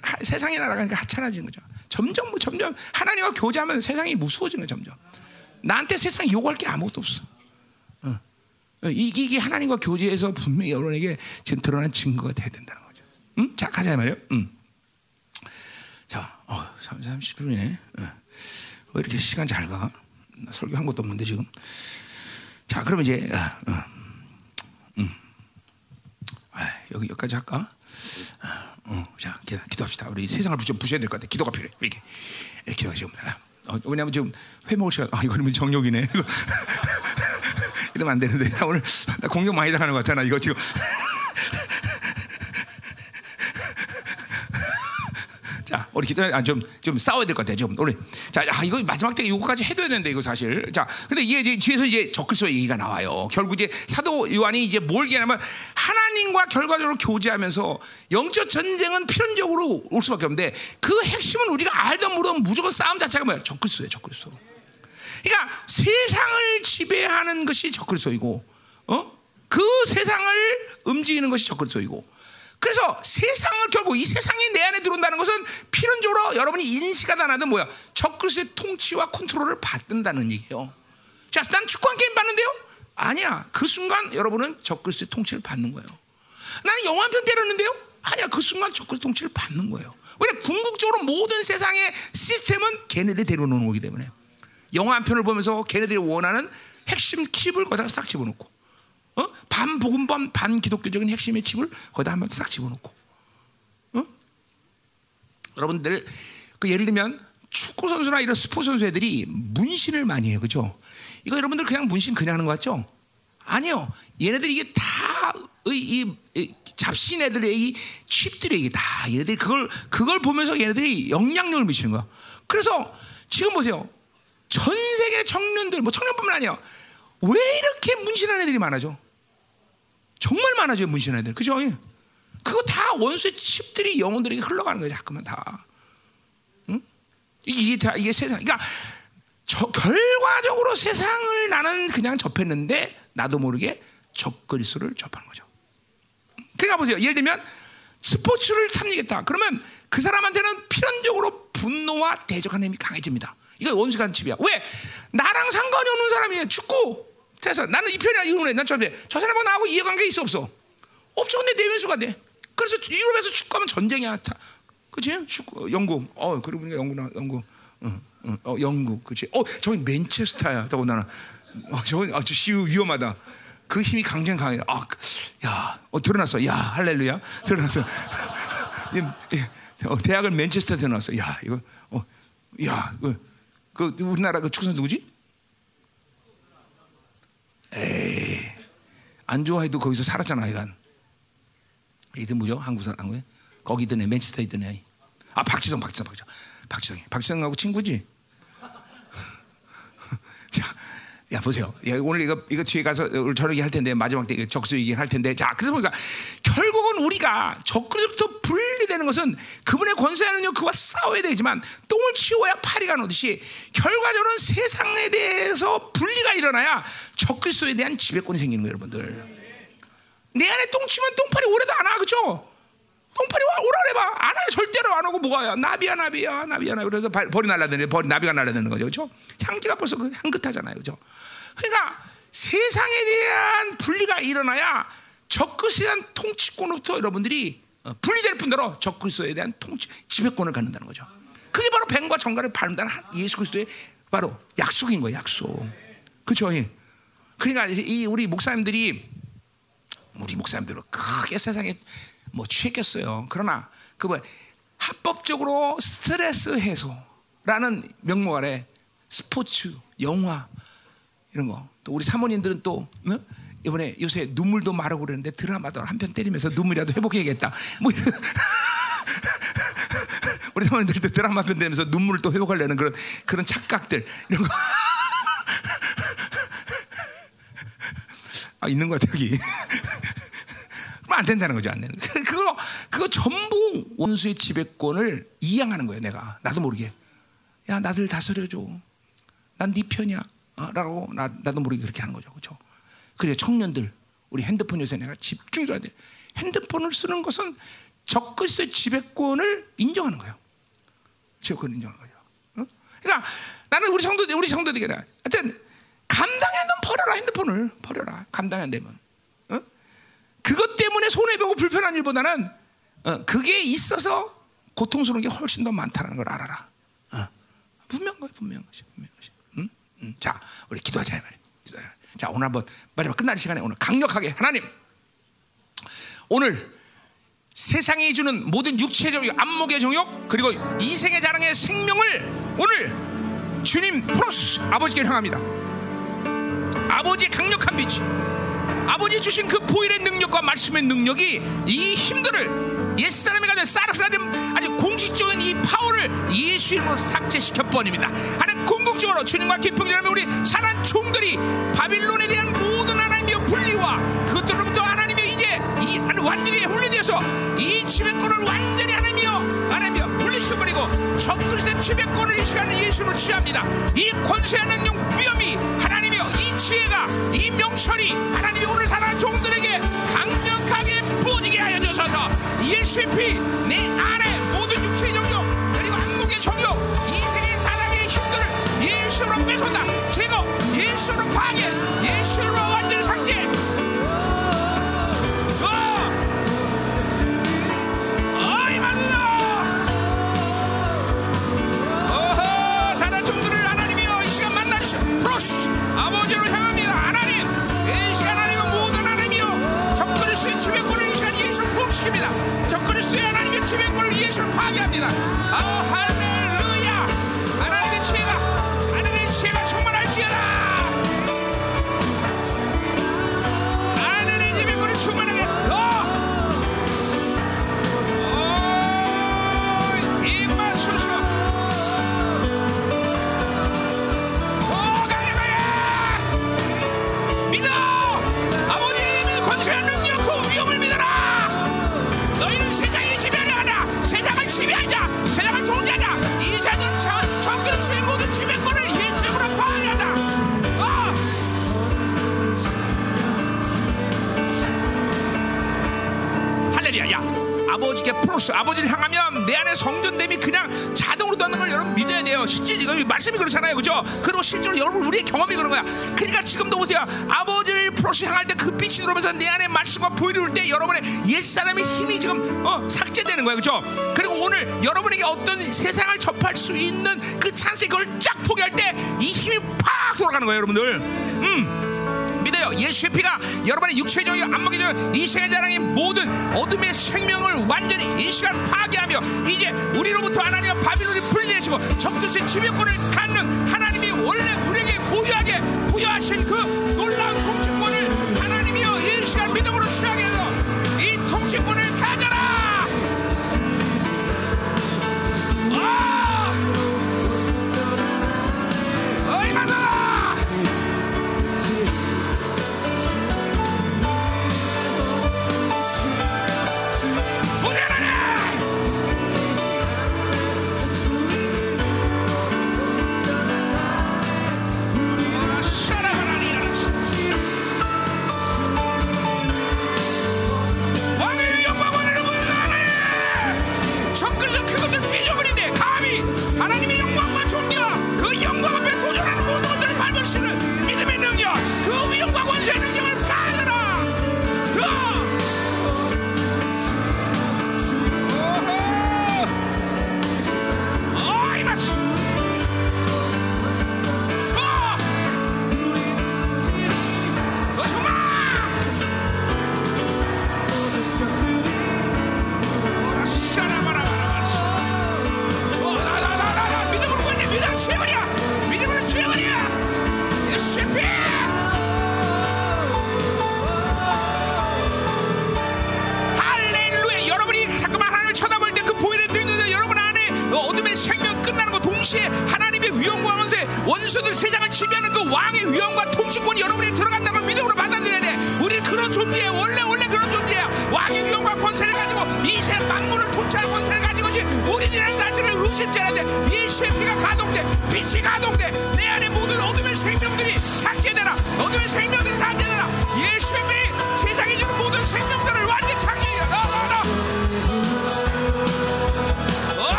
하, 세상의 나라가 그러니까 하찮아지는 거죠. 점점 점점 하나님과 교제하면 세상이 무서워지는 거예요, 점점. 나한테 세상에 요구할 게 아무것도 없어. 어. 이게, 이게 하나님과 교제에서 분명히 여러분에게 지금 드러난 증거가 돼야 된다는 거죠. 응? 자, 가자 말이에요. 응. 자, 어, 삼십 분이네. 어. 왜 이렇게 시간 잘 가? 설교한 것도 없는데 지금. 자, 그러면 이제 어, 어. 음. 아, 여기 여기까지 할까? 어, 자, 기, 기도합시다. 우리 세상을 부셔 부셔야 될 것 같아. 기도가 필요해. 이렇게 기도하시옵니다. 어, 왜냐면 지금 회 먹을 시간. 아, 이거는 정욕이네. 이러면 안 되는데. 나 오늘 나 공격 많이 당하는 것 같아. 나 이거 지금. 자, 우리 기도 아, 좀 좀 싸워야 될 것 같아. 좀 우리. 자, 아, 이거 마지막 때 이거까지 해둬야 되는데 이거 사실. 자, 근데 이게 이제 뒤에서 이제 적그리스도 얘기가 나와요. 결국 이제 사도 요한이 이제 뭘 얘기하냐면 하나님과 결과적으로 교제하면서 영적 전쟁은 필연적으로 올 수밖에 없는데 그 핵심은 우리가 알던 물론 무조건 싸움 자체가 뭐야? 적그리스도예요, 적그리스도. 그러니까 세상을 지배하는 것이 적그리스도이고, 어? 그 세상을 움직이는 것이 적그리스도이고. 그래서 세상을 결국 이 세상이 내 안에 들어온다는 것은 필연적으로 여러분이 인식하다 나든 뭐야? 적그리스도의 통치와 컨트롤을 받는다는 얘기예요. 자, 난 축구한 게임 봤는데요? 아니야. 그 순간 여러분은 적그리스도의 통치를 받는 거예요. 나는 영화 한 편 때렸는데요? 아니야. 그 순간 적그리스도 통치를 받는 거예요. 왜냐하면 궁극적으로 모든 세상의 시스템은 걔네들이 데려오는 거기 때문에 영화 한 편을 보면서 걔네들이 원하는 핵심 킵을 거기다가 싹 집어넣고, 어? 반복음반 반기독교적인 핵심의 칩을 거기다 한번 싹 집어넣고, 어? 여러분들 그 예를 들면 축구 선수나 이런 스포츠 선수 애들이 문신을 많이 해요, 그렇죠? 이거 여러분들 그냥 문신 그냥 하는 거 같죠? 아니요, 얘네들 이게 다 이 잡신 애들의 이 칩들이 이게 다 얘네들이 그걸 그걸 보면서 얘네들이 영향력을 미치는 거야. 그래서 지금 보세요, 전 세계 청년들 뭐 청년뿐만 아니야. 왜 이렇게 문신한 애들이 많아져? 정말 많아져요, 문신한 애들. 그죠? 그거 다 원수의 칩들이 영혼들에게 흘러가는 거예요, 자꾸만 다. 응? 이게 다, 이게 세상. 그러니까, 저, 결과적으로 세상을 나는 그냥 접했는데, 나도 모르게 적그리스도를 접하는 거죠. 그러니까 보세요. 예를 들면, 스포츠를 탐닉했다. 그러면 그 사람한테는 필연적으로 분노와 대적하는 힘이 강해집니다. 이거 원수가 한 집이야. 왜? 나랑 상관이 없는 사람이야. 축구. 그래서 나는 이 편이랑 이혼해. 난 저 편이야. 저 사람하고 나하고 이해관계 있어 없어? 없죠. 근데 내 변수가 돼. 그래서 유럽에서 축구하면 전쟁이야. 그치? 축구, 영국. 어, 그러고 보니까 영국, 영국. 어, 어, 영국. 그치? 어, 저기 맨체스터야. 더군다나. 어, 저기, 아, 저 시우 위험하다. 그 힘이 강장 강해. 아, 야, 어, 드러났어. 야, 할렐루야. 드러났어. 어, 대학을 맨체스터에서 나왔어. 야, 이거, 어, 야, 이거. 그 우리나라 그 축구선 누구지? 에이, 안 좋아해도 거기서 살았잖아, 이간. 이름 뭐죠? 한국 사람 한국에 거기 있던 애, 맨체스터에 있던 애. 아, 박지성, 박지성, 박지성, 박지성이. 박지성하고 친구지. 자, 야 보세요. 야, 오늘 이거 이거 뒤에 가서 오늘 저녁에 할 텐데 마지막 때 적수 얘기 할 텐데. 자, 그래서 보니까 결국은 우리가 적그리스도부터 분리되는 것은 그분의 권세하는 영 그와 싸워야 되지만 똥을 치워야 파리가 나오듯이 결과적으로는 세상에 대해서 분리가 일어나야 적그리스도에 대한 지배권이 생기는 거예요, 여러분들. 내 안에 똥 치면 똥파리 오래도 안 와, 그렇죠? 똥파리 오라 해봐, 안 와요. 절대로 안 오고 뭐가요? 나비야, 나비야, 나비야, 나비. 그래서 벌이 날라드는 벌 나비가 날라드는 거죠, 그렇죠? 향기가 벌써 향긋하잖아요, 그렇죠? 그러니까 세상에 대한 분리가 일어나야 적그리스도에 대한 통치권으로부터 여러분들이 분리될 뿐더러 적그리스도에 대한 통치 지배권을 갖는다는 거죠. 그게 바로 뱀과 정갈을 밟는다는 예수 그리스도의 바로 약속인 거예요, 약속. 그렇죠? 그러니까 이 우리 목사님들이 우리 목사님들은 크게 세상에 뭐 취했겠어요. 그러나 그 뭐 합법적으로 스트레스 해소라는 명목 아래 스포츠, 영화 이런 거. 또 우리 사모님들은 또 어? 이번에 요새 눈물도 마르고 그러는데 드라마도 한 편 때리면서 눈물이라도 회복해야겠다. 뭐 이런 우리 사모님들도 드라마 한 편 때리면서 눈물을 또 회복하려는 그런 그런 착각들 이런 거. 아, 있는 것 같아 여기. 그럼 안 된다는 거죠, 안 되는. 그거 그거 전부 원수의 지배권을 이양하는 거예요, 내가. 나도 모르게. 야, 나들 다스려줘. 난 네 편이야. 어, 라고 나, 나도 모르게 그렇게 하는 거죠, 그렇죠? 그래서 청년들 우리 핸드폰 요새 내가 집중해야 돼. 핸드폰을 쓰는 것은 적그리스도의 지배권을 인정하는 거예요. 지배권 인정하는 거예요. 어? 그러니까 나는 우리 성도 우리 성도들에게 하여튼 감당이 안 되면 버려라. 핸드폰을 버려라. 감당이 안 되면. 어? 그것 때문에 손해보고 불편한 일보다는 어, 그게 있어서 고통스러운 게 훨씬 더 많다는 걸 알아라. 어. 분명한 거예요. 분명한 것이. 분명한 것이. 응? 응. 자, 우리 기도하자 이 말이야. 기도하자. 자, 오늘 한번 마지막 끝날 시간에 오늘 강력하게 하나님 오늘 세상이 주는 모든 육체적 안목의 정욕 그리고 이생의 자랑의 생명을 오늘 주님 프로스 아버지께 향합니다. 아버지의 강력한 빛이 아버지 주신 그 보일의 능력과 말씀의 능력이 이 힘들을 옛사람이 가진 싸락사람 아주 공식적인 이 파워를 예수 이름으로 삭제시켜 버립니다. 하나님 궁극적으로 주님과 깊은 기도하며 우리 사랑 종들이 바빌론에 대한 모든 하나님의 분리와 그것들로부터 하나님의 이제 이 완전히 분리되어서 이 지배권을 완전히 하나님이여 하나님이여 분리시켜버리고 적그리스도의 지배권을 이 시간에 예수로 취합니다. 이 권세하는 용 위험이 하나님이여 이 지혜가 이 명철이 하나님이 오늘 살아난 종들에게 강력하게 부어지게 하여 주셔서 예수의 피 내 안에 모든 육체의 정욕 그리고 안목의 정욕 이생의 자랑의 힘들을 예수로 뺏어다 제거 예수로 파괴 예수로 완전히 삭제 프로스 아버지로 향합니다. 하나님 이 시간 하나님은 모든 하나님이요 적그리스도의 지배권을 이 시간 예수를 복시킵니다. 적그리스도의 하나님의 지배권을 예수를 파괴합니다. 아 할렐루야 하나님의 지혜가 하나님의 지혜가 충만할지어다 하나님의 지배권을 충만하게 너 이마 수수 아버지께 플러스 아버지를 향하면 내 안에 성전됨이 그냥 자동으로 되는 걸 여러분 믿어야 돼요. 실제 이거 말씀이 그렇잖아요, 그죠? 그리고 실제로 여러분 우리의 경험이 그런 거야. 그러니까 지금도 보세요. 아버지를 플러스 향할 때 그 빛이 들어오면서 내 안에 말씀과 보이를 때 여러분의 옛 사람의 힘이 지금 어, 삭제되는 거예요, 그죠? 그리고 오늘 여러분에게 어떤 세상을 접할 수 있는 그 찬스 그걸 쫙 포기할 때 이 힘이 팍 돌아가는 거예요, 여러분들. 음. 예수의 피가 여러분의 육체적인 안목이 되는 이 생의 자랑의 모든 어둠의 생명을 완전히 이 시간 파괴하며 이제 우리로부터 하나님과 바빌론이 분리되시고 적그리스도의 지배권을 갖는 하나님이 원래 우리에게 고유하게 부여하신 그 놀라운 통치권을 하나님이여 이 시간 믿음으로 취하게 해서 이 통치권을 가져라. Oh!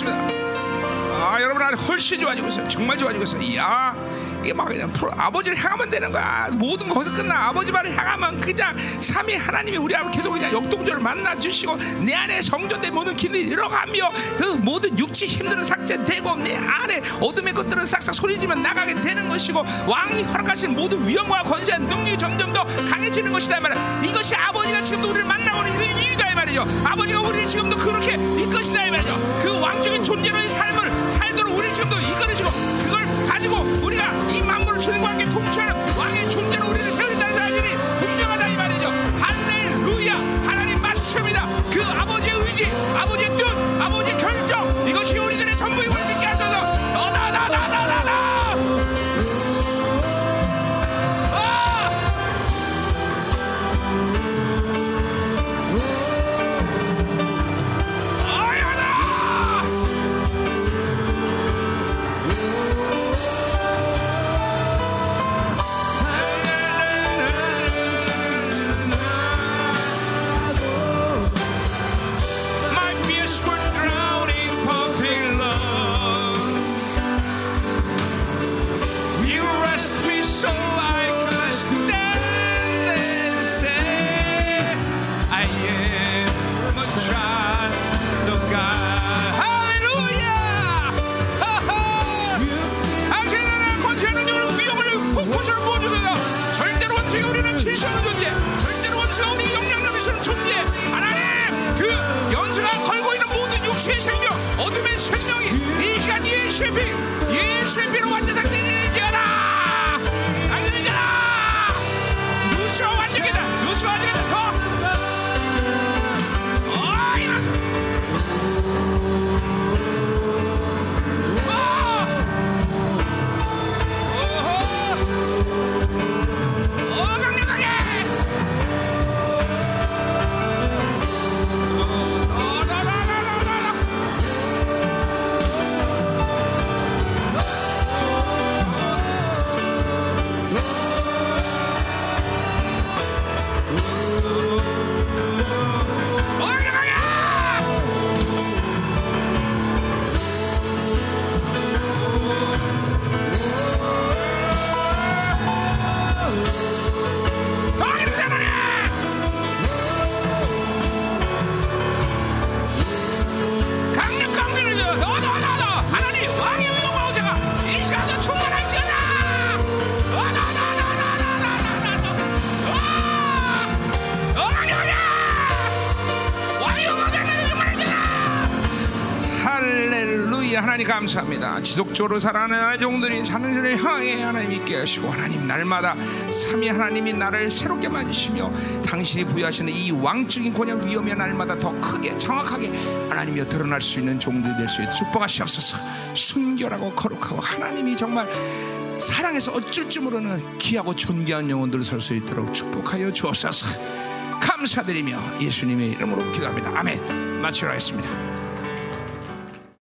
좋습니다. 아, 여러분 아주 훨씬 좋아지고 있어요. 정말 좋아지고 있어요. 이야, 이게 막 그냥 프로, 아버지를 향하면 되는 거야. 모든 거 거기서 끝나. 아버지 말을 향하면 그냥 삼위 하나님이 우리 앞에 계속 그냥 역동적으로 만나주시고 내 안에 성전된 모든 길들이 들어가며 그 모든 육체 힘들은 삭제되고 내 안에 어둠의 것들은 싹싹 소리지면 나가게 되는 것이고 왕이 허락하신 모든 위엄과 권세와 능력이 점점 더 강해지는 것이다 이 말이야. 이것이 아버지가 지금도 우리를 만나고 있는 이유다 이 말이죠. 아버지가 우리를 지금도 그렇게 이끄시다 이 말이죠. 그 왕적인 존재로의 삶을 살도록 우리를 지금도 이끌으시고 그걸 가지고 우리가 이 만물을 주님과 함께 통치하는 왕의 존재로 우리를 세우신다는 사실이 분명하다 이 말이죠. 할렐루야. 하나님 맞습니다. 그 아버지의 의지, 아버지의 뜻, 아버지의 결정, 이것이 우리들의 전부이고 믿게 하소서. 너나나나나나나 예수의 피로 완전 상태지어라. 안전지어라. 누수와 완전이다. 누수와 완전이다. 감사합니다. 지속적으로 살아가는 아종들이 사는 일을 향해 하나님 있게 하시고 하나님 날마다 삼위 하나님이 나를 새롭게 만드시며 당신이 부여하시는 이 왕적인 권한 위엄이 날마다 더 크게 정확하게 하나님이 드러날 수 있는 종들이 될 수 있도록 축복하시옵소서. 순결하고 거룩하고 하나님이 정말 사랑에서 어쩔 줄 모르는 귀하고 존귀한 영혼들을 설 수 있도록 축복하여 주옵소서. 감사드리며 예수님의 이름으로 기도합니다. 아멘. 마치겠습니다.